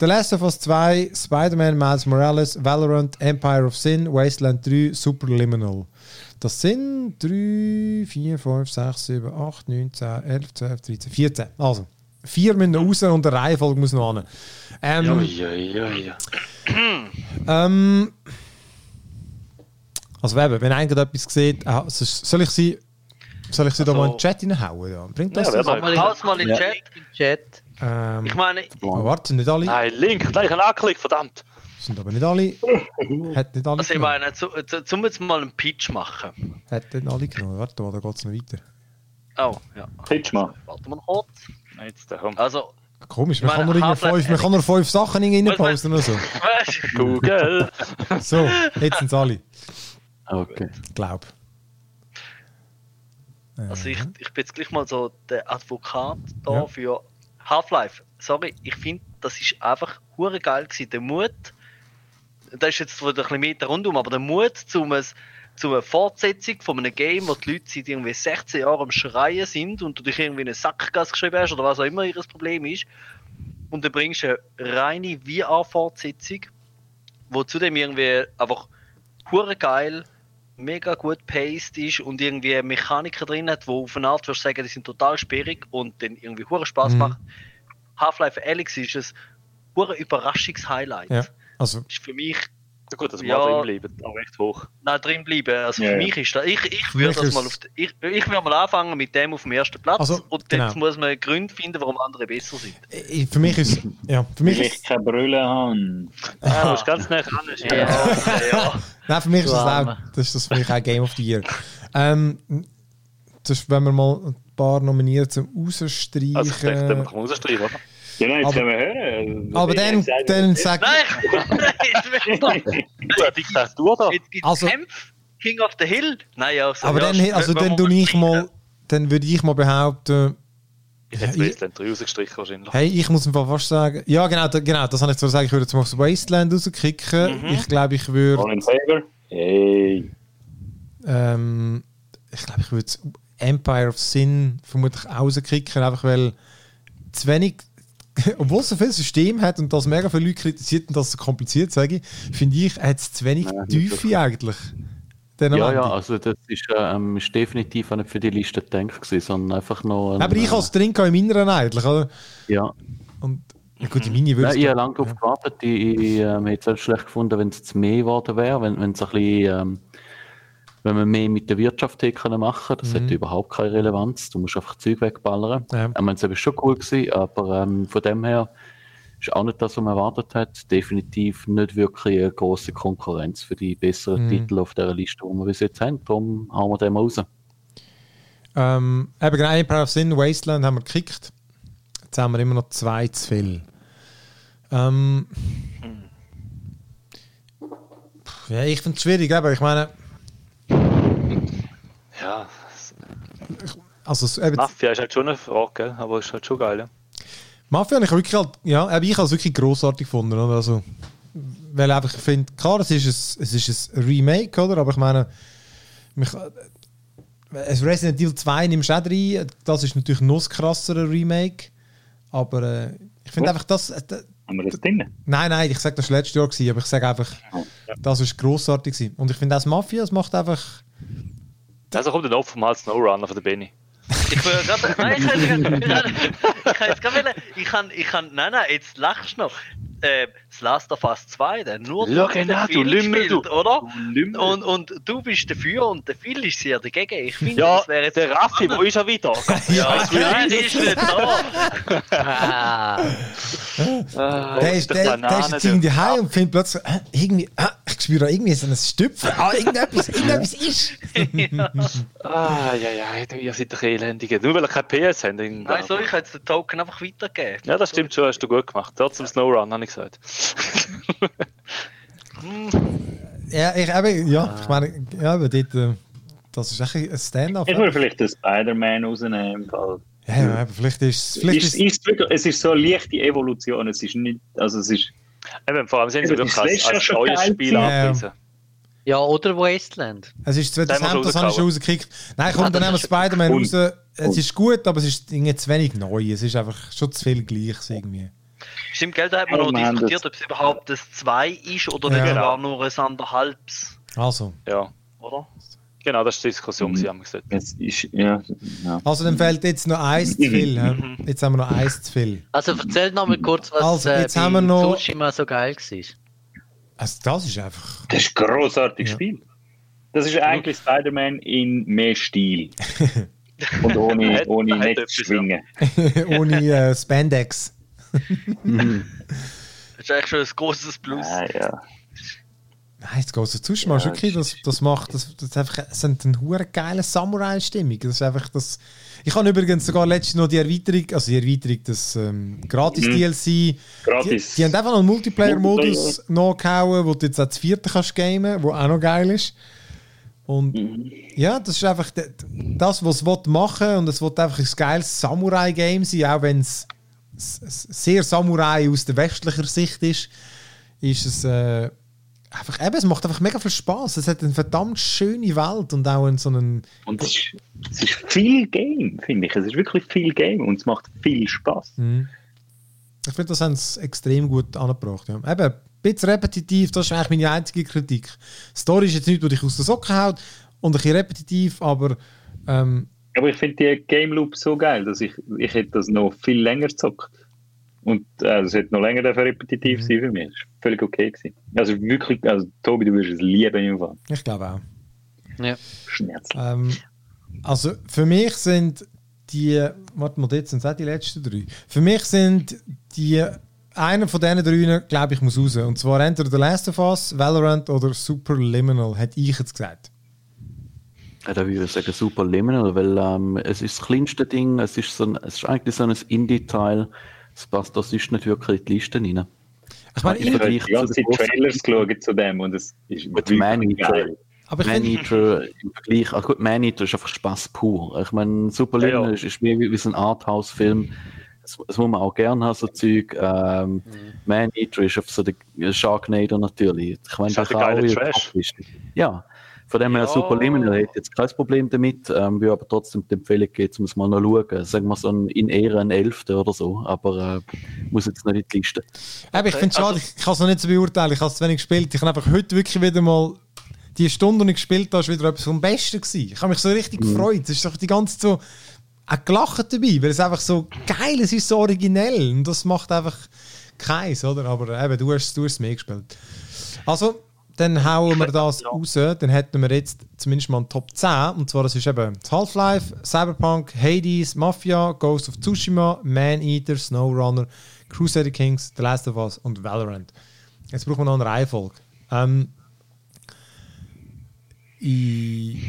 The Last of Us zwei, Spider-Man, Miles Morales, Valorant, Empire of Sin, Wasteland drei, Superliminal. Das sind drei, vier, fünf, sechs, sieben, acht, neun, zehn, elf, zwölf, dreizehn, vierzehn. Also, vier müssen raus und eine Reihenfolge muss noch hin. Ähm, ja, ja, ja, ja. ähm, also eben, wenn einer etwas sieht, ah, soll ich sie, soll ich sie also, da mal in den Chat reinhauen? Ja, bringt das ja, so? Haus mal in den Chat. Ja. Ähm, ich meine... Oh, warte, nicht alle. Nein, Link, gleich ein Anklick, verdammt. Sind aber nicht alle. Hat nicht alle also ich meine, zu, zu, zum jetzt mal einen Pitch machen. Hat nicht alle genommen. Warte, da geht es noch weiter. Oh, ja. Pitch machen. Warte mal kurz. Nein, jetzt da kommt. Also... Komisch, man kann, nur fünf, man kann nur fünf Sachen reinposten oder so. Google! So, jetzt sind es alle. Okay. Ich glaube. Also ich, ich bin jetzt gleich mal so der Advokat da ja. für Half-Life. Sorry, ich finde, das ist einfach hure geil gewesen. Der Mut, das ist jetzt wieder ein bisschen mehr rundum, aber der Mut zum es zu einer Fortsetzung von einem Game, wo die Leute seit irgendwie sechzehn Jahren am Schreien sind und du dich irgendwie in eine Sackgasse geschrieben hast oder was auch immer ihr Problem ist. Und dann bringst du eine reine V R-Fortsetzung, wo zudem irgendwie einfach hure geil, mega gut paced ist und irgendwie Mechaniken drin hat, die auf eine Art würdest sagen, die sind total sperrig und dann irgendwie hure Spaß mhm. macht. Half-Life Alyx ist ein hure Überraschungshighlight. Ja, also. Ist für mich ja gut, das ja, mal drinbleiben, auch recht hoch. Nein, drinbleiben, also yeah. Für mich ist das... Ich, ich würde das mal auf die, ich, ich würde mal anfangen mit dem auf dem ersten Platz also, und genau. Jetzt muss man Gründe finden, warum andere besser sind. Ich, für mich ist... Ja, für mich ich kann Brüllen haben. Du ah. musst ganz nah ran. Ja. Ja. Ja. Nein, für mich ist das auch... Das ist das für mich auch Game of the Year. ähm, das ist, wenn wir mal ein paar nominieren zum Rausstreichen... Also ich denke, dann kann man rausstreichen, oder? Ja, nein, jetzt aber, können wir hören. Aber dann, dann sag... Nein! Diktatur da! Jetzt gibt es also, Kämpf, King of the Hill. Nein, ja, so aber ja, dann, also dann, dann, ich mal, dann würde ich mal behaupten... Ich hätte Wasteland drei rausgestrichen wahrscheinlich. Hey, ich muss mir fast sagen... Ja, genau, da, genau das habe ich zwar gesagt. Ich würde jetzt mal aufs Wasteland rauskicken. Mhm. Ich glaube, ich würde... Colin Saber? Hey! Ähm, ich glaube, ich würde Empire of Sin vermutlich auch rauskicken, einfach weil zu wenig... Obwohl es so viel System hat und das mega viele Leute kritisiert und das so kompliziert, sage ich, finde ich, hat es zu wenig Tiefe eigentlich. dann ja, ja, also das ist, ähm, ist definitiv nicht für die Liste gedacht gewesen, sondern einfach noch... Ein, aber ich als Trinker im Inneren eigentlich, oder? Ja. Und ja, gut, meine Nein, ich habe lange darauf gewartet. Ich, ich ähm, hätte es schlecht gefunden, wenn es mehr geworden wäre, wenn, wenn es ein bisschen... Ähm, wenn man mehr mit der Wirtschaft hätte können machen, das mhm. hat überhaupt keine Relevanz. Du musst einfach Zeug wegballern. Ja. Ich meine, das war schon cool gewesen, aber ähm, von dem her ist auch nicht das, was man erwartet hat. Definitiv nicht wirklich eine grosse Konkurrenz für die besseren mhm. Titel auf dieser Liste, die wir bis jetzt haben. Darum haben wir den raus. Ähm, eben genau, Empire of Sin, Wasteland haben wir gekickt. Jetzt haben wir immer noch zwei zu viel. Ähm, ja, ich finde es schwierig, aber ich meine... Ja, also, äh, Mafia ist halt schon eine Frage, aber ist halt schon geil. Ja? Mafia habe ich wirklich, halt, ja, ich habe es wirklich grossartig gefunden. Oder? Also, weil einfach, ich finde, klar, es ist, ein, es ist ein Remake, oder? Aber ich meine, mich, ein Resident Evil zwei nimmst du auch rein, das ist natürlich noch krasser ein Remake. Aber äh, ich finde einfach, das... Äh, d- Haben wir das Ding? Nein, nein, ich sage das war letztes Jahr, gewesen, aber ich sage einfach, ja. das war grossartig. Gewesen. Und ich finde auch das Mafia, es macht einfach... Also kommt dann auch vom Hals Snowrunner von der Benny. Ich will gerade... Nein, ich kann jetzt gar nicht... Ich kann... Ich kann... Nein, nein, jetzt lachst du noch. Äh, das Last of Us zwei, dann nur... Ja, genau, du Lümmel, du... Oder? Du und, und du bist dafür und der Phil ist sehr dagegen. Ich finde, ja, das wäre jetzt... der Raffi, wo ist er wieder? Ja, ja, nein, der ist nicht da. ah, der ist der, der ist jetzt irgendwie heim und findet plötzlich... Äh, irgendwie... Äh, ich spüre irgendwie so ein Stüpfen. Ah, irgendetwas, irgendetwas ist. ja. Ah, ja, ja, ihr seid doch elendige. Nur weil ihr kein P S habt. Nein, so, ich kann jetzt den Token einfach weitergeben. Ja, das stimmt schon, hast du gut gemacht. Dort zum Snowrun, habe ich gesagt. ja, ich, eben, ja, ich meine, ja, aber dort, äh, das ist echt ein Stand-up. Ich würde vielleicht den Spider-Man rausnehmen. Ja, ja, aber vielleicht ist es... Vielleicht ist, ist, ist, es ist so eine leichte Evolution, es ist nicht... Also es ist... Eben, vor allem sind sie wirklich als, als neues Spiel abgewiesen. Ja, oder Wasteland. Es ist das Hemd, das habe ich schon rausgekickt. Nein, kommt, dann nehmen wir Spider-Man raus. Es ist gut, aber es ist irgendwie zu wenig neu. Es ist einfach schon zu viel Gleiches irgendwie. Stimmt, gell, da hat man oh, noch man diskutiert, ob es überhaupt das zwei ist oder ja. nicht sogar nur ein anderthalbs. Also. Ja. Oder? Genau, das ist die Diskussion, mhm. Sie haben gesagt. Ist, ja, ja. Also dann fehlt jetzt noch eins zu viel. Ja? Jetzt haben wir noch eins zu viel. Also erzähl noch mal kurz, was also, jetzt äh, bei haben wir noch... Tsushima so geil war. Also das ist einfach... Das ist ein grossartiges ja. Spiel. Das ist eigentlich Spider-Man in mehr Stil. Und ohne, ohne Netzschwingen. ohne äh, Spandex. Das ist eigentlich schon ein grosses Plus. Ah, ja. Nein, jetzt geht es dazwischen, ja, wirklich, das, das macht, das, das einfach, es sind eine hure geile Samurai-Stimmung, das ist einfach das, ich habe übrigens sogar letztens noch die Erweiterung, also die Erweiterung, das ähm, Gratis-D L C, Gratis. die, die haben einfach noch einen Multiplayer-Modus nachgehauen, wo du jetzt auch das vierte kannst gamen, wo auch noch geil ist, und mhm. ja, das ist einfach das, was es machen will, und es will einfach ein geiles Samurai-Game sein, auch wenn es sehr Samurai aus der westlicher Sicht ist, ist es, äh, einfach, eben, es macht einfach mega viel Spass. Es hat eine verdammt schöne Welt und auch in so einen... Und es ist, es ist viel Game, finde ich. Es ist wirklich viel Game und es macht viel Spass. Mhm. Ich finde, das haben sie extrem gut angebracht. Ja. Eben, ein bisschen repetitiv, das ist eigentlich meine einzige Kritik. Die Story ist jetzt nichts, was dich aus der Socke haut und ein bisschen repetitiv, aber... Ähm, aber ich finde die Game Loop so geil, dass ich, ich hätte das noch viel länger gezockt. Und es äh, hätte noch länger dafür repetitiv sein für mich. Das war völlig okay gewesen. Also wirklich, also Tobi, du würdest es lieben im Fall. Ich glaube auch. Ja. Schmerzlich. Ähm, also für mich sind die, warte mal, jetzt sind es auch die letzten drei. Für mich sind die, einer von diesen drei, glaube ich, muss raus. Und zwar entweder The Last of Us, Valorant oder Superliminal, hätte ich jetzt gesagt. Ja, da würde ich sagen Superliminal, weil ähm, es ist das kleinste Ding, es ist, so ein, es ist eigentlich so ein Indie-Teil. Das passt, das ist nicht wirklich in die Liste rein. Ich meine, ich habe die ganzen Trailers geschaut zu dem und es ist wirklich Maneater, geil. Aber Maneater im Vergleich, ach gut, Maneater ist einfach Spass pur. Ich meine, Superliminal ja, ja. ist, ist mehr wie so ein Arthouse-Film. Das, das muss man auch gerne haben, so Zeug. Ähm, mhm. Maneater ist auf so der Sharknado natürlich. Ich meine, das ist auch ein Trash. Ja, von dem her, ja. Superliminal hat jetzt kein Problem damit. Ähm, wir aber trotzdem die Empfehlung geht, um es mal noch zu schauen. Sagen wir so ein, in Ehren ein Elfte oder so, aber äh, muss jetzt noch nicht die Liste. Eben, ich finde es schade, ich kann es noch nicht so beurteilen, ich habe es zu wenig gespielt. Ich habe einfach heute wirklich wieder mal die Stunde, die ich gespielt habe, war wieder etwas vom Besten gewesen. Ich habe mich so richtig mhm. gefreut. Es ist doch die ganze Zeit so auch gelacht dabei, weil es einfach so geil ist, es ist so originell. Und das macht einfach keins, oder? Aber eben, du hast, du hast es mehr gespielt. Also, dann hauen wir das raus. Dann hätten wir jetzt zumindest mal einen Top zehn. Und zwar, das ist eben Half-Life, Cyberpunk, Hades, Mafia, Ghost of Tsushima, Maneater, Snowrunner, Crusader Kings, The Last of Us und Valorant. Jetzt brauchen wir noch eine Reihenfolge. Ähm, ich...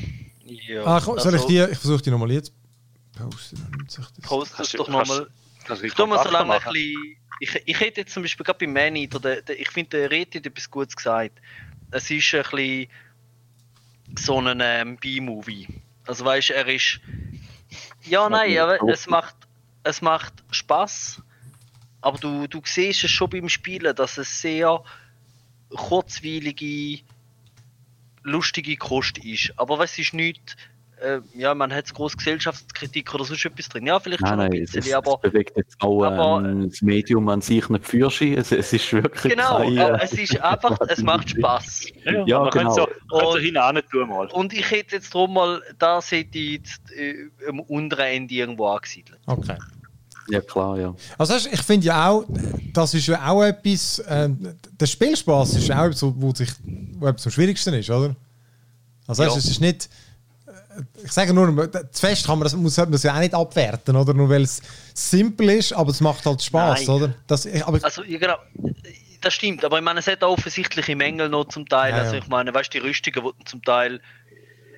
Ja, ah, komm, soll ich die... Ich versuche die nochmal jetzt posten. Post das doch nochmal. Ich tue mir so lange ein bisschen... Ich, ich hätte jetzt zum Beispiel gerade bei Maneater, der, der, ich finde, der Reti hat etwas Gutes gesagt. Es ist ein bisschen so ein ähm, B-Movie. Also weißt du, er ist... Ja, nein, aber es macht, es macht Spass. Aber du, du siehst es schon beim Spielen, dass es sehr kurzweilige, lustige Kost ist. Aber es ist nicht... Äh, ja, man hat grosse Gesellschaftskritik oder sonst etwas drin. Ja, vielleicht nein, schon ein nein, bisschen, es, aber... Es bewegt jetzt auch aber, ähm, das Medium an sich nicht für sich. Es, es ist wirklich genau, kein, äh, es ist einfach, es macht Spass. Ja, ja man genau. kann es so, so hinein tun mal. Und ich hätte jetzt drum mal, das hätte ich jetzt äh, am unteren Ende irgendwo angesiedelt. Okay. Ja, klar, ja. Also ich finde ja auch, das ist ja auch etwas, äh, der Spielspass ist ja auch etwas, wo sich wo etwas am schwierigsten ist, oder? Also ja. Es ist nicht... Ich sage nur, zu fest kann man das, muss man das ja auch nicht abwerten, oder? Nur weil es simpel ist, aber es macht halt Spass, Nein. oder? Das, aber also, ja, genau, das stimmt, aber ich meine, es hat auch offensichtliche Mängel noch zum Teil. Ja, also ich meine, weißt du, die Rüstungen, die du zum Teil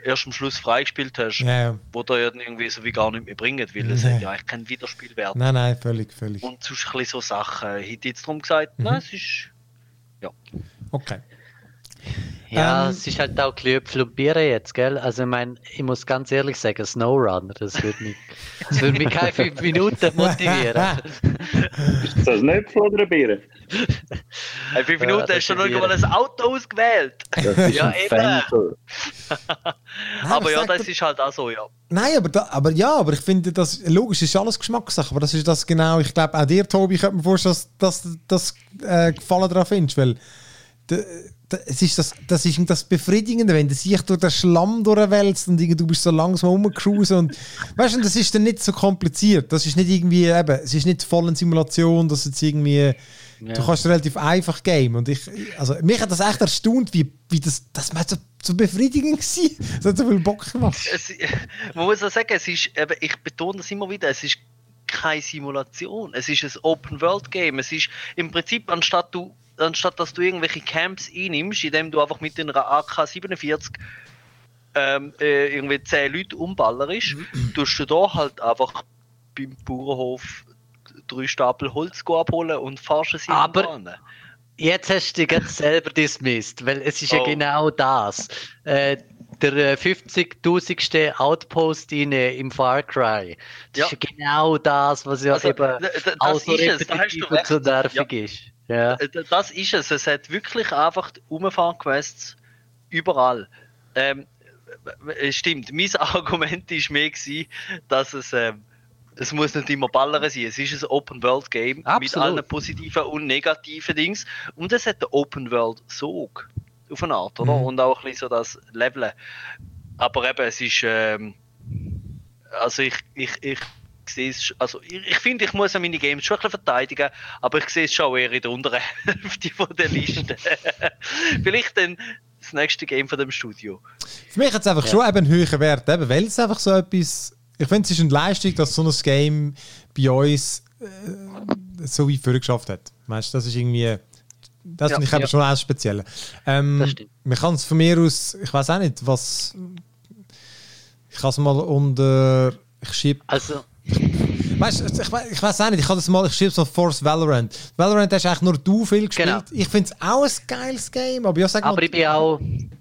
erst am Schluss freigespielt hast, ja. wo da ja dann irgendwie so wie gar nicht mehr bringen, weil es ja. hat ja eigentlich kein Wiederspielwert. Nein, nein, völlig, völlig. Und sonst ein bisschen so Sachen. Ich hätte jetzt darum gesagt, mhm. nein, es ist... Ja. Okay. Ja, ähm, es ist halt auch ein bisschen jetzt, gell? Also ich meine, ich muss ganz ehrlich sagen, Snowrunner, das würde mich, das würde mich keine fünf Minuten motivieren. Ist das nicht von der Biere? In fünf Minuten ja, hast du noch irgendwann ein Auto ausgewählt. Das ist ja, eben. aber ja, das ist halt auch so, ja. Nein, aber, da, aber ja, aber ich finde, das logisch ist alles Geschmackssache, aber das ist das genau, ich glaube auch dir, Tobi, ich könnte mir vorstellen, dass du das äh, Gefallen daran findest, weil... De, Das ist das, das ist das Befriedigende, wenn du dich durch den Schlamm durchwälzt und du bist so langsam rumgecruisen und weißt du, das ist dann nicht so kompliziert. Das ist nicht irgendwie, eben, es ist nicht voll eine Simulation, dass jetzt irgendwie, ja. du kannst relativ einfach game und ich, also mich hat das echt erstaunt, wie, wie das, das war so, so befriedigend gewesen. Das hat so viel Bock gemacht. Es, man muss auch sagen, es ist, ich betone das immer wieder, es ist keine Simulation, es ist ein Open-World-Game. Es ist im Prinzip, anstatt du Anstatt dass du irgendwelche Camps einnimmst, indem du einfach mit deiner A K siebenundvierzig ähm, äh, irgendwie zehn Leute umballerst, mhm. tust du da halt einfach beim Bauernhof drei Stapel Holz abholen und fahrst es hinten. Jetzt hast du dich jetzt selber dismissed, weil es ist oh. ja genau das. Äh, der fünfzigtausendste Outpost im Far Cry. Das ja. ist genau das, was ja also, eben auch so repetitiv und so nervig ja. ist. Yeah. Das ist es. Es hat wirklich einfach Umfahrquests überall. Ähm, stimmt, mein Argument war mehr, gewesen, dass es, ähm, es muss nicht immer ballern sein. Es ist ein Open-World-Game mit allen positiven und negativen Dings. Und es hat den Open-World-Sog auf eine Art, oder? Mhm. Und auch ein bisschen so das Leveln. Aber eben, es ist... Ähm, also ich... ich, ich Also ich, ich finde, ich muss ja meine Games schon ein bisschen verteidigen, aber ich sehe es schon eher in der unteren Hälfte von der Liste. Vielleicht dann das nächste Game von dem Studio. Für mich hat es einfach ja. schon eben einen höheren Wert, eben, weil es einfach so etwas... Ich finde, es ist eine Leistung, dass so ein Game bei uns äh, so weit vorgeschafft hat. Weißt, das ist irgendwie... Das ja, finde ich ja. eben schon auch speziell. Ähm, man kann es von mir aus... Ich weiß auch nicht, was... Ich kann es mal unter... Ich schiebe... Also... Weißt, ich, ich weiß auch nicht, ich, das mal, ich schiebe es mal Force Valorant. Valorant hast eigentlich nur du viel gespielt. Genau. Ich finde es auch ein geiles Game, aber ich sage mal... Aber ich bin auch...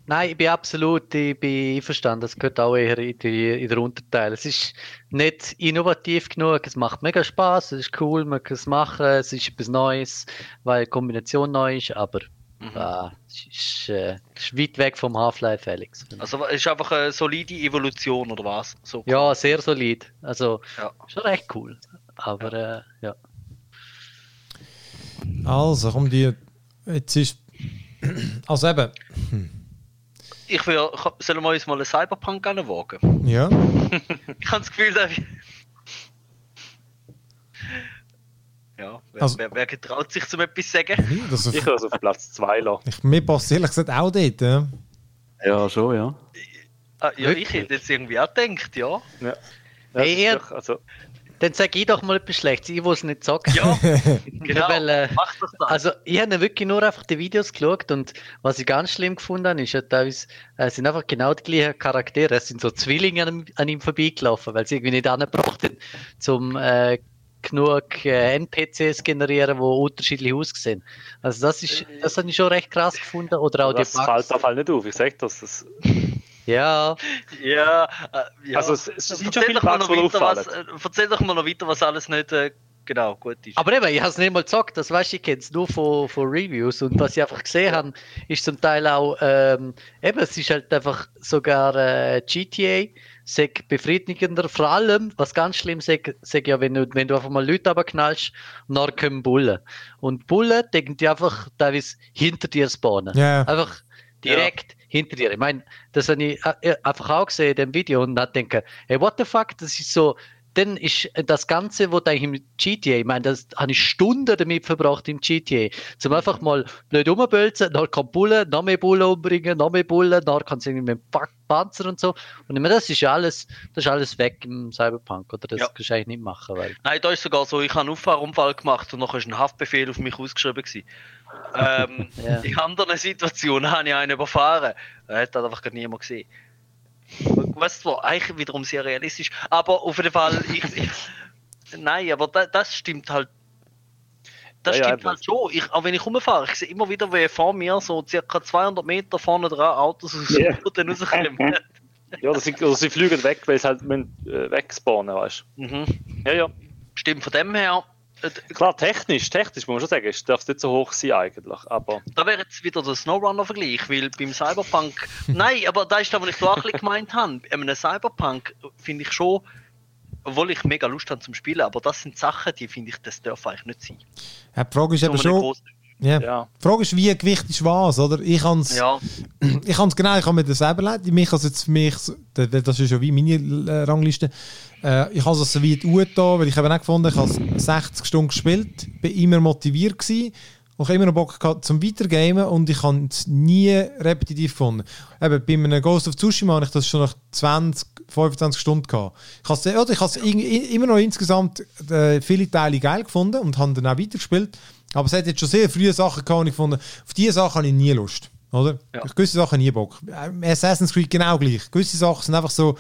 Nein, ich bin absolut ich bin einverstanden. Das gehört auch eher in, die, in den Unterteil. Es ist nicht innovativ genug. Es macht mega Spass, es ist cool, man kann es machen, es ist etwas Neues, weil die Kombination neu ist, aber... Mhm. Ah, es ist, äh, ist weit weg vom Half-Life Alyx. Also es ist einfach eine solide Evolution, oder was? So cool. Ja, sehr solid. Also ja. schon recht cool. Aber ja. Äh, ja. Also, komm die... Jetzt ist... Also eben... Ich will, sollen wir uns mal einen Cyberpunk anwagen? Ja. Ich habe das Gefühl, dass ich... Ja, wer, also, wer, wer getraut sich, zum etwas zu sagen? Das auf, ich höre es auf Platz zwei lassen. Ich, mir passt ehrlich gesagt auch dort. Ja, ja schon, ja. Ah, ja, ich hätte jetzt irgendwie auch gedacht, ja. Ja. Hey, doch, also. Dann sage ich doch mal etwas Schlechtes, ich will es nicht sagen. Ja, genau, weil, äh, mach das dann. Also ich habe wirklich nur einfach die Videos geschaut und was ich ganz schlimm gefunden habe, ist ja teilweise, äh, sind einfach genau die gleichen Charaktere. Es sind so Zwillinge an, an ihm vorbeigelaufen, weil sie irgendwie nicht angebracht haben, um äh, genug äh, N P Cs zu generieren, die unterschiedlich aussehen. Also das ist, das habe ich schon recht krass gefunden. Oder auch das die fällt auf jeden nicht auf, ich sage das. das Ja. Ja, äh, ja. Also es, es sind schon viele Parts, die auffallen. Erzähl doch mal noch weiter, was alles nicht äh, genau gut ist. Aber eben, ich habe es nicht mal gesagt, das weißt du, ich kenne es nur von, von Reviews. Und was ich einfach gesehen habe, ist zum Teil auch, ähm, eben, es ist halt einfach sogar äh, G T A, sag befriedigender, vor allem, was ganz schlimm sag, sag ja, wenn du, wenn du einfach mal Leute runterknallst, dann kommen Bullen. Und Bullen, denken die einfach teilweise hinter dir spawnen. Yeah. Einfach direkt. Ja. Hinter dir. Ich meine, das habe ich einfach auch gesehen in dem Video und habe gedacht, hey, what the fuck, das ist so, dann ist das Ganze, was eigentlich im G T A, ich meine, das habe ich Stunden damit verbracht im G T A, zum einfach mal blöd rumbölzen, dann kann Bullen, noch mehr Bullen umbringen, noch mehr Bullen, dann kann es irgendwie mit dem Panzer und so. Und ich meine, das ist alles, das ist alles weg im Cyberpunk, oder? Das ja. kannst du eigentlich nicht machen. Weil nein, da ist sogar so, ich habe einen Auffahrunfall gemacht und nachher ist ein Haftbefehl auf mich ausgeschrieben gewesen. ähm, yeah. In anderen Situationen habe ich einen überfahren. Er hat das einfach gar niemand gesehen. Was war eigentlich wiederum sehr realistisch. Aber auf jeden Fall, ich, ich, nein, aber da, das stimmt halt. Das ja, stimmt ja, halt schon. Ich, auch wenn ich rumfahre, ich sehe immer wieder, wie vor mir so ca. zweihundert Meter vorne dran Autos aus dem Boden rauskommen. Ja, das sind, also sie fliegen weg, weil sie halt müssen, äh, wegspawnen, weißt du. Mhm. Ja, ja. Stimmt, von dem her. Klar, technisch, technisch muss man schon sagen, es darf nicht so hoch sein eigentlich, aber... Da wäre jetzt wieder der Snowrunner-Vergleich, weil beim Cyberpunk... Nein, aber da ist das, was ich da auch gemeint habe. Einem Cyberpunk finde ich schon, obwohl ich mega Lust habe zum Spielen, aber das sind Sachen, die finde ich, das darf eigentlich nicht sein. Ja, die Frage ist so eben schon... Yeah. Ja. Die Frage ist, wie Gewicht ist was, oder? Ich kann es ja. genau, ich kann mir das selber leiden. Mich also jetzt, mich, das ist ja wie meine äh, Rangliste. Äh, ich habe es so weit gut da, weil ich eben auch gefunden habe, ich habe sechzig Stunden gespielt, bin immer motiviert gewesen, auch immer noch Bock gehabt zum Weitergamen und ich habe es nie repetitiv gefunden. Eben, bei einem Ghost of Tsushima habe ich das schon nach zwanzig, fünfundzwanzig Stunden gehabt. Ich habe es, oder ich habe es in, in, immer noch insgesamt äh, viele Teile geil gefunden und habe dann auch weitergespielt. Aber es hat jetzt schon sehr frühe Sachen gehabt und ich fand, auf diese Sachen habe ich nie Lust. Oder? Ja. Ich gewisse Sachen nie Bock. Assassin's Creed genau gleich. Gewisse Sachen sind einfach so,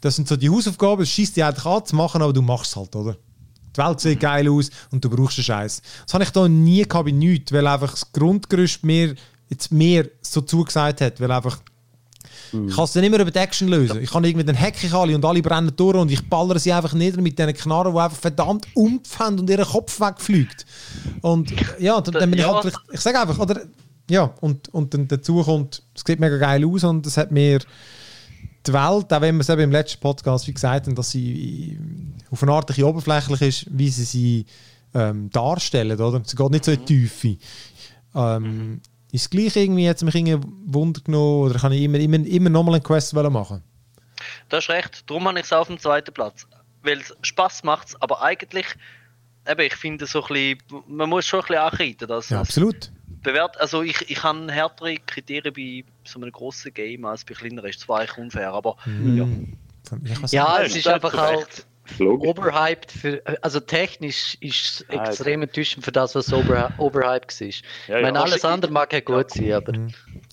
das sind so die Hausaufgaben, es scheisst dich eigentlich an zu machen, aber du machst es halt, oder? Die Welt sieht mhm. geil aus und du brauchst den Scheiß. Das habe ich da nie gehabt bei nichts, weil einfach das Grundgerüst mir jetzt mehr so zugesagt hat, weil einfach ich kann es dann immer über die Action lösen. Ich kann irgendwie den Hack ich alle und alle brennen durch und ich ballere sie einfach nieder mit diesen Knarren, die einfach verdammt umfallen und ihren Kopf wegfliegt. Und ja, dann, dann bin ich halt recht, ich sage einfach, oder, ja, und, und dann dazu kommt, es sieht mega geil aus und es hat mir die Welt, auch wenn wir es eben im letzten Podcast wie gesagt haben, dass sie auf eine Art ein bisschen oberflächlich ist, wie sie sie ähm, darstellen, oder? Sie geht nicht so in die Tiefe. Ähm, Ist es gleich irgendwie, hat es mich irgendwie Wunder genommen oder kann ich immer, immer, immer nochmal eine Quest machen? Das ist recht, darum habe ich es auf dem zweiten Platz. Weil es Spass macht, aber eigentlich, eben, ich finde so ein bisschen, man muss schon ein bisschen ankreiden. Dass ja, absolut. Bewährt, also ich, ich habe härtere Kriterien bei so einem grossen Game als bei kleineren, ist zwar eigentlich unfair, aber mm. ja. Ja, es ist einfach auch... Overhyped, für, also technisch ist es extrem enttäuschend für das, was over, overhyped war. Ja, ich meine, ja, alles andere mag ja gut sein, aber...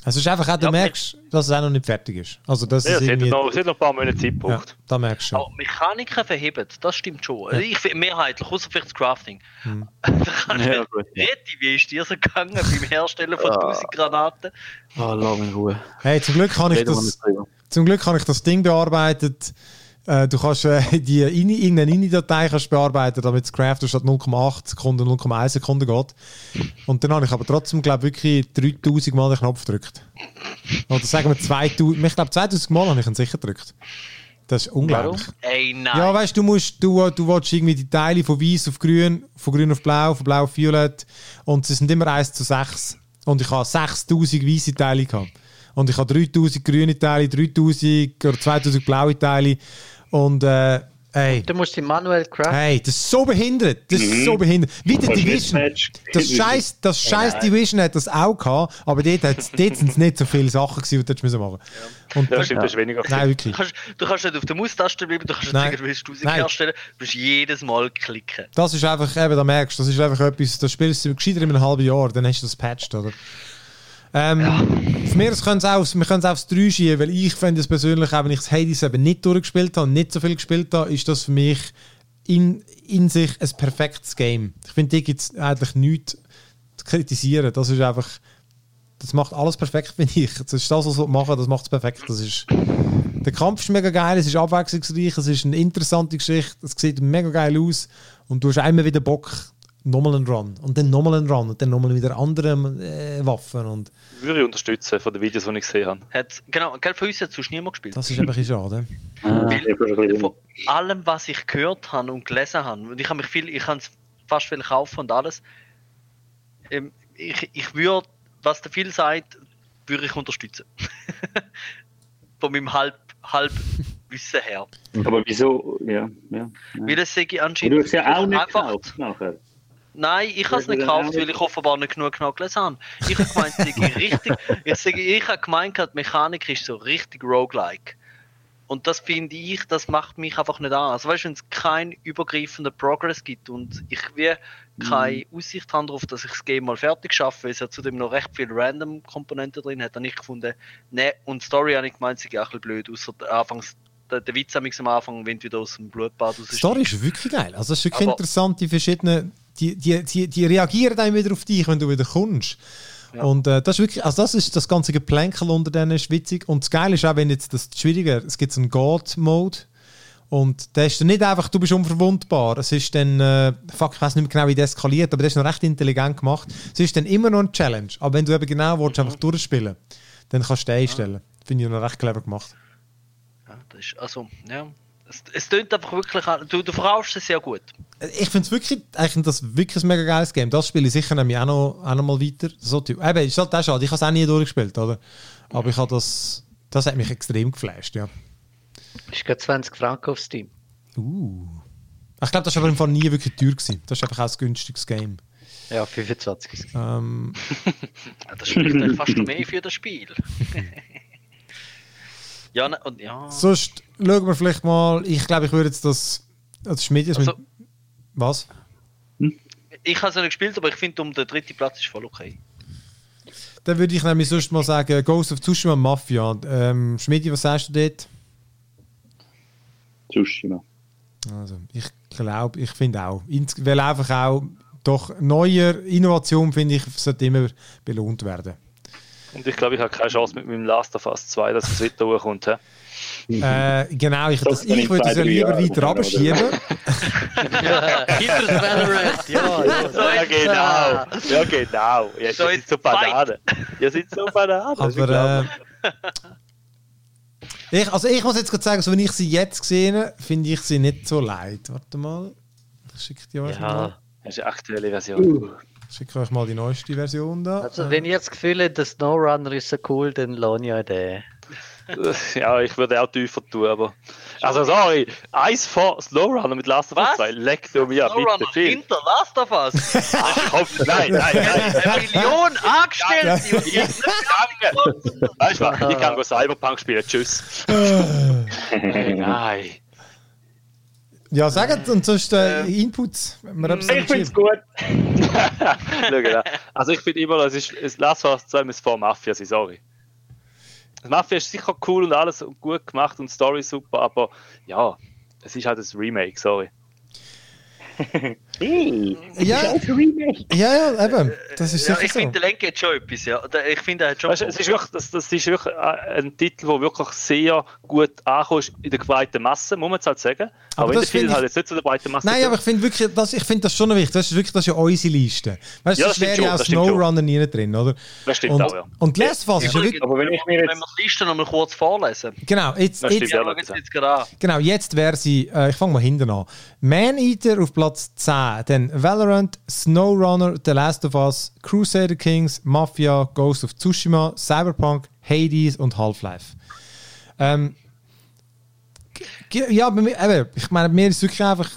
Also es ist einfach auch, du ja, merkst, dass es auch noch nicht fertig ist. Also das ja, ist es, irgendwie... hat noch, es hat noch ein paar Monate Zeit gebraucht. Ja, da merkst du schon. Auch Mechaniken verheben, das stimmt schon. Ja. Ich finde mehrheitlich, außer vielleicht das Crafting. Hm. Da kann ja, ich nicht, ja. Wie ist dir so gegangen beim Herstellen von tausend Granaten? Ah, oh, lass mich in Ruhe. Hey, zum Glück habe ich, ich das Ding bearbeitet. Du kannst äh, die INI, irgendeine INI-Datei kannst bearbeiten, damit das Craften statt null Komma acht Sekunden null Komma eins Sekunde geht. Und dann habe ich aber trotzdem, glaube wirklich dreitausend Mal den Knopf gedrückt. Oder sagen wir zweitausend, ich glaube zweitausend Mal habe ich ihn sicher gedrückt. Das ist unglaublich. Ey, nein. Ja, weißt du, musst, du, du willst irgendwie die Teile von weiß auf grün, von grün auf blau, von blau auf violett. Und sie sind immer eins zu sechs. Und ich habe sechstausend weiße Teile gehabt. Und ich habe dreitausend grüne Teile, dreitausend oder zweitausend blaue Teile. Und äh, ey. Du musst die manuell craften. Hey, das ist so behindert. Das ist mhm. so behindert. Wie der Division. Das scheiß, das scheiß ja, Division hat das auch gehabt, aber dort, dort sind es nicht so viele Sachen gewesen, die du machen musst. Ja. Und, das stimmt, ja. das ist weniger. Nein, wirklich. Du kannst, du kannst nicht auf der Maustaste bleiben, du kannst nicht tausend herstellen, du musst jedes Mal klicken. Das ist einfach, eben, da merkst du, das ist einfach etwas, das spielst du gescheiter in einem halben Jahr, dann hast du das patched, oder? Ähm, ja. Für mich können es auch aufs drei schieben, weil ich finde es persönlich, auch wenn ich das Hades eben nicht durchgespielt habe und nicht so viel gespielt habe, ist das für mich in, in sich ein perfektes Game. Ich finde, hier gibt es eigentlich nichts zu kritisieren. Das ist einfach, das macht alles perfekt, finde ich. Das ist das, was wir machen, das macht es perfekt. Das ist, der Kampf ist mega geil, es ist abwechslungsreich, es ist eine interessante Geschichte, es sieht mega geil aus und du hast immer wieder Bock. Nochmal einen Run und dann nochmal einen Run und dann nochmal wieder andere äh, Waffen. Und würde ich unterstützen von den Videos, die ich gesehen habe. Hat, genau, von uns hat sonst niemand gespielt. Das ist einfach schade. Weil von allem, was ich gehört habe und gelesen habe, und ich habe mich viel, ich habe es fast viel kaufen und alles, ähm, ich, ich würde, was der viel sagt, würde ich unterstützen. Von meinem halb, halb Wissen her. Aber wieso? Ja, ja, ja. Weil es sei anscheinend du ja auch nicht einfach nachher. Nein, ich habe es nicht gekauft, weil ich offenbar nicht genug genau gelesen habe. Ich habe gemeint, ich richtig, ich, ich habe gemeint, die Mechanik ist so richtig roguelike. Und das finde ich, das macht mich einfach nicht an. Also weißt du, wenn es keinen übergreifenden Progress gibt und ich wie keine mhm. Aussicht habe darauf, dass ich das Game mal fertig schaffe, weil es ja zudem noch recht viele Random-Komponenten drin hat, habe ich gefunden, ne, und die Story habe ich gemeint, sie geht auch ein bisschen blöd, außer anfangs. Der, der Witz am Anfang, wenn du aus dem Blutbad rausstehst. Die Story ist wirklich geil. Also es ist wirklich aber interessant, die verschiedenen... Die, die, die, die reagieren dann wieder auf dich, wenn du wieder kommst. Ja. Und äh, das ist wirklich... Also das ist das ganze Geplänkel unter denen ist witzig. Und das Geile ist auch, wenn jetzt das schwieriger... Es gibt so einen God-Mode. Und der ist dann nicht einfach, du bist unverwundbar. Es ist dann... Äh, fuck, ich weiss nicht mehr genau, wie das eskaliert, aber das ist noch recht intelligent gemacht. Es ist dann immer noch eine Challenge. Aber wenn du eben genau willst, mhm. einfach durchspielen, dann kannst du den einstellen. Ja. Finde ich noch recht clever gemacht. Das ist, also, ja. Es, es tönt einfach wirklich, du, du verkaufst es sehr gut. Ich finde es wirklich, eigentlich das wirklich ein mega geiles Game. Das spiele ich sicher nämlich auch noch, auch noch mal weiter. So, eben, ist halt auch schade, ich habe es auch nie durchgespielt, oder? Aber ich habe das, das hat mich extrem geflasht, ja. Ist gerade zwanzig Franken auf Steam. Uh. Ich glaube, das war aber im Fall nie wirklich teuer gewesen. Das ist einfach auch ein günstiges Game. Ja, fünfundzwanzig. Ähm. Das spricht dann fast mehr für das Spiel. Ja, ne, und ja. Sonst schauen wir vielleicht mal, ich glaube, ich würde jetzt das... das Schmied ist also, mit, was? Hm? Ich habe es noch nicht gespielt, aber ich finde, um den dritten Platz ist voll okay. Dann würde ich nämlich sonst mal sagen, Ghost of Tsushima Mafia. Ähm, Schmiedi, was sagst du dort? Tsushima. Also, ich glaube, ich finde auch. Weil einfach auch, doch neue Innovation, finde ich, sollte immer belohnt werden. Und ich glaube, ich habe keine Chance mit meinem Last of Us zwei, dass es wieder hochkommt. Äh, genau, ich, das, ich würde es ja lieber Jahre weiter runterschieben. Hinter das Valorant, ja. Ja, genau. Ja, genau. Ja, so sind so Bananen. Ihr seid so Bananen. Aber, äh, ich, also ich muss jetzt gerade sagen, so wenn ich sie jetzt gesehen habe, finde ich sie nicht so leid. Warte mal. Ich schicke die euch ja, mal. Das ist eine aktuelle Version. Uh. Schicke euch mal die neueste Version da. Also wenn ihr das Gefühl habt, der Snowrunner ist so cool, dann lohnt ja den. Ja, ich würde auch tiefer tun, aber... Also sorry, eins von Snowrunner mit Last of Us zwei, leck du mir bitte viel. Hinter Last of Us? Ach komm, nein, nein, nein. Eine Million Angestellte und ich danke. Weißt du, ich kann go Cyberpunk spielen, tschüss. Nein. Ja, sagt und sonst äh, äh, Inputs. Wenn ich finde es gut. Also ich finde immer, es ist Last of Us zwei muss vor Mafia sein, sorry. Das Mafia ist sicher cool und alles gut gemacht und die Story super, aber ja, es ist halt ein Remake, sorry. Hey, ja, ja, ja, eben. Das ist ja, ich so. Finde, der Lenke hat schon etwas. Ja. Ich finde, er hat schon weißt, es ist wirklich, das, das ist wirklich ein Titel, der wirklich sehr gut ankommt in der breiten Masse, muss man es halt sagen. Aber, aber in der Film halt jetzt nicht zu der breiten Masse. Nein, aber ich finde wirklich, das, ich finde das schon wichtig. Das ist wirklich, das ist ja unsere Liste. Weißt, ja, das wäre ja auch Snowrunner nie drin, oder? Das stimmt und, auch, ja. Und Last of Us ist ja wirklich... Aber wenn, ich mir jetzt... wenn wir die Liste noch mal kurz vorlesen. Genau, jetzt... jetzt, jetzt, ja, jetzt, jetzt gerade an. Genau, jetzt wäre sie... Äh, ich fange mal hinten an. Maneater auf Platz zehn, dann Valorant, Snowrunner, The Last of Us, Crusader Kings, Mafia, Ghost of Tsushima, Cyberpunk, Hades und Half-Life. Ähm, ja, aber mir, ich meine, mir ist wirklich einfach...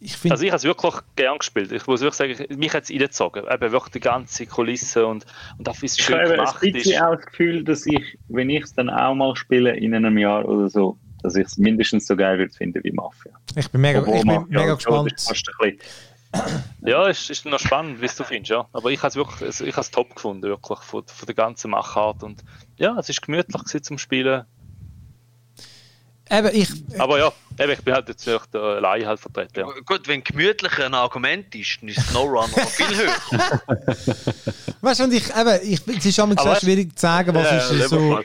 Ich find, also ich habe es wirklich gern gespielt. Ich muss wirklich sagen, mich hat es reingezogen. Eben wirklich die ganze Kulisse und, und das, wie es schön gemacht ist. Ich habe auch das Gefühl, dass ich, wenn ich es dann auch mal spiele in einem Jahr oder so, dass ich es mindestens so geil würde finden wie Mafia. Ich bin mega, ich bin mega gespannt. Ja, es ist noch spannend, wie du findest, ja. Aber ich habe es wirklich, ich habe es top gefunden, wirklich, von, von der ganzen Machart. Und ja, es war gemütlich zum Spielen. Eben, ich, aber ja, eben, ich bin halt jetzt nicht allein halt vertreten. Ja. Gut, wenn gemütlich ein Argument ist, dann ist Snowrunner noch viel höher. Weißt du, und ich, eben, ich, es ist immer so schwierig zu sagen, was äh, ist so,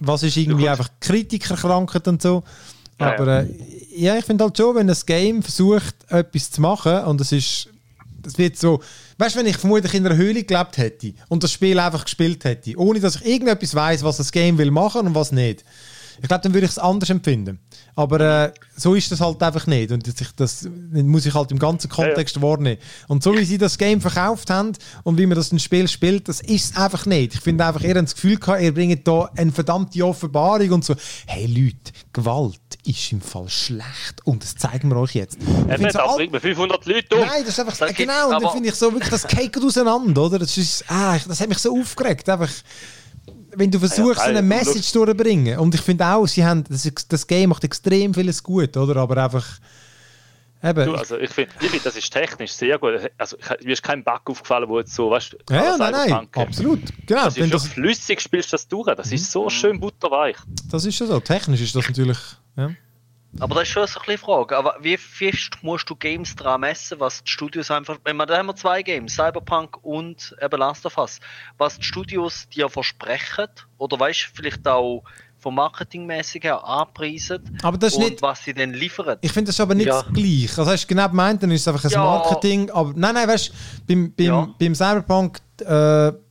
was ist irgendwie einfach Kritikerkrankheit und so. Aber ja, ja. Äh, ja ich finde halt schon, wenn ein Game versucht, etwas zu machen und es ist, das wird so, weißt du, wenn ich vermutlich in einer Höhle gelebt hätte und das Spiel einfach gespielt hätte, ohne dass ich irgendetwas weiss, was das Game will machen und was nicht. Ich glaube, dann würde ich es anders empfinden. Aber äh, so ist das halt einfach nicht. Und das, das muss ich halt im ganzen Kontext ja, ja. wahrnehmen. Und so wie sie das Game verkauft haben und wie man das ein Spiel spielt, das ist es einfach nicht. Ich finde einfach, ihr habt das Gefühl gehabt, ihr bringt da eine verdammte Offenbarung und so. Hey Leute, Gewalt ist im Fall schlecht und das zeigen wir euch jetzt. Ja, das so all... bringt mir fünfhundert Leute um. Nein, das ist einfach das genau. Und dann aber... finde ich so wirklich, das geht auseinander, oder? Das ist, ah, das hat mich so aufgeregt. Einfach... Wenn du versuchst, ja, ja, eine Message durchzubringen. Und ich finde auch, sie haben, das, das Game macht extrem vieles gut, oder? Aber einfach... Eben. Du, also ich finde, find, das ist technisch sehr gut. Also ich, mir ist kein Bug aufgefallen, wo jetzt so, weißt du... Ja, nein, nein, absolut. Genau, also wenn du das... flüssig spielst das durch. Das ist so schön butterweich. Das ist schon so. Technisch ist das natürlich... Ja. Aber das ist schon so eine Frage. Aber wie fest musst du Games daran messen, was die Studios einfach... Wenn man, da haben wir zwei Games, Cyberpunk und eben Last of Us. Was die Studios dir versprechen, oder weißt du, vielleicht auch vom Marketingmäßig her anpreisen, aber das ist und nicht, was sie dann liefern. Ich finde das aber nicht ja. gleich. Also hast du genau gemeint, dann ist es einfach ein ja. Marketing. Aber nein, nein, weißt du, beim, beim, ja. beim Cyberpunk, äh,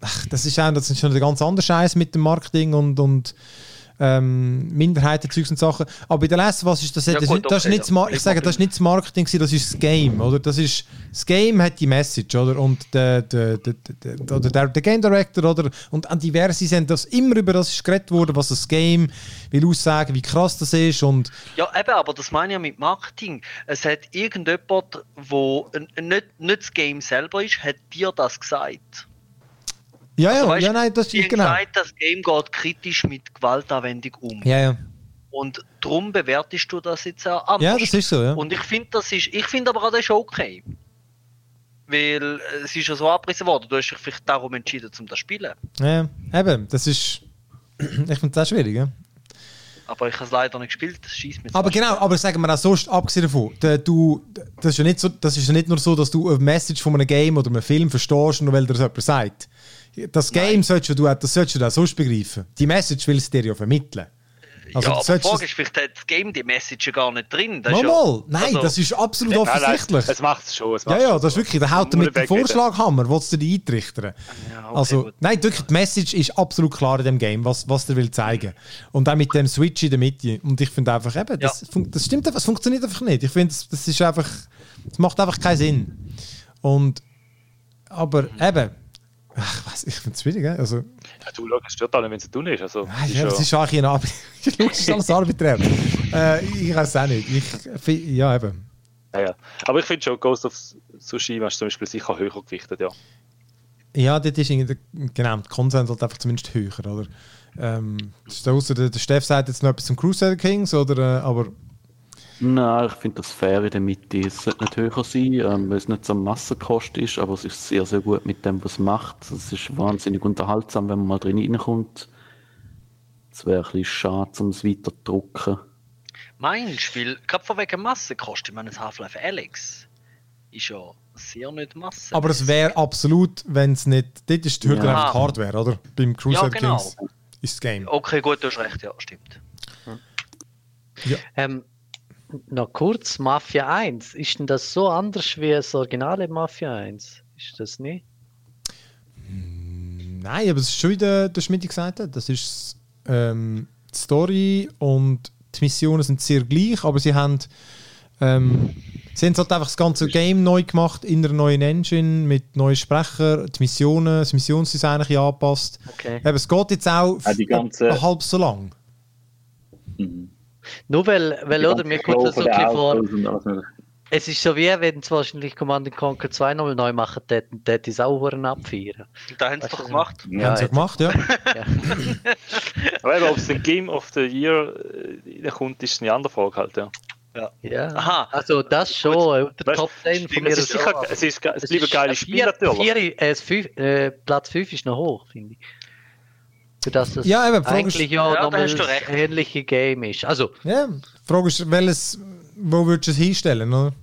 ach, das ist auch, das ist schon ein ganz anderer Scheiß mit dem Marketing und... und Ähm, Minderheiten, Zeugs und Sachen. Aber bei der Last of Us ist das, ja, das, gut, das, okay, ist nicht, ja. ich sage, das ist nicht das Marketing, das ist das Game. Oder? Das, ist, das Game hat die Message. Oder? Und der, der, der, der, der, der Game Director oder? Und diverse sind das immer über das ist geredet worden, was das Game will aussagen, wie krass das ist. Und ja, eben, aber das meine ich ja mit Marketing. Es hat irgendjemand, der nicht, nicht das Game selber ist, hat dir das gesagt. Ja, ja, also, weißt, ja, nein, das ist genau. Zeit, das Game geht kritisch mit Gewaltanwendung um. Ja, ja. Und darum bewertest du das jetzt auch anders. Ja, das ist so, ja. Und ich finde, das ist, ich finde aber auch, das ist okay. Weil es ist ja so abgerissen worden, du hast dich vielleicht darum entschieden, um das zu spielen. Ja, eben, das ist, ich finde das auch schwierig, ja. Aber ich habe es leider nicht gespielt, das schießt mich. Aber genau, aber sagen wir auch sonst, abgesehen davon, du, das, ist ja nicht so, das ist ja nicht nur so, dass du eine Message von einem Game oder einem Film verstehst, nur weil dir das jemand sagt. Das Game Nein. solltest du, das solltest du auch sonst begreifen. Die Message willst du dir ja vermitteln. Also ja, aber die Frage ist, vielleicht hat das Game die Message gar nicht drin. Das mal, ja, mal. Nein, also, das ist absolut nein, offensichtlich. Es macht es schon. Es ja, ja, das ist wirklich, da haut er mit dem Vorschlaghammer, willst du dir eintrichtern. Ja, okay, also, gut. Nein, wirklich, die Message ist absolut klar in dem Game, was, was er will zeigen. Und auch mit dem Switch in der Mitte. Und ich finde einfach, eben, das, ja. fun- das stimmt einfach, es funktioniert einfach nicht. Ich finde, das, das ist einfach, das macht einfach keinen Sinn. Und, aber eben, Ach, was, ich finde es schwierig, gell? Also, ja, du schaust auch nicht, wenn es tun ist. Also, nein, ist ja, das ist auch ein Arbeit. Das ist alles arbiträr. äh, ich weiß es auch nicht. Ich, ja, eben. Ja, ja. Aber ich finde schon, Ghost of Tsushima ist zum Beispiel sicher höher gewichtet, ja. Ja, dort ist irgendwie genau, der Konsens halt einfach zumindest höher, oder? Ähm, außer der, der Steff sagt jetzt noch etwas zum Crusader Kings, oder? Äh, aber... Nein, ich finde das fair in der Mitte. Es sollte nicht höher sein, ähm, weil es nicht so Massenkost ist, aber es ist sehr, sehr gut mit dem, was es macht. Es ist wahnsinnig unterhaltsam, wenn man mal drin reinkommt. Es wäre ein bisschen schade, um es weiter zu drucken. Meinst du, gerade von wegen Massenkost, ich meine, das Half-Life Alyx ist ja sehr nicht Masse. Aber es wäre absolut, wenn es nicht... Dort ist die Hürde ja. einfach Hardware, oder? Beim Crusader ja, genau. Kings ist das Game. Okay, gut, du hast recht, ja, stimmt. Ja. Ähm, Noch kurz, Mafia eins. Ist denn das so anders wie das originale Mafia eins? Ist das nicht? Nein, aber es ist schon wie der, der Schmidt gesagt hat. Das ist ähm, die Story und die Missionen sind sehr gleich, aber sie haben Ähm, sie haben halt einfach das ganze Game neu gemacht, in einer neuen Engine, mit neuen Sprechern, die Missionen, das Missionsdesign ein bisschen angepasst. Okay. Eben, es geht jetzt auch ja, ganze... halb so lang. Mhm. Nur weil, weil oder, mir kommt das so ein vor. Es ist so wie, wenn sie wahrscheinlich Command and Conquer zwei nochmal neu machen, dann hätte ich es auch abfeiern. Da haben sie es doch gemacht. Ja, haben sie gemacht, ja. ja. Aber ob es ein Game of the Year kommt, ist eine andere Frage halt, ja. Ja. ja. Aha. Also das schon, unter weißt, Top zehn von mir ist so sicher, es ist ge- es bleiben geile Spiele natürlich. Äh, äh, Platz fünf ist noch hoch, finde ich. Für das das ja, eben, eigentlich ist, ja, ja nochmal ein ähnliches Game ist. Also, ja, die Frage ist, welches, wo würdest du es hinstellen, oder?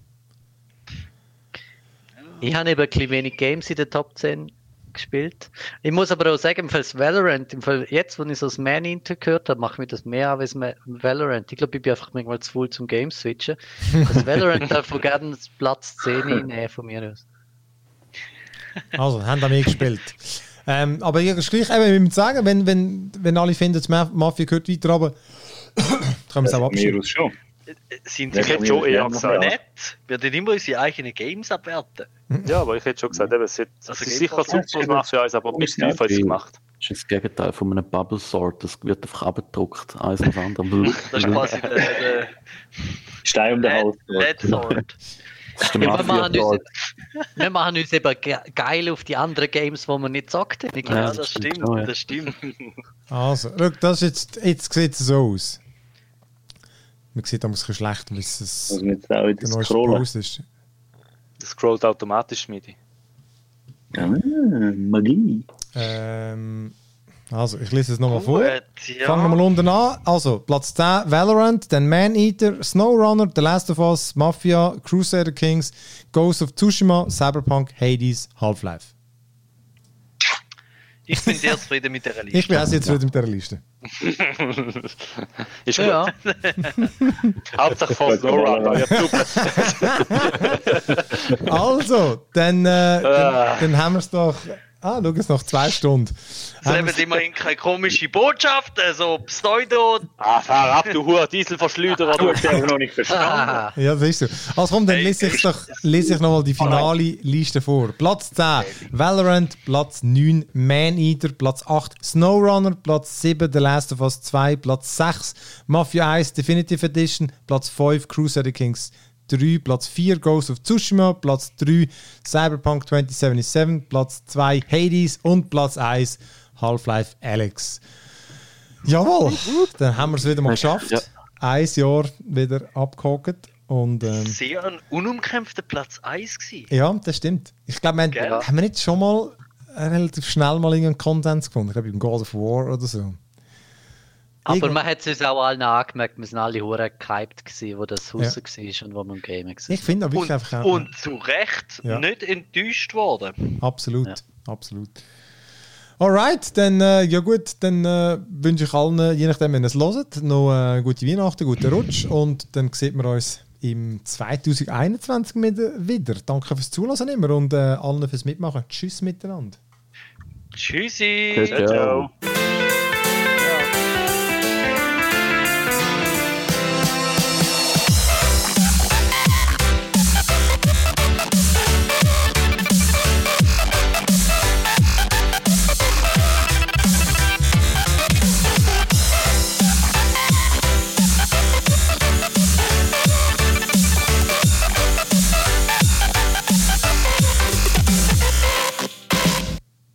Ich habe eben ein bisschen wenig Games in der Top zehn gespielt. Ich muss aber auch sagen, im Fall Valorant, im Fall jetzt, wo ich so das Man-Inter gehört habe, mache ich das mehr an als Valorant. Ich glaube, ich bin einfach manchmal zu voll zum Game switchen. Das Valorant darf von gerne Platz zehn in von mir aus. Also, haben da mehr gespielt. Ähm, aber ich gleich, eben, ich muss sagen, wenn, wenn, wenn alle finden, die Mafia gehört weiter, aber können wir es auch abschieben. Schon. Sind sie jetzt schon eher gesagt, nett, wir dann immer unsere eigenen Games abwerten. Ja, aber ich hätte schon gesagt, eben, es ist also sicher super Mafia eins, aber bis tief hat es gemacht. Das ist das Gegenteil von einem Bubble Sword, das wird einfach abgedruckt, eins nach anderem. Das ist quasi der, der Stein um den Hals. Dead Sword. Ja, wir, machen uns, wir machen uns eben geil auf die anderen Games, die wir nicht gezockt haben. Ja, das, das stimmt, stimmt, das stimmt. Also, look, das jetzt, jetzt sieht es so aus. Man sieht da muss es schlecht, weil es also ein Scrolls ist. Das scrollt automatisch mit. Ah, Magie. Ähm, also, ich lese es nochmal vor. Ja. Fangen wir mal unten an. Also, Platz zehn, Valorant, dann Maneater, Snowrunner, The Last of Us, Mafia, Crusader Kings, Ghost of Tsushima, Cyberpunk, Hades, Half-Life. Ich bin sehr zufrieden mit dieser Liste. Ich bin auch sehr zufrieden mit dieser Liste. Ist ja, gut. Hauptsache von Snowrunner. Also, dann, äh, dann, dann haben wir es doch... Ah, schau, es noch zwei Stunden. Sie haben immerhin keine komischen Botschaften, so Pseudo... Ah, fahr ab, du Hur, Dieselverschleuderer, du hast den noch nicht verstanden. Ja, das ist so. Also komm, dann lese ich, les ich nochmal die finale Liste vor. Platz zehn, Valorant, Platz neun, Maneater, Platz acht, Snowrunner, Platz sieben, The Last of Us zwei, Platz sechs, Mafia eins, Definitive Edition, Platz fünf, Crusader Kings drei, Platz vier, Ghost of Tsushima, Platz drei, Cyberpunk zwanzig siebenundsiebzig, Platz zwei, Hades und Platz eins, Half-Life Alyx. Jawohl, dann haben wir es wieder mal geschafft. Ja. Ein Jahr wieder abgehakt. Und, ähm, sehr ein unumkämpfter Platz eins gewesen. Ja, das stimmt. Ich glaube, wir Gell. haben wir nicht schon mal relativ schnell mal irgendeinen Konsens gefunden. Ich glaube, im Gold of War oder so. Aber man hat es uns auch allen angemerkt, wir sind alle hure gehypt gewesen, wo das Haus ja. war und wo man im Game war. Ich finde wirklich einfach auch... Und zu Recht ja. nicht enttäuscht worden. Absolut, ja. absolut. Alright, dann, äh, ja gut, dann äh, wünsche ich allen, je nachdem, wenn ihr es hört, noch äh, gute Weihnachten, guten Rutsch und dann sehen wir uns im zwanzig einundzwanzig wieder. Danke fürs Zuhören immer und äh, allen fürs Mitmachen. Tschüss miteinander. Tschüssi. Ciao.